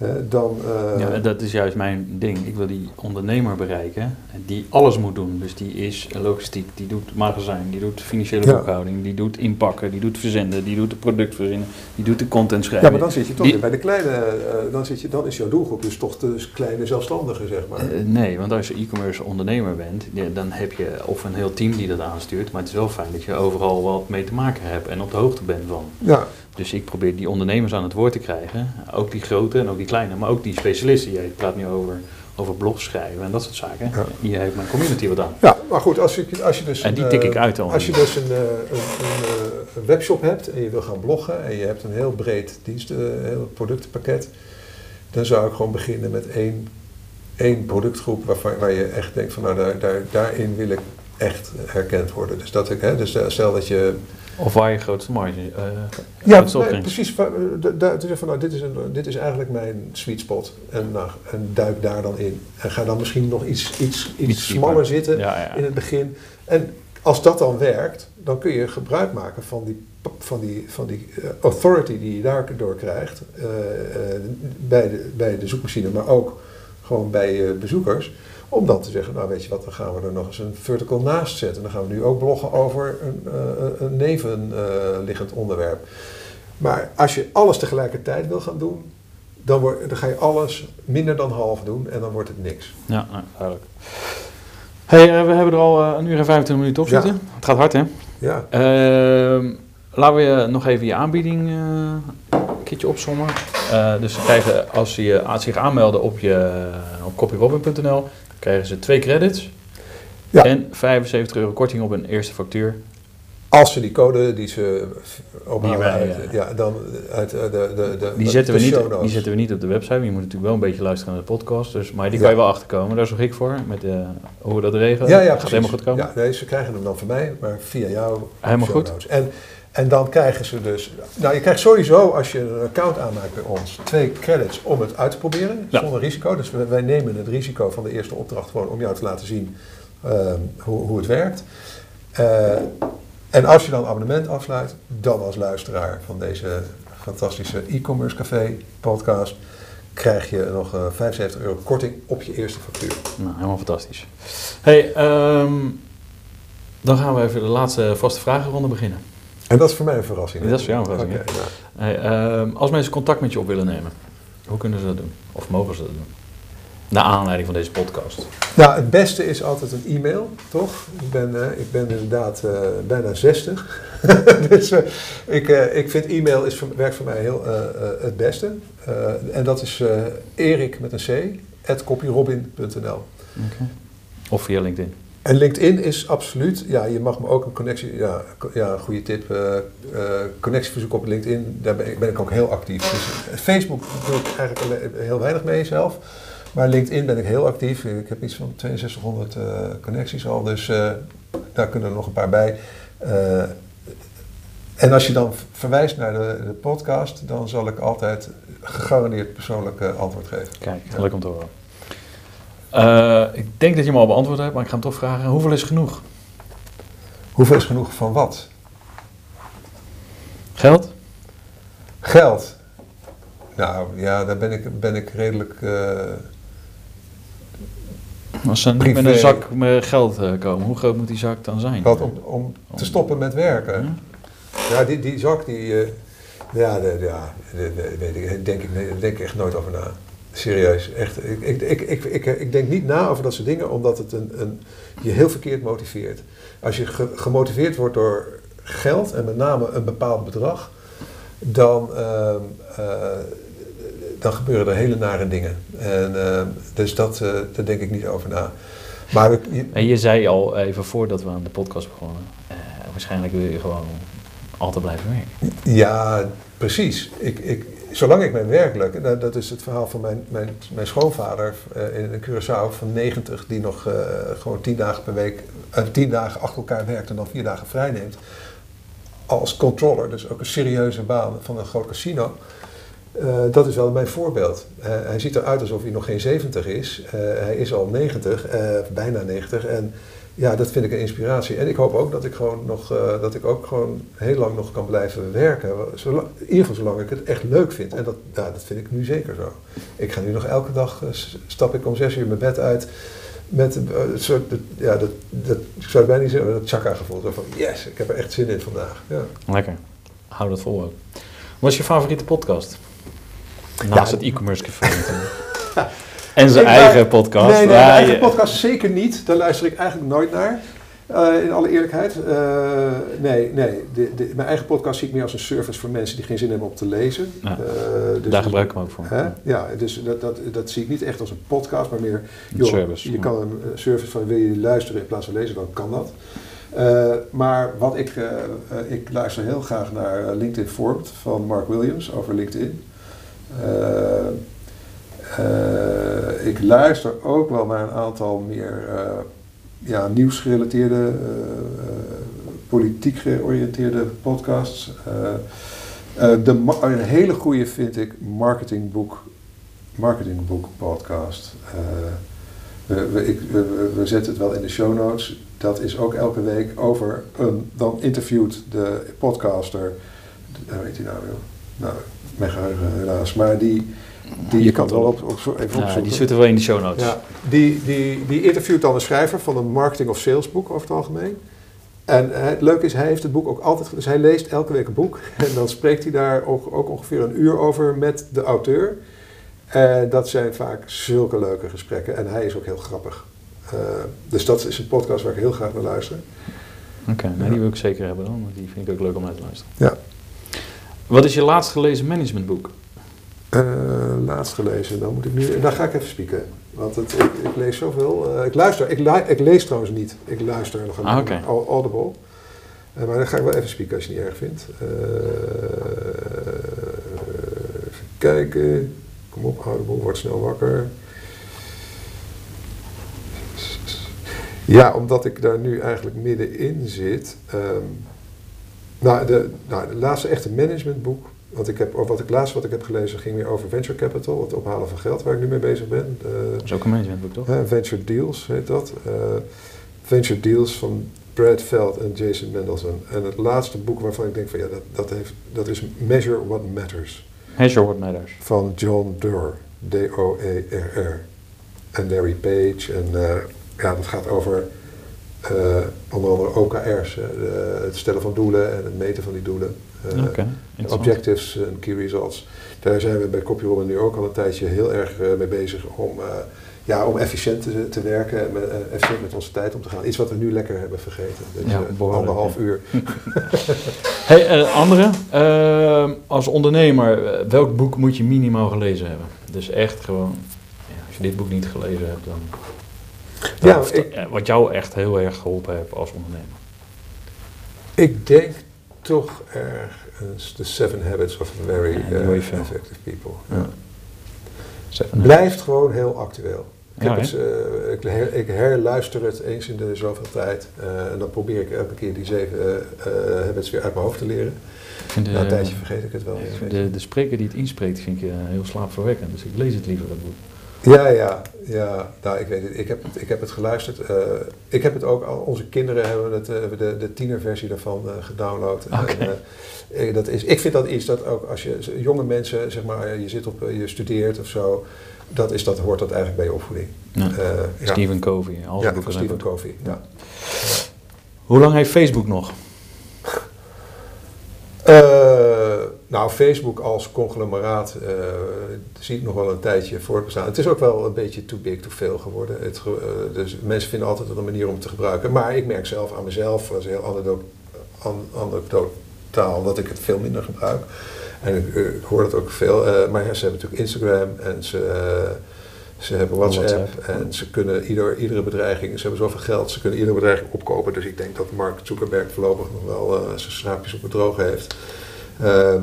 Uh, dan, uh... Ja, dat is juist mijn ding. Ik wil die ondernemer bereiken die alles moet doen. Dus die is logistiek, die doet magazijn, die doet financiële ja. boekhouding, die doet inpakken, die doet verzenden, die doet de product verzinnen, die doet de content schrijven. Ja, maar dan zit je toch die... weer bij de kleine, uh, dan, zit je, dan is jouw doelgroep dus toch de kleine zelfstandige, zeg maar. Uh, nee, want als je e-commerce ondernemer bent, ja, dan heb je of een heel team die dat aanstuurt, maar het is wel fijn dat je overal wat mee te maken hebt en op de hoogte bent van. Ja. Dus ik probeer die ondernemers aan het woord te krijgen, ook die grote en ook die kleine, maar ook die specialisten. Jij praat nu over, over blogs schrijven en dat soort zaken. Ja. Hier heeft mijn community wat aan. Ja, maar goed, als je, als je dus, en die tik ik uit al. Als je dus een, een, een, een webshop hebt en je wil gaan bloggen en je hebt een heel breed dienst, een heel productenpakket, dan zou ik gewoon beginnen met één, één productgroep waarvan, waar je echt denkt van nou, daar, daar, daarin wil ik echt herkend worden. Dus, dat ik, hè, dus stel dat je... Of waar je grootste marge uh, ja, nee, precies. Van, nou, dit, is een, dit is eigenlijk mijn sweet spot. En, nou, en duik daar dan in. En ga dan misschien nog iets, iets, iets, iets smaller zitten ja, ja. in het begin. En als dat dan werkt, dan kun je gebruik maken van die, van die, van die authority die je daardoor krijgt. Uh, bij, de, bij de zoekmachine, maar ook gewoon bij uh, bezoekers. Om dan te zeggen, nou weet je wat, dan gaan we er nog eens een vertical naast zetten. Dan gaan we nu ook bloggen over een, uh, een nevenliggend uh, onderwerp. Maar als je alles tegelijkertijd wil gaan doen, dan, word, dan ga je alles minder dan half doen en dan wordt het niks. Ja, nou, duidelijk. Hey, uh, we hebben er al uh, een uur en vijfentwintig minuten op zitten. Ja. Het gaat hard, hè? Ja. Uh, laten we nog even je aanbieding uh, een keertje opzommen. Uh, dus ze krijgen, als ze je, zich aanmelden op, je, op copy robin punt n l... krijgen ze twee credits ja. en vijfenzeventig euro korting op een eerste factuur. Als ze die code die ze ophalen uit, ja. ja, dan uit de, de, de, die zetten de we niet, show notes. Die zetten we niet op de website. Je moet natuurlijk wel een beetje luisteren naar de podcast. Dus, maar die ja. kan je wel achterkomen. Daar zorg ik voor. Met uh, hoe we dat regelen. Ja, ja, gaat helemaal goed komen. Ja, nee, ze krijgen hem dan van mij, maar via jou. Helemaal goed. Notes. En, en dan krijgen ze dus... Nou, je krijgt sowieso, als je een account aanmaakt bij ons, twee credits om het uit te proberen, ja. zonder risico. Dus wij nemen het risico van de eerste opdracht gewoon om jou te laten zien uh, hoe, hoe het werkt. Uh, en als je dan een abonnement afsluit, dan als luisteraar van deze fantastische e-commerce café podcast, krijg je nog uh, vijfenzeventig euro korting op je eerste factuur. Nou, helemaal fantastisch. Hey, um, dan gaan we even de laatste vaste vragenronde beginnen. En dat is voor mij een verrassing. Hè? Dat is voor jou een verrassing. Okay, ja. hey, uh, als mensen contact met je op willen nemen, hoe kunnen ze dat doen? Of mogen ze dat doen? Naar aanleiding van deze podcast. Nou, het beste is altijd een e-mail, toch? Ik ben, uh, ik ben inderdaad uh, bijna zestig. dus uh, ik, uh, ik vind e-mail is, werkt voor mij heel uh, uh, het beste. Uh, en dat is uh, Erik met een C, at copy robin punt n l. Okay. Of via LinkedIn. En LinkedIn is absoluut, ja, je mag me ook een connectie, ja, ja goede tip, uh, uh, connectieverzoek op LinkedIn, daar ben ik, ben ik ook heel actief. Dus Facebook doe ik eigenlijk heel weinig mee zelf, maar LinkedIn ben ik heel actief. Ik heb iets van zesduizend tweehonderd uh, connecties al, dus uh, daar kunnen er nog een paar bij. Uh, en als je dan verwijst naar de, de podcast, dan zal ik altijd gegarandeerd persoonlijk uh, antwoord geven. Kijk, ja. Leuk om te horen. Uh, ik denk dat je hem al beantwoord hebt, maar ik ga hem toch vragen. Hoeveel is genoeg? Hoeveel is genoeg van wat? Geld? Geld? Nou ja, daar ben ik, ben ik redelijk... Uh, Als ze met een zak met geld komen, hoe groot moet die zak dan zijn? Wat, om, om te stoppen met werken? Ja, ja die, die zak, die... Uh, ja, de, ja de, de, weet ik, denk ik denk echt nooit over na. Serieus, echt. Ik, ik, ik, ik, ik, ik denk niet na over dat soort dingen, omdat het een, een, je heel verkeerd motiveert. Als je ge, gemotiveerd wordt door geld, en met name een bepaald bedrag, dan, uh, uh, dan gebeuren er hele nare dingen. En, uh, dus dat, uh, daar denk ik niet over na. Maar ik, je, en je zei al even voordat we aan de podcast begonnen, uh, waarschijnlijk wil je gewoon altijd blijven werken. Ja, precies. Ik... ik Zolang ik mijn werk lukt, nou, dat is het verhaal van mijn, mijn, mijn schoonvader uh, in Curaçao van negentig, die nog uh, gewoon tien dagen per week, uh, tien dagen achter elkaar werkt en dan vier dagen vrij neemt. Als controller, dus ook een serieuze baan van een groot casino. Uh, dat is wel mijn voorbeeld. Uh, hij ziet eruit alsof hij nog geen zeventig is. Uh, hij is al negentig, uh, bijna negentig. En ja, dat vind ik een inspiratie. En ik hoop ook dat ik, gewoon nog, uh, dat ik ook gewoon heel lang nog kan blijven werken. Zolang, in ieder geval zolang ik het echt leuk vind. En dat, ja, dat vind ik nu zeker zo. Ik ga nu nog elke dag, uh, stap ik om zes uur mijn bed uit. Met uh, een soort, dat, ja, dat, dat, ik zou het bijna niet zeggen, maar dat chakra gevoel. Zo van, yes, ik heb er echt zin in vandaag. Ja. Lekker. Hou dat vol ook. Wat is je favoriete podcast? Naast ja, het e-commerce café. En zijn ik eigen maar, podcast. Nee, nee, mijn ah, eigen je... podcast zeker niet. Daar luister ik eigenlijk nooit naar. Uh, in alle eerlijkheid. Uh, nee, nee. De, de, mijn eigen podcast zie ik meer als een service voor mensen die geen zin hebben om te lezen. Ja, uh, dus, daar gebruik ik hem ook voor. Hè? Ja, dus dat, dat, dat zie ik niet echt als een podcast, maar meer... Joh, service, je ja. kan een service van wil je luisteren in plaats van lezen, dan kan dat. Uh, maar wat ik... Uh, uh, ik luister heel graag naar LinkedIn Formed van Mark Williams over LinkedIn. Uh, uh, ik luister ook wel naar een aantal meer uh, ja, nieuwsgerelateerde, uh, uh, politiek georiënteerde podcasts. Uh, uh, de ma- een hele goede vind ik marketingboek, marketingboek podcast. Uh, we, we, ik, we, we zetten het wel in de show notes. Dat is ook elke week over een, dan interviewt de podcaster, hoe heet die nou joh? Nou, mijn geheugen helaas, maar die, die je kan het wel op, op, even ja, opzoeken. Die zitten wel in de show notes. Ja, die, die, die interviewt dan een schrijver van een marketing- of salesboek over het algemeen. En het leuke is, hij heeft het boek ook altijd, dus hij leest elke week een boek. En dan spreekt hij daar ook, ook ongeveer een uur over met de auteur. En dat zijn vaak zulke leuke gesprekken. En hij is ook heel grappig. Uh, dus dat is een podcast waar ik heel graag naar luister. Oké, okay, nou, ja. die wil ik zeker hebben dan. Die vind ik ook leuk om naar te luisteren. Ja. Wat is je laatst gelezen managementboek? Uh, laatst gelezen, dan moet ik nu... Daar ga ik even spieken. Want het, ik, ik lees zoveel. Uh, ik luister. Ik, lu, ik lees trouwens niet. Ik luister nog aan ah, okay. Audible. Uh, maar dan ga ik wel even spieken als je het niet erg vindt. Uh, even kijken. Kom op, Audible. Word snel wakker. Ja, omdat ik daar nu eigenlijk middenin zit... Um, Nou de, nou, de laatste echte managementboek, want ik heb, of wat ik laatst wat ik heb gelezen ging meer over venture capital, het ophalen van geld waar ik nu mee bezig ben. Uh, dat is ook een managementboek, toch? Uh, Venture Deals heet dat. Uh, Venture Deals van Brad Feld en Jason Mendelson. En het laatste boek waarvan ik denk van ja, dat, dat, heeft, dat is Measure What Matters. Measure What Matters. Van John Doerr, D O E R R. En Larry Page. En uh, ja, dat gaat over... Uh, onder andere O K R's, uh, de, het stellen van doelen en het meten van die doelen. Uh, okay, objectives en key results. Daar zijn we bij CopyRobin nu ook al een tijdje heel erg uh, mee bezig om, uh, ja, om efficiënt te, te werken en uh, efficiënt met onze tijd om te gaan. Iets wat we nu lekker hebben vergeten. Dus, ja, uh, anderhalf ja. uur. Hey, uh, andere, uh, als ondernemer, uh, welk boek moet je minimaal gelezen hebben? Dus echt gewoon, ja, als je dit boek niet gelezen hebt, dan... Ja, of, ik, wat jou echt heel erg geholpen heeft als ondernemer. Ik denk toch erg de Seven Habits of Very ja, uh, Effective People. Ja. Blijft gewoon heel actueel. Ik, ja, heb het, uh, ik, her, ik herluister het eens in de zoveel tijd. Uh, en dan probeer ik elke keer die zeven uh, habits weer uit mijn hoofd te leren. De, Na een tijdje vergeet ik het wel. De, de, de spreker die het inspreekt vind ik uh, heel slaapverwekkend. Dus ik lees het liever, dat boek. Ja, ja, ja. Nou, ik weet het. Ik heb, ik heb het geluisterd. Uh, ik heb het ook al. Onze kinderen hebben het, uh, de, de tienerversie daarvan uh, gedownload. Okay. En, uh, ik, dat is, ik vind dat iets dat ook als je jonge mensen, zeg maar, je zit op, je studeert of zo, dat is dat hoort dat eigenlijk bij je opvoeding. Ja. Uh, Steven ja. Covey. Al ja, Steven hebben. Covey. Ja. Hoe lang heeft Facebook nog? Uh, nou, Facebook als conglomeraat uh, zie ik nog wel een tijdje voortbestaan. Het is ook wel een beetje too big to fail geworden. Het ge- uh, dus mensen vinden altijd een manier om het te gebruiken. Maar ik merk zelf aan mezelf, dat is heel anekdotaal, anekdo- anekdo- dat ik het veel minder gebruik. En ik, uh, ik hoor dat ook veel. Uh, maar ja, ze hebben natuurlijk Instagram en ze, uh, ze hebben WhatsApp, WhatsApp. En ze kunnen ieder, iedere bedreiging, ze hebben zoveel geld, ze kunnen iedere bedreiging opkopen. Dus ik denk dat Mark Zuckerberg voorlopig nog wel uh, zijn schraapjes op het droge heeft. Uh,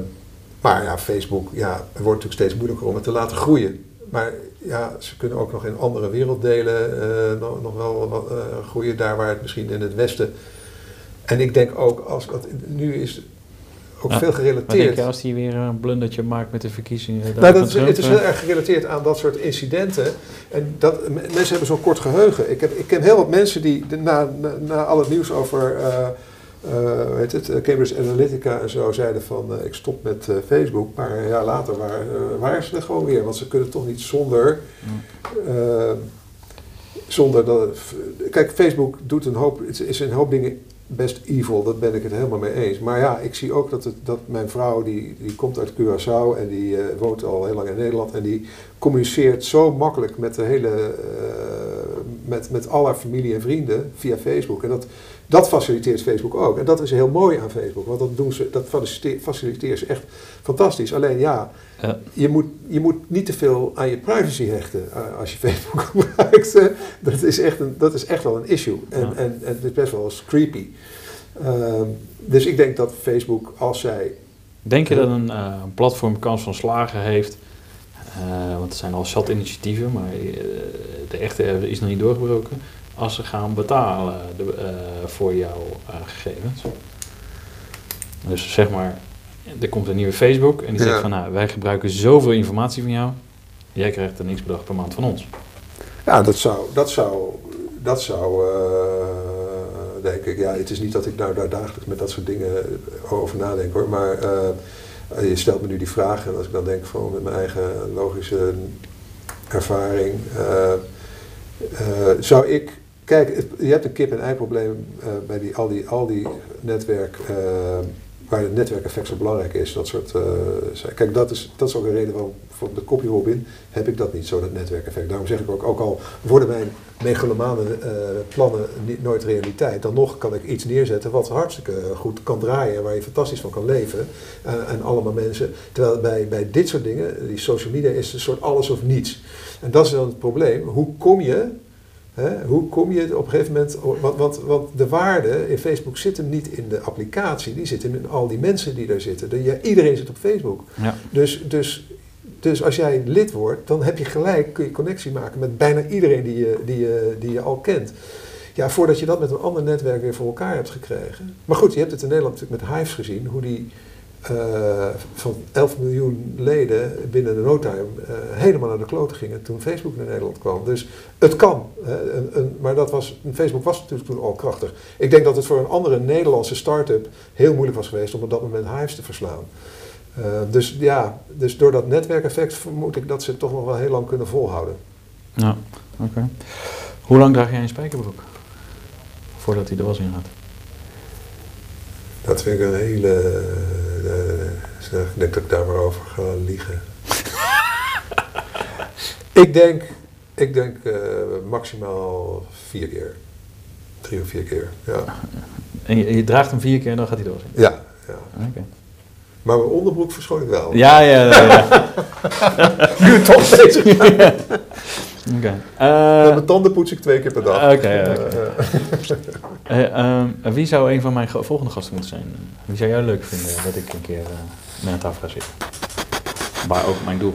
maar ja, Facebook, ja, het wordt natuurlijk steeds moeilijker om het te laten groeien. Maar ja, ze kunnen ook nog in andere werelddelen uh, nog, nog wel uh, groeien, daar waar het misschien in het Westen. En ik denk ook, als, nu is ook ja, veel gerelateerd. Denk je, als hij weer een blundertje maakt met de verkiezingen? Dat nou, dat, het is heel erg gerelateerd aan dat soort incidenten. En dat, mensen hebben zo'n kort geheugen. Ik, heb, ik ken heel wat mensen die na, na, na al het nieuws over uh, uh, weet het, Cambridge Analytica en zo zeiden van uh, ik stop met uh, Facebook. Een paar jaar later waren, uh, waren ze er gewoon weer. Want ze kunnen toch niet zonder... Uh, Zonder dat, kijk, Facebook doet een hoop, is een hoop dingen best evil, dat ben ik het helemaal mee eens. Maar ja, ik zie ook dat, het, dat mijn vrouw, die, die komt uit Curaçao en die uh, woont al heel lang in Nederland. En die communiceert zo makkelijk met, de hele, uh, met, met al haar familie en vrienden via Facebook. En dat, dat faciliteert Facebook ook. En dat is heel mooi aan Facebook, want dat, doen ze, dat faciliteert ze echt fantastisch. Alleen ja... Ja. Je, moet, je moet niet te veel aan je privacy hechten als je Facebook gebruikt. Dat is echt, een, dat is echt wel een issue. En, ja. en, en het is best wel eens creepy. Um, dus ik denk dat Facebook, als zij... Denk je dat een uh, platform kans van slagen heeft? Uh, want het zijn al zat initiatieven, maar uh, de echte is nog niet doorgebroken. Als ze gaan betalen de, uh, voor jouw uh, gegevens. Dus zeg maar... Er komt een nieuwe Facebook en die zegt ja. van, nou, wij gebruiken zoveel informatie van jou. Jij krijgt een x-bedrag per maand van ons. Ja, dat zou, dat zou, dat zou uh, denk ik, ja, het is niet dat ik nou daar dagelijks met dat soort dingen over nadenk hoor. Maar uh, je stelt me nu die vraag en als ik dan denk van met mijn eigen logische ervaring, uh, uh, zou ik... Kijk, het, je hebt een kip-en-ei probleem uh, bij die, al, die, al die netwerk... Uh, waar het netwerkeffect zo belangrijk is, dat soort... Uh, kijk, dat is, dat is ook een reden waarom voor de CopyRobin heb ik dat niet zo, dat netwerkeffect. Daarom zeg ik ook, ook al worden mijn megalomane uh, plannen niet, nooit realiteit, dan nog kan ik iets neerzetten wat hartstikke goed kan draaien, waar je fantastisch van kan leven. Uh, en allemaal mensen, terwijl bij, bij dit soort dingen, die social media is een soort alles of niets. En dat is dan het probleem, hoe kom je... He, hoe kom je op een gegeven moment... Want, want, want de waarde in Facebook zit hem niet in de applicatie. Die zit hem in al die mensen die daar zitten. De, ja, iedereen zit op Facebook. Ja. Dus, dus, dus als jij lid wordt, dan heb je gelijk... kun je connectie maken met bijna iedereen die je, die je, die je al kent. Ja, voordat je dat met een ander netwerk weer voor elkaar hebt gekregen. Maar goed, je hebt het in Nederland natuurlijk met Hyves gezien. Hoe die uh, van elf miljoen leden binnen de no-time... Uh, helemaal naar de kloten gingen toen Facebook naar Nederland kwam. Dus... Het kan, hè, een, een, maar dat was, Facebook was natuurlijk toen al krachtig. Ik denk dat het voor een andere Nederlandse start-up heel moeilijk was geweest om op dat moment Hyves te verslaan. Uh, dus ja, dus door dat netwerkeffect vermoed ik dat ze het toch nog wel heel lang kunnen volhouden. Ja, oké. Okay. Hoe lang draag jij een spijkerbroek voordat hij er was in had? Dat vind ik een hele... Uh, ik denk dat ik daar maar over ga liegen. ik denk... Ik denk uh, maximaal vier keer. Drie of vier keer, ja. En je, je draagt hem vier keer en dan gaat hij door? Ja, ja. Okay. Maar mijn onderbroek verschoon ik wel. Ja, ja, ja. ja. Nu toch bezig. Ja. Okay. Uh, ja, mijn tanden poets ik twee keer per dag. Oké, okay, ja, okay. uh, uh, uh, Wie zou een van mijn volgende gasten moeten zijn? Wie zou jij leuk vinden dat ik een keer uh, met een tafel ga zitten? Maar ook mijn doel.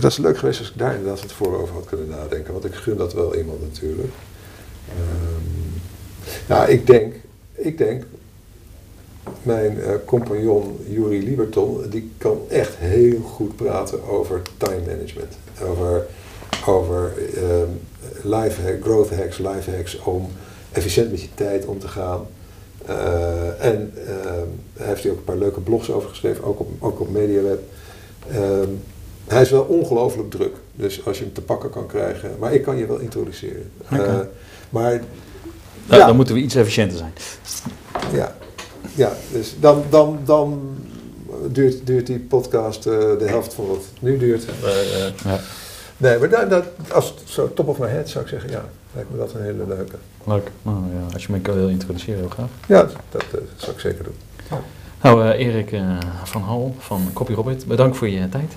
Dat is leuk geweest als ik daar inderdaad het voor over had kunnen nadenken. Want ik gun dat wel iemand natuurlijk. Um, nou, ik denk... Ik denk... Mijn uh, compagnon Yuri Lieberton... Die kan echt heel goed praten over time management. Over... Over... Um, life hack, growth hacks, life hacks. Om efficiënt met je tijd om te gaan. Uh, en... Uh, daar heeft hij ook een paar leuke blogs over geschreven. Ook op, ook op MediaWeb. Um, hij is wel ongelooflijk druk, dus als je hem te pakken kan krijgen, maar ik kan je wel introduceren. Okay. Uh, maar, nou, ja. Dan moeten we iets efficiënter zijn. Ja, ja dus dan, dan, dan duurt, duurt die podcast uh, de helft van wat het nu duurt. Maar, uh, ja. Nee, maar dat, dat, als zo top of my head zou ik zeggen, ja, lijkt me dat een hele leuke. Leuk, nou, ja, als je me kan wil introduceren, heel graag. Ja, dat uh, zou ik zeker doen. Oh. Nou, uh, Eric uh, van Hall van CopyRobin, bedankt voor je tijd.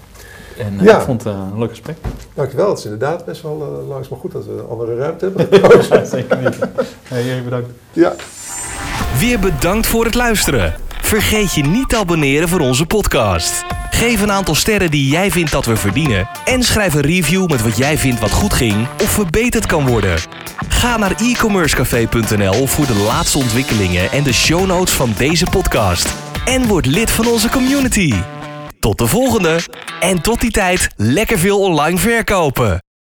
En uh, ja. Ik vond het uh, een leuk gesprek. Dankjewel, het is inderdaad best wel uh, langs, maar goed dat we een andere ruimte hebben. Ja, zeker niet. Hey, Eric, bedankt. Ja. Weer bedankt voor het luisteren. Vergeet je niet te abonneren voor onze podcast. Geef een aantal sterren die jij vindt dat we verdienen. En schrijf een review met wat jij vindt wat goed ging of verbeterd kan worden. Ga naar e commerce café punt n l voor de laatste ontwikkelingen en de show notes van deze podcast. en word lid van onze community. Tot de volgende en tot die tijd lekker veel online verkopen.